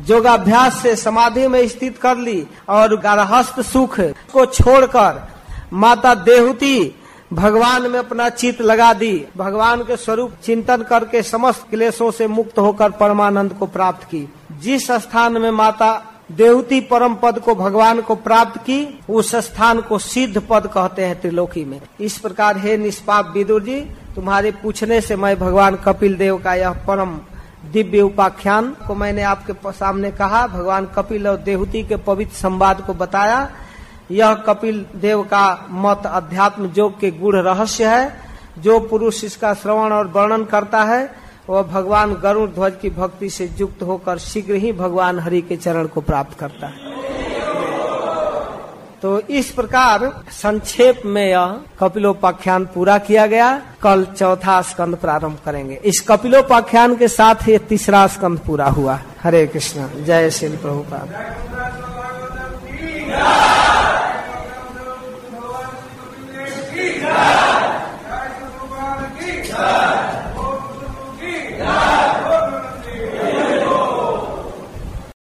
योगाभ्यास से समाधि में स्थित कर ली और गारहस्थ सुख को छोड़कर माता देवहूति भगवान में अपना चित्त लगा दी। भगवान के स्वरूप चिंतन करके समस्त क्लेशों से मुक्त होकर परमानंद को प्राप्त की। जिस स्थान में माता देवहूति परम पद को भगवान को प्राप्त की, उस स्थान को सिद्ध पद कहते हैं त्रिलोकी में। इस प्रकार हे निष्पाप विदुर जी, तुम्हारे पूछने से मैं भगवान कपिल देव का यह परम दिव्य उपाख्यान को मैंने आपके सामने कहा। भगवान कपिल और देवहूति के पवित्र संवाद को बताया। यह कपिल देव का मत अध्यात्म योग के गूढ़ रहस्य है। जो पुरुष इसका श्रवण और वर्णन करता है वह भगवान गरुड़ ध्वज की भक्ति से युक्त होकर शीघ्र ही भगवान हरि के चरण को प्राप्त करता है। तो इस प्रकार संक्षेप में यह कपिलोपाख्यान पूरा किया गया। कल चौथा स्कंद प्रारंभ करेंगे। इस कपिलोपाख्यान के साथ ये तीसरा स्कंद पूरा हुआ। हरे कृष्णा, जय श्री प्रभुपाद।